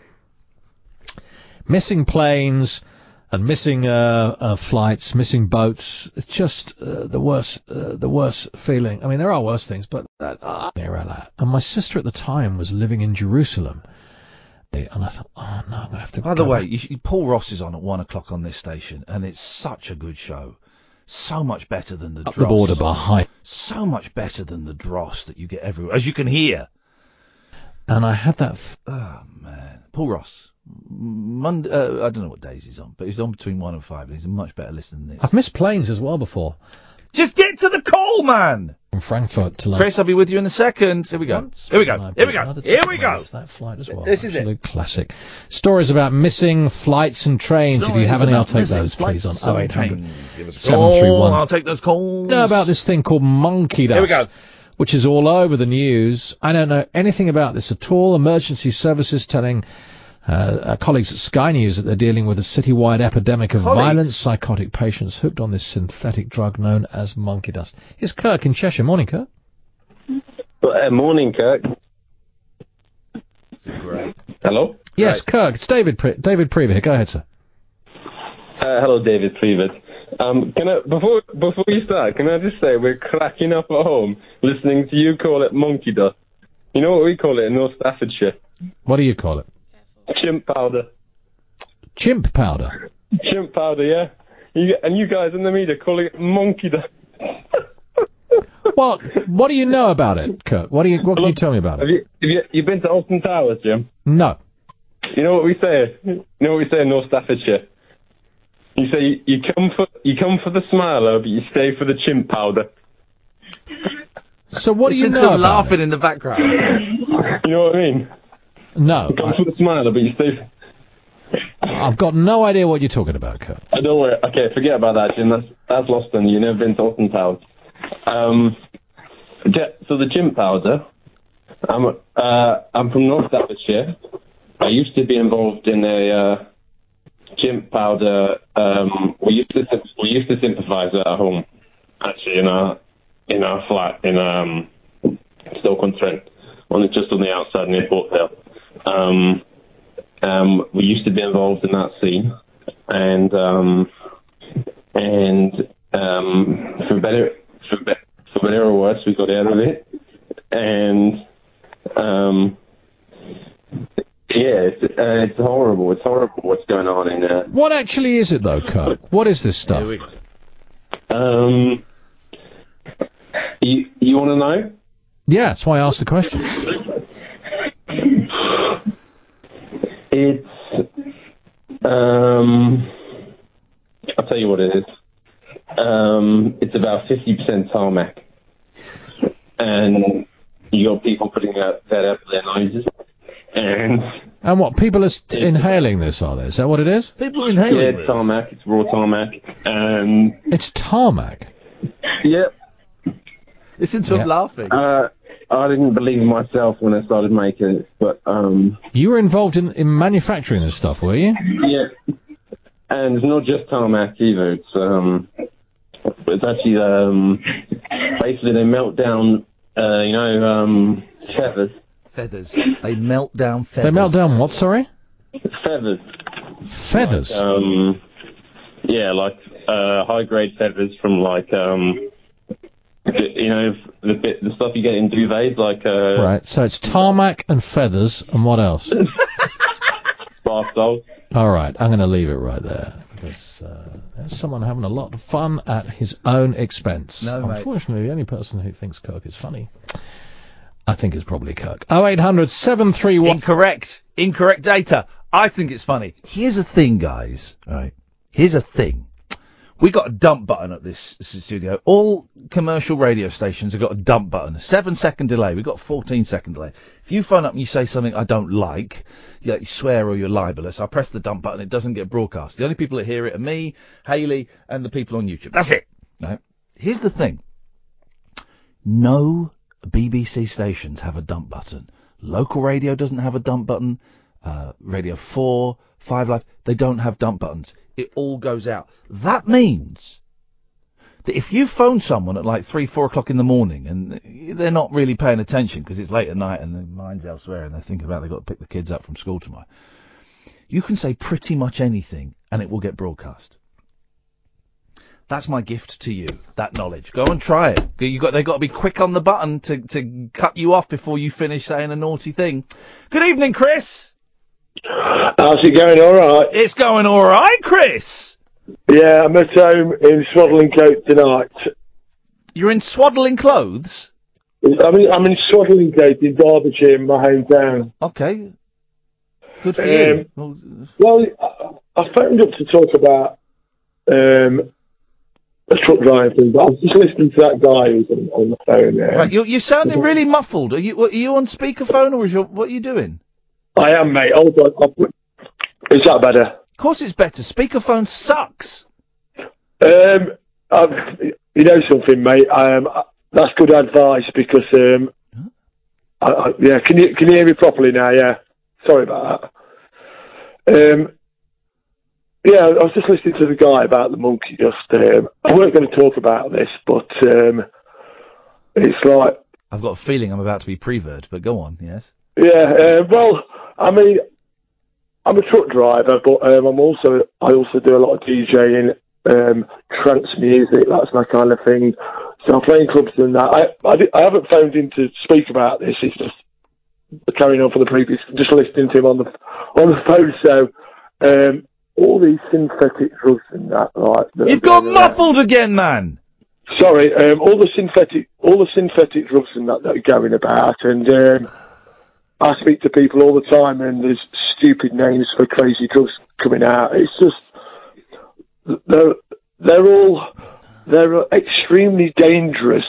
Missing planes... and missing flights, missing boats. It's just the worst feeling. I mean, there are worse things, but that... And my sister at the time was living in Jerusalem. And I thought, oh, no, I'm going to have to... By the way, Paul Ross is on at 1 o'clock on this station, and it's such a good show. So much better than the Dross. Up the border bar high. So much better than the Dross that you get everywhere, as you can hear. And I had that... oh, man. Paul Ross. Monday, I don't know what days he's on, but he's on between 1 and 5, and he's a much better listener than this. I've missed planes as well before. Just get to the call, man! From Frankfurt to London. Chris, I'll be with you in a second. Here we go. Here we go. That flight as well. This is it. Classic. Stories about missing flights and trains. Stories if you have any, I'll take those, please, on 0800 731. I'll take those calls. Know about this thing called monkey dust. Here we go. Which is all over the news. I don't know anything about this at all. Emergency services telling... our colleagues at Sky News that they're dealing with a citywide epidemic of violent psychotic patients hooked on this synthetic drug known as monkey dust. Here's Kirk in Cheshire. Morning, Kirk. Morning, Kirk. Hello? Yes, Kirk. It's David Previtt. Go ahead, sir. Hello, David Previtt. Before you start, can I just say we're cracking up at home listening to you call it monkey dust. You know what we call it in North Staffordshire? What do you call it? Chimp powder. Chimp powder? Chimp powder, yeah. And you guys in the media calling it monkey dust. Well, what do you know about it, Kurt? What can you tell me about it? Have you been to Alton Towers, Jim? No. You know what we say? You know what we say in North Staffordshire? You say you come for the smiler, but you stay for the chimp powder. So what do you know about laughing it? In the background. You know what I mean? No. I've got no idea what you're talking about, Kurt. Oh, don't worry. Okay, forget about that, Jim. That's lost on you. You've never been to Alton Towers. So the chimp powder, I'm from North Staffordshire. I used to be involved in a chimp powder. We used to sympathise at our home, actually, in our flat in Stoke-on-Trent, just on the outside near Portvale. We used to be involved in that scene, and for better or worse, we got out of it, and it's horrible. It's horrible what's going on in there. What actually is it though, Kirk? What is this stuff? You want to know? Yeah, that's why I asked the question. It's, I'll tell you what it is. It's about 50% tarmac. And you got people putting that out of their noses. And what, people are inhaling this, are they? Is that what it is? People are inhaling this? Yeah, it's tarmac. It's raw tarmac. It's tarmac? Yep. Listen to him laughing. I didn't believe myself when I started making it, but... You were involved in manufacturing this stuff, were you? Yeah. And it's not just tarmac either. It's actually... basically, they melt down, feathers. Feathers. They melt down feathers. They melt down what, sorry? Feathers. Feathers? Like, high-grade feathers from, the stuff you get in duvets, Right, so it's tarmac and feathers, and what else? Bath salts. All right, I'm going to leave it right there, because there's someone having a lot of fun at his own expense. No, unfortunately, mate. The only person who thinks Kirk is funny I think it's probably Kirk. 0800 731... Incorrect. Incorrect data. I think it's funny. Here's a thing, guys. All right. Here's a thing. We got a dump button at this studio. All commercial radio stations have got a dump button. A 7-second delay. We've got a 14-second delay. If you phone up and you say something I don't like, you swear or you're libelous, I press the dump button, it doesn't get broadcast. The only people that hear it are me, Hayley, and the people on YouTube. That's it. All right. Here's the thing. No BBC stations have a dump button. Local radio doesn't have a dump button. Radio 4, 5 Live, they don't have dump buttons. It all goes out. That means that if you phone someone at like 3, 4 o'clock in the morning and they're not really paying attention because it's late at night and their mind's elsewhere and they're thinking about they've got to pick the kids up from school tomorrow, you can say pretty much anything and it will get broadcast. That's my gift to you, that knowledge. Go and try it. They've got to be quick on the button to cut you off before you finish saying a naughty thing. Good evening, Chris. How's it going? All right. It's going all right, Chris. Yeah, I'm at home in swaddling clothes tonight. You're in swaddling clothes? I'm in swaddling clothes in Derbyshire, in my hometown. Okay. Good for you. Well, I phoned up to talk about a truck driving thing, but I was just listening to that guy who's on the phone there. Right, you're sounding really muffled. Are you on speakerphone or what are you doing? I am, mate. Hold on. Is that better? Of course it's better. Speakerphone sucks. You know something, mate? That's good advice because... yeah, can you hear me properly now? Yeah. Sorry about that. Yeah, I was just listening to the guy about the monkey. I weren't going to talk about this, but it's like... I've got a feeling I'm about to be pre-verged, but go on, yes? Yeah, well... I mean, I'm a truck driver, but I also do a lot of DJing, trance music, that's my kind of thing. So I'm playing clubs and that. I haven't phoned in to speak about this. It's just carrying on from the previous, just listening to him on the phone. So all these synthetic drugs and that, like that you've got muffled again, man. Sorry, all the synthetic drugs and that are going about, and. I speak to people all the time and there's stupid names for crazy drugs coming out. It's just, they're extremely dangerous.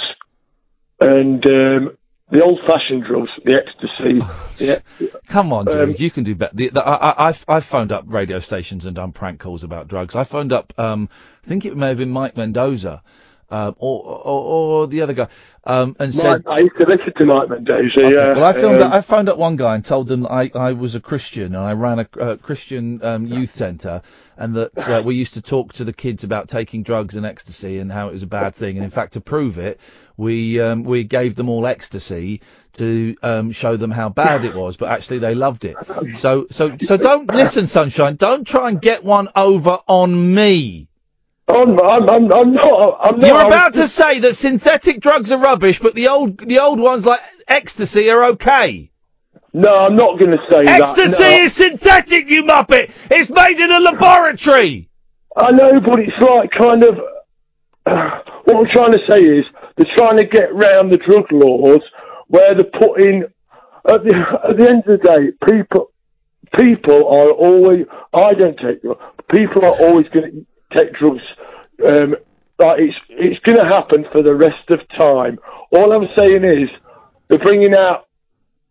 And, the old fashioned drugs, the ecstasy. Come on, dude, you can do better. I've phoned up radio stations and done prank calls about drugs. I phoned up, I think it may have been Mike Mendoza. Or the other guy, and said... I used to listen to Mike Mendoza, okay. Yeah. Well, I found out one guy and told them I was a Christian and I ran a Christian youth centre and that we used to talk to the kids about taking drugs and ecstasy and how it was a bad thing. And in fact, to prove it, we gave them all ecstasy to show them how bad it was, but actually they loved it. So don't listen, Sunshine. Don't try and get one over on me. I'm not. You're about to say that synthetic drugs are rubbish, but the old ones like ecstasy are okay. No, I'm not going to say ecstasy that. Ecstasy is synthetic, you muppet! It's made in a laboratory! I know, but it's like kind of... what I'm trying to say is, they're trying to get round the drug laws, where they're putting... At the end of the day, people are always... I don't take drugs. People are always going to... take drugs, like it's going to happen for the rest of time. All I'm saying is they're bringing out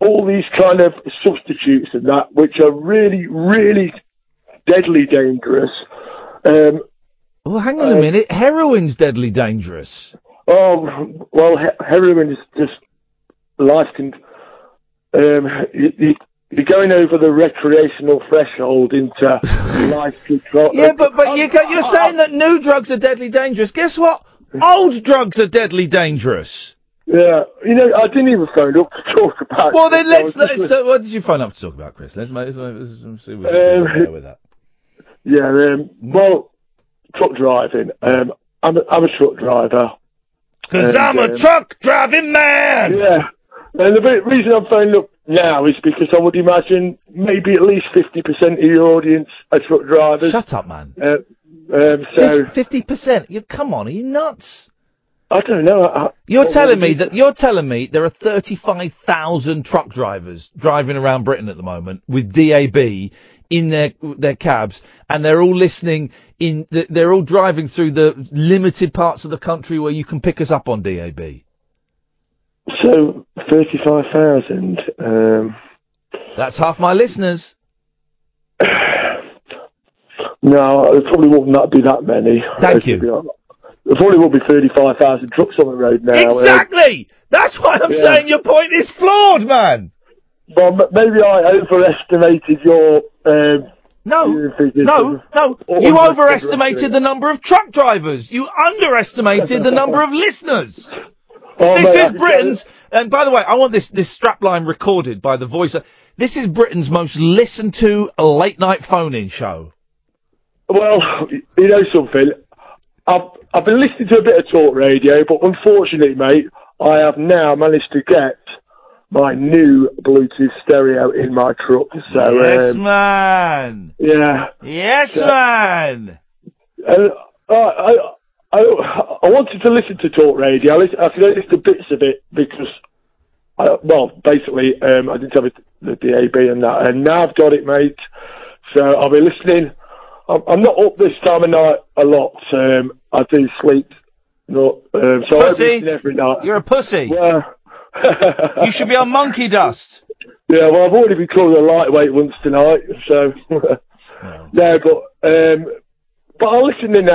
all these kind of substitutes and that, which are really, really deadly dangerous. Well, hang on a minute. Heroin's deadly dangerous. Oh, well, heroin is just life. You're going over the recreational threshold into life control. Yeah, but you're saying that new drugs are deadly dangerous. Guess what? Old drugs are deadly dangerous. Yeah, you know, I didn't even phone up to talk about. Well, then let's. So what did you phone up to talk about, Chris? Let's see what we can do with that. Yeah, well, truck driving. I'm a truck driver. Because I'm a truck driving man. Yeah, and the reason I'm phoning up now is because I would imagine maybe at least 50% of your audience are truck drivers. Shut up, man. 50%? Come on, are you nuts? I don't know. You're telling me there are 35,000 truck drivers driving around Britain at the moment with DAB in their cabs, and they're all listening in. They're all driving through the limited parts of the country where you can pick us up on DAB. So 35,000. That's half my listeners. No, there probably will not be that many. Thank you. There probably will be 35,000 trucks on the road now. Exactly! That's why I'm saying your point is flawed, man! Well, maybe I overestimated your... No. You overestimated the number of truck drivers. You underestimated the number of listeners. Oh, this is Britain's... And by the way, I want this strapline recorded by the voice. This is Britain's most listened to late-night phone-in show. Well, you know something... I've been listening to a bit of talk radio, but unfortunately, mate, I have now managed to get my new Bluetooth stereo in my truck. So yes, man. Yeah. Yes, so, man. And I wanted to listen to talk radio. I could only listen to bits of it because, I didn't have the DAB and that, and now I've got it, mate. So I'll be listening. I'm not up this time of night a lot. I do sleep. So pussy. I every night. You're a pussy. Yeah. You should be on monkey dust. Yeah, well, I've already been called a lightweight once tonight, so... Oh. No, but I listen in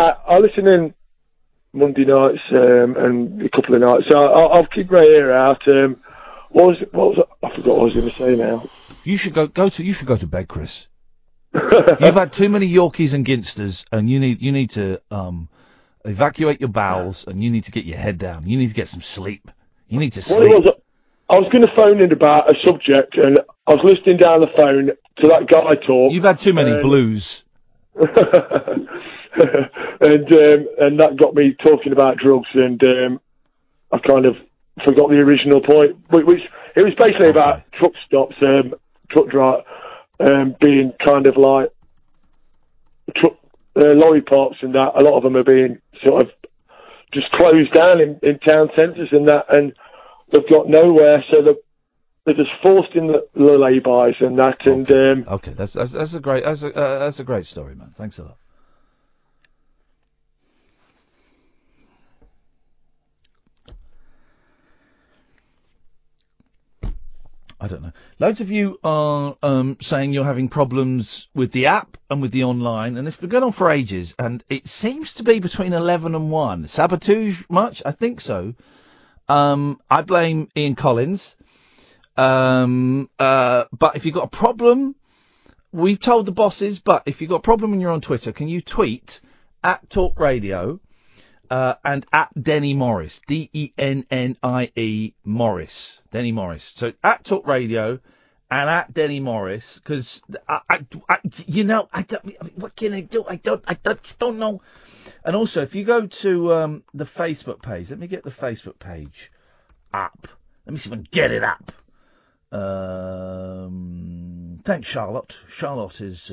Monday nights and a couple of nights, so I'll keep my ear out. I forgot what I was going to say now. You should go to bed, Chris. You've had too many Yorkies and Ginsters, and you need to evacuate your bowels, and you need to get your head down. You need to get some sleep. You need to sleep. Well, I was going to phone in about a subject, and I was listening down the phone to that guy talk. You've had too many blues. And that got me talking about drugs, and I kind of forgot the original point, which it was basically about truck stops, truck drive. Being kind of like lorry parks and that, a lot of them are being sort of just closed down in town centres and that, and they've got nowhere, so they're just forced in the lay-bys and that. Okay. And okay, that's a great story, man. Thanks a lot. I don't know. Loads of you are saying you're having problems with the app and with the online, and it's been going on for ages, and it seems to be between 11 and 1. Sabotage much? I think so. I blame Ian Collins. But if you've got a problem, we've told the bosses, but if you've got a problem and you're on Twitter, can you tweet at Talk Radio and at Denny Morris, D-E-N-N-I-E Morris, Denny Morris. So at Talk Radio and at Denny Morris, because what can I do? I just don't know. And also, if you go to the Facebook page, let me get the Facebook page up. Let me see if I can get it up. Thanks, Charlotte. Charlotte is...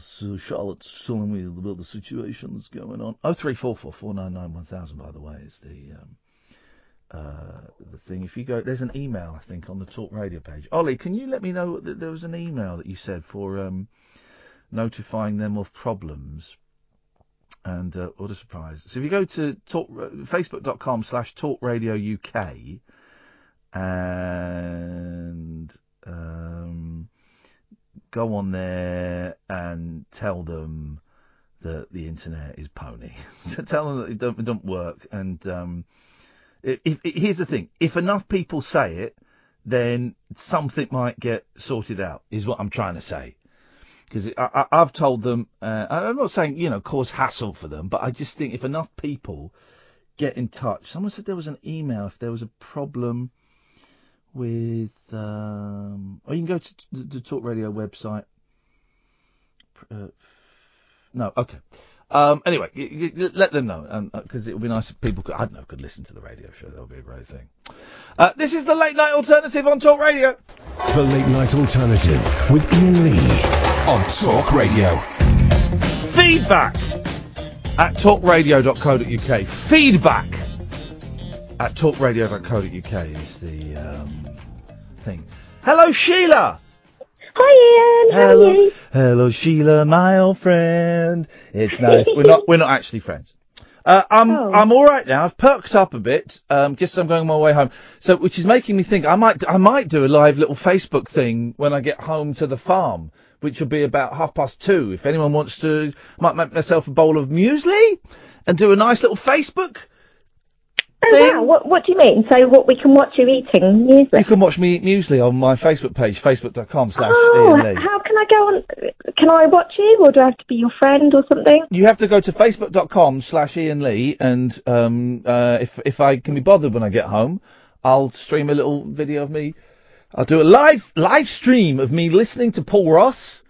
So Charlotte's telling me about the situation that's going on. 03444991000, by the way, is the thing. If you go, there's an email I think on the Talk Radio page. Ollie, can you let me know that there was an email that you said for notifying them of problems? And what a surprise! So if you go to facebook.com/talkradio UK and go on there and tell them that the internet is pony. Tell them that it don't work. And here's the thing. If enough people say it, then something might get sorted out, is what I'm trying to say. Because I've told them, I'm not saying, cause hassle for them, but I just think if enough people get in touch. Someone said there was an email if there was a problem with or you can go to the Talk Radio website. Anyway, let them know, and because it would be nice if people could listen to the radio show. That would be a great thing. This is the Late Night Alternative on Talk Radio. The Late Night Alternative with Iain Lee on Talk Radio. Feedback. at talkradio.co.uk. Feedback at talkradio.co.uk is the thing. Hello, Sheila. Hi, Ian. Hello. How are you? Hello, Sheila, my old friend. It's nice. We're not actually friends. I'm all right now. I've perked up a bit. Just as I'm going on my way home. So, which is making me think I might do a live little Facebook thing when I get home to the farm, which will be about 2:30. If anyone wants to, I might make myself a bowl of muesli and do a nice little Facebook. Oh, wow. What do you mean? So what, we can watch you eating muesli? You can watch me eat muesli on my Facebook page, facebook.com/Iain Lee. How can I go on? Can I watch you, or do I have to be your friend or something? You have to go to facebook.com/Iain Lee, and if I can be bothered when I get home, I'll stream a little video of me. I'll do a live stream of me listening to Paul Ross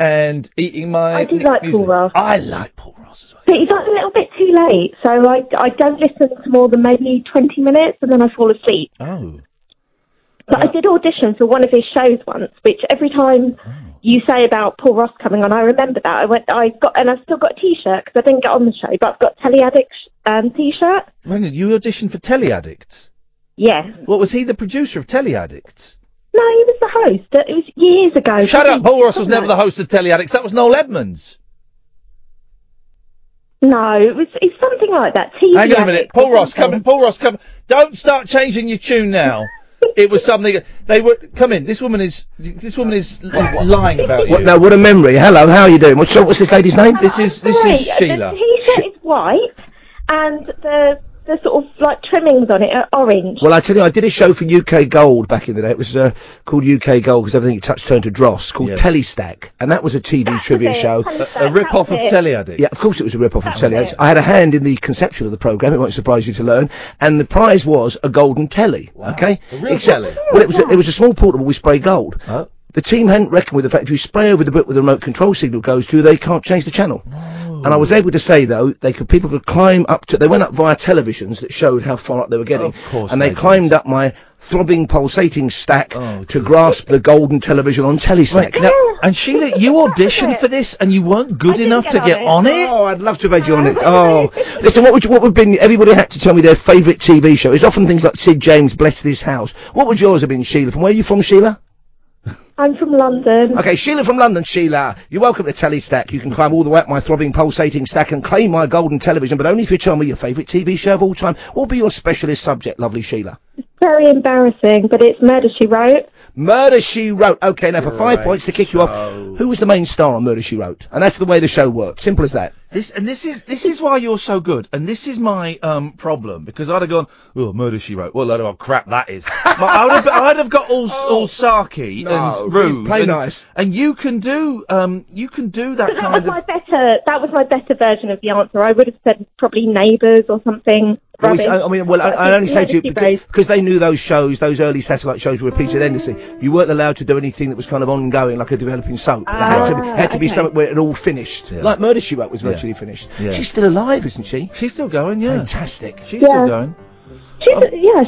and eating my... I do like muesli. Paul Ross. I like Paul Ross as well. But he's like a little bit too late, so I don't listen to more than maybe 20 minutes, and then I fall asleep. Oh. But I did audition for one of his shows once, which every time you say about Paul Ross coming on, I remember that. I've still got a T-shirt, because I didn't get on the show, but I've got Teleaddict's T-shirt. Wait a minute, you auditioned for Teleaddict? Yes. Well, was he the producer of Teleaddict? No, he was the host. It was years ago. Shut up, Paul Ross was never the host of Teleaddicts. That was Noel Edmonds. No, it's something like that. TV Hang on a minute. Paul Ross, come. Don't start changing your tune now. It was something they were. Come in. This woman is lying about you. No, what a memory. Hello, how are you doing? What's this lady's name? This is Sheila. The T-shirt is white, and the sort of, like, trimmings on it are orange. Well, I tell you, I did a show for UK Gold back in the day. It was called UK Gold, because everything you touched turned to dross, called Telestack. And that was a TV trivia show. A rip-off of Teleaddict. Yeah, of course it was a rip-off of Teleaddict. I had a hand in the conception of the programme, it won't surprise you to learn. And the prize was a golden telly, okay? A real telly? Well, it was a small portable with spray gold. Oh. The team hadn't reckoned with the fact if you spray over the bit where the remote control signal goes to, they can't change the channel. Oh. And I was able to say, though, people could climb up to... They went up via televisions that showed how far up they were getting. Oh, of course. And they climbed up my throbbing, pulsating stack to grasp the golden television on Telestack. Right, now, and Sheila, you auditioned for this and you weren't good enough to get on it? Oh, I'd love to have had you on it. Oh. Listen, what would have been... Everybody had to tell me their favourite TV show. It's often things like Sid James, Bless This House. What would yours have been, Sheila? From where are you from, Sheila? I'm from London. Okay, Sheila from London. Sheila, you're welcome to Telestack. You can climb all the way up my throbbing, pulsating stack and claim my golden television, but only if you tell me your favourite TV show of all time. What will be your specialist subject, lovely Sheila? It's very embarrassing, but it's Murder, She Wrote. Murder, She Wrote. Okay, now for 5 points to kick you off, who was the main star on Murder, She Wrote? And that's the way the show worked. Simple as that. This is why you're so good, and this is my problem, because I'd have gone, oh, Murder, She Wrote, what a load of crap that is. I'd have got all sarky and rude. Play nice. And you can do that kind of... That was my better version of the answer. I would have said probably Neighbours or something. I only say to you because they knew those shows, those early satellite shows were repeated endlessly. You weren't allowed to do anything that was kind of ongoing, like a developing soap. It had to be something where it all finished. Yeah. Like Murder, She Wrote was virtually finished. Yeah. She's still alive, isn't she? She's still going, yeah. Fantastic. She's still going.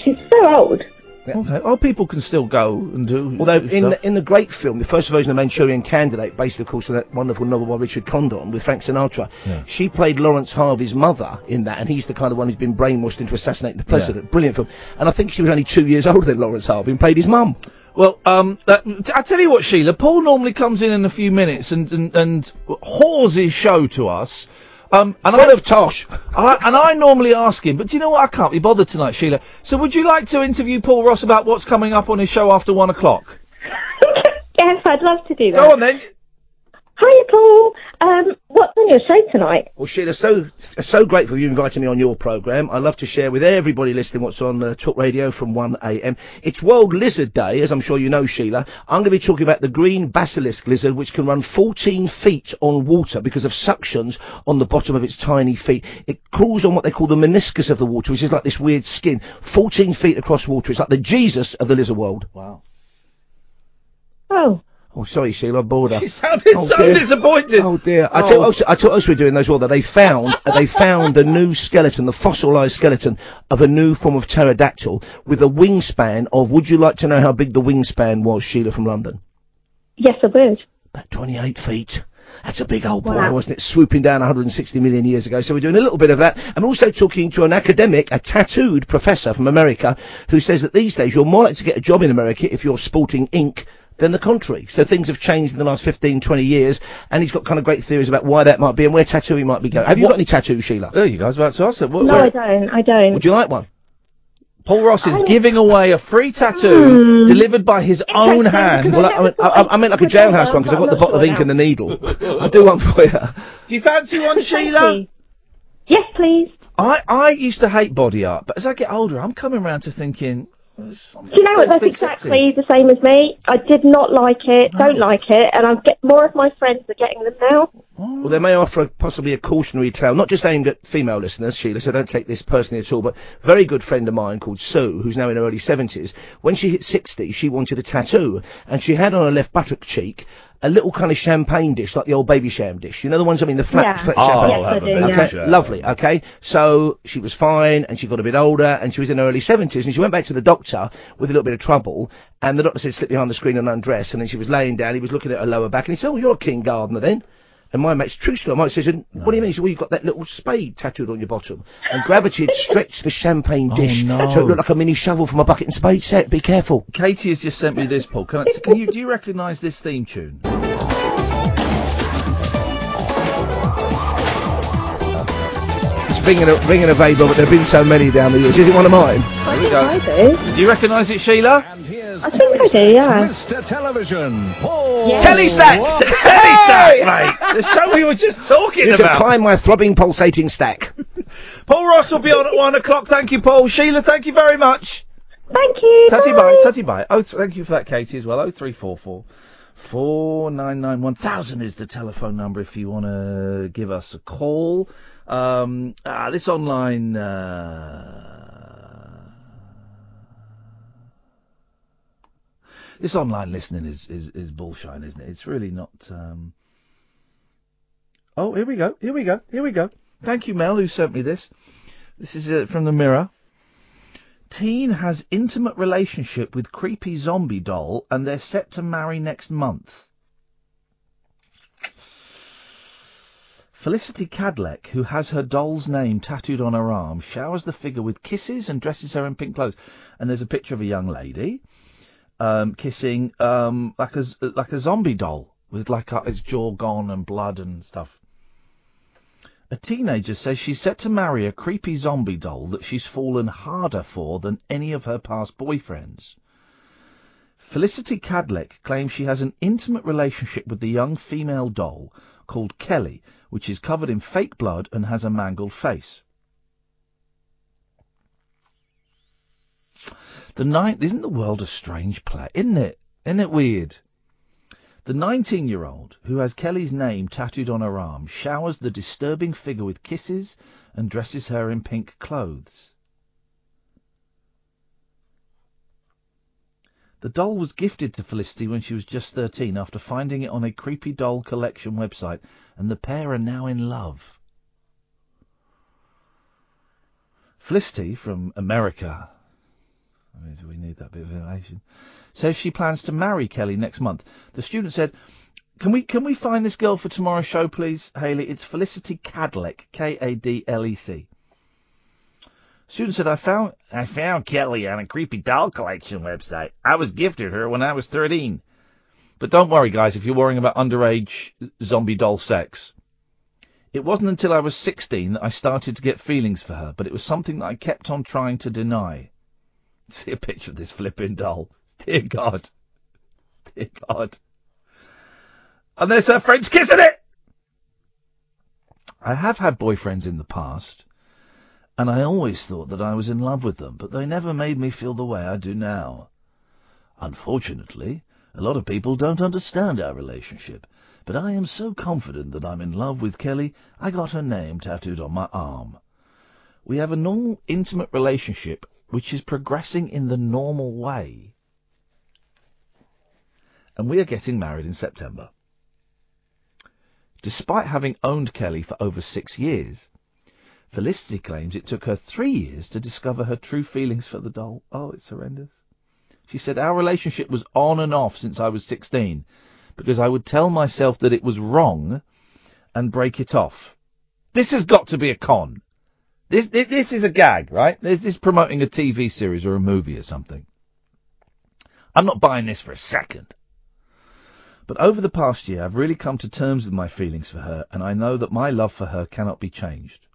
She's so old. Yeah. Okay. Well, people can still go and do. Although in the great film, the first version of Manchurian Candidate, based of course on that wonderful novel by Richard Condon with Frank Sinatra, she played Lawrence Harvey's mother in that, and he's the kind of one who's been brainwashed into assassinating the president. Yeah. Brilliant film, and I think she was only 2 years older than Lawrence Harvey and played his mum. Well, I tell you what, Sheila, Paul normally comes in a few minutes and whores his show to us. And full of tosh. I normally ask him, but do you know what? I can't be bothered tonight, Sheila. So would you like to interview Paul Ross about what's coming up on his show after 1:00? Yes, I'd love to do that. Go on then. Hiya, Paul. What's on your show tonight? Well, Sheila, so grateful you invited me on your programme. I love to share with everybody listening what's on Talk Radio from 1 a.m. It's World Lizard Day, as I'm sure you know, Sheila. I'm going to be talking about the green basilisk lizard, which can run 14 feet on water because of suctions on the bottom of its tiny feet. It crawls on what they call the meniscus of the water, which is like this weird skin. 14 feet across water. It's like the Jesus of the lizard world. Wow. Oh. Oh, sorry, Sheila, I bored her. She sounded so disappointed. Oh, dear. I told us we were doing those well, that they found a new skeleton, the fossilised skeleton of a new form of pterodactyl with a wingspan of, would you like to know how big the wingspan was, Sheila from London? Yes, I would. About 28 feet. That's a big old boy, wasn't it? Swooping down 160 million years ago. So we're doing a little bit of that. I'm also talking to an academic, a tattooed professor from America, who says that these days you're more likely to get a job in America if you're sporting ink than the contrary. So things have changed in the last 15, 20 years, and he's got kind of great theories about why that might be and where tattooing might be going. Have you got any tattoos, Sheila? Oh, you guys were about to ask that. No, I don't. Would you like one? Paul Ross is giving away a free tattoo delivered by his own hand. Well, I meant like a jailhouse one, because I've got the bottle of ink and the needle. I'll do one for you. Do you fancy one, Sheila? Yes, please. I used to hate body art, but as I get older, I'm coming round to thinking... Do you know what? That's exactly the same as me. I did not like it, don't like it, and I get more of my friends are getting them now. Well, they may offer possibly a cautionary tale, not just aimed at female listeners, Sheila, so don't take this personally at all, but a very good friend of mine called Sue, who's now in her early 70s, when she hit 60, she wanted a tattoo, and she had on her left buttock cheek a little kind of champagne dish, like the old baby sham dish. You know the ones, I mean, the flat, flat champagne. Yes, I do. Lovely, okay. So she was fine, and she got a bit older, and she was in her early 70s, and she went back to the doctor with a little bit of trouble, and the doctor said, slip behind the screen and undress, and then she was laying down, he was looking at her lower back, and he said, oh, you're a king gardener then. And my mate's true story, my mate says, what do you mean? He said, well, you've got that little spade tattooed on your bottom. And gravity had stretched the champagne dish so it looked like a mini shovel from a bucket and spade set. Be careful. Katie has just sent me this, Paul. Do you recognise this theme tune? It's ringing a vague bell, but there have been so many down the years. Is it one of mine? There we go. I do. Do you recognise it, Sheila? I think I do, yeah. Mr. Television. Oh. Yeah. Telestats! Telestats, mate! The show we were just talking about. You can climb my throbbing, pulsating stack. Paul Ross will be on at 1 o'clock. Thank you, Paul. Sheila, thank you very much. Thank you. Tatty bye. Tatty bye. Oh, thank you for that, Katie, as well. 0344 499 1000 is the telephone number if you want to give us a call. This online... This online listening is bullshine, isn't it? It's really not... Oh, here we go. Thank you, Mel, who sent me this. This is from The Mirror. Teen has intimate relationship with creepy zombie doll and they're set to marry next month. Felicity Cadleck, who has her doll's name tattooed on her arm, showers the figure with kisses and dresses her in pink clothes. And there's a picture of a young lady... kissing like a zombie doll with its jaw gone and blood and stuff. A teenager says she's set to marry a creepy zombie doll that she's fallen harder for than any of her past boyfriends. Felicity Cadleck claims she has an intimate relationship with the young female doll called Kelly, which is covered in fake blood and has a mangled face. Isn't the world a strange place? Isn't it weird? The 19-year-old, who has Kelly's name tattooed on her arm, showers the disturbing figure with kisses and dresses her in pink clothes. The doll was gifted to Felicity when she was just 13 after finding it on a creepy doll collection website, and the pair are now in love. Felicity, from America... we need that bit of information. Says she plans to marry Kelly next month. The student said, can we find this girl for tomorrow's show, please, Hayley? It's Felicity Cadleck, K-A-D-L-E-C. Student said, I found Kelly on a creepy doll collection website. I was gifted her when I was 13. But don't worry, guys, if you're worrying about underage zombie doll sex. It wasn't until I was 16 that I started to get feelings for her, but it was something that I kept on trying to deny. See a picture of this flipping doll. Dear God. Dear God. And there's her French kiss in it! I have had boyfriends in the past, and I always thought that I was in love with them, but they never made me feel the way I do now. Unfortunately, a lot of people don't understand our relationship, but I am so confident that I'm in love with Kelly, I got her name tattooed on my arm. We have a normal, intimate relationship which is progressing in the normal way. And we are getting married in September. Despite having owned Kelly for over 6 years, Felicity claims it took her 3 years to discover her true feelings for the doll. Oh, it's horrendous. She said, our relationship was on and off since I was 16, because I would tell myself that it was wrong and break it off. This has got to be a con. This is a gag, right? This is promoting a TV series or a movie or something. I'm not buying this for a second. But over the past year, I've really come to terms with my feelings for her, and I know that my love for her cannot be changed.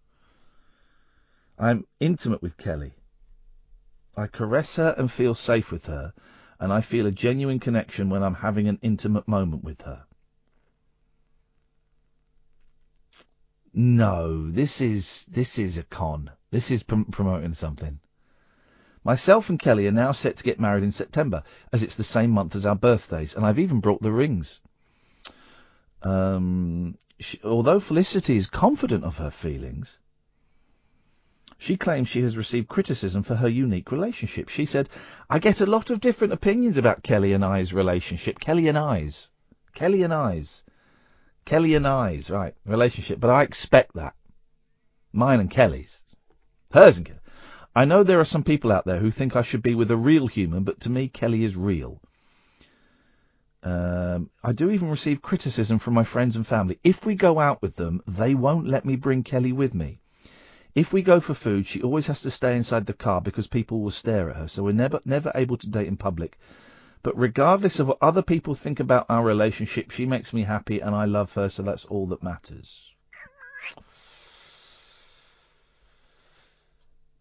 I'm intimate with Kelly. I caress her and feel safe with her, and I feel a genuine connection when I'm having an intimate moment with her. No, this is a con. This is promoting something. Myself and Kelly are now set to get married in September, as it's the same month as our birthdays, and I've even brought the rings. Although Felicity is confident of her feelings, she claims she has received criticism for her unique relationship. She said, I get a lot of different opinions about Kelly and I's relationship. Kelly and I's, right, relationship. But I expect that. Mine and Kelly's. Hers and Kelly. I know there are some people out there who think I should be with a real human, but to me, Kelly is real. I do even receive criticism from my friends and family. If we go out with them, they won't let me bring Kelly with me. If we go for food, she always has to stay inside the car because people will stare at her, so we're never able to date in public. But regardless of what other people think about our relationship, she makes me happy and I love her, so that's all that matters.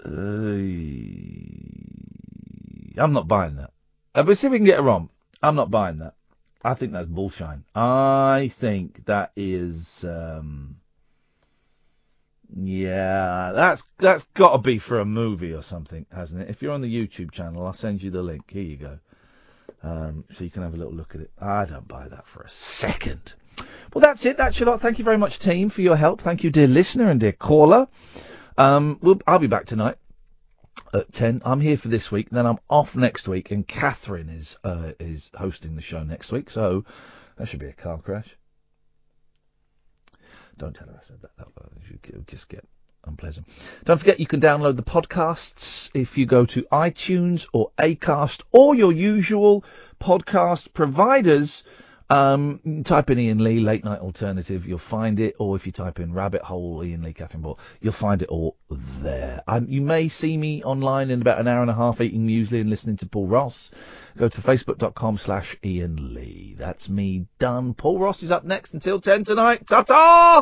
I'm not buying that. But see if we can get her on. I'm not buying that. I think that's bullshine. I think that is... Yeah, that's got to be for a movie or something, hasn't it? If you're on the YouTube channel, I'll send you the link. Here you go. So you can have a little look at it. I don't buy that for a second. Well, that's it. That's your lot. Thank you very much, team, for your help. Thank you, dear listener and dear caller. I'll be back tonight at 10. I'm here for this week. Then I'm off next week, and Catherine is hosting the show next week. So that should be a car crash. Don't tell her I said that. It'll just get unpleasant. Don't forget you can download the podcasts if you go to iTunes or Acast or your usual podcast providers. Type in Iain Lee, Late Night Alternative, you'll find it. Or if you type in Rabbit Hole, Iain Lee, Catherine Ball, you'll find it all there. You may see me online in about an hour and a half eating muesli and listening to Paul Ross. Go to facebook.com/Iain Lee. That's me done. Paul Ross is up next until 10 tonight. Ta-ta!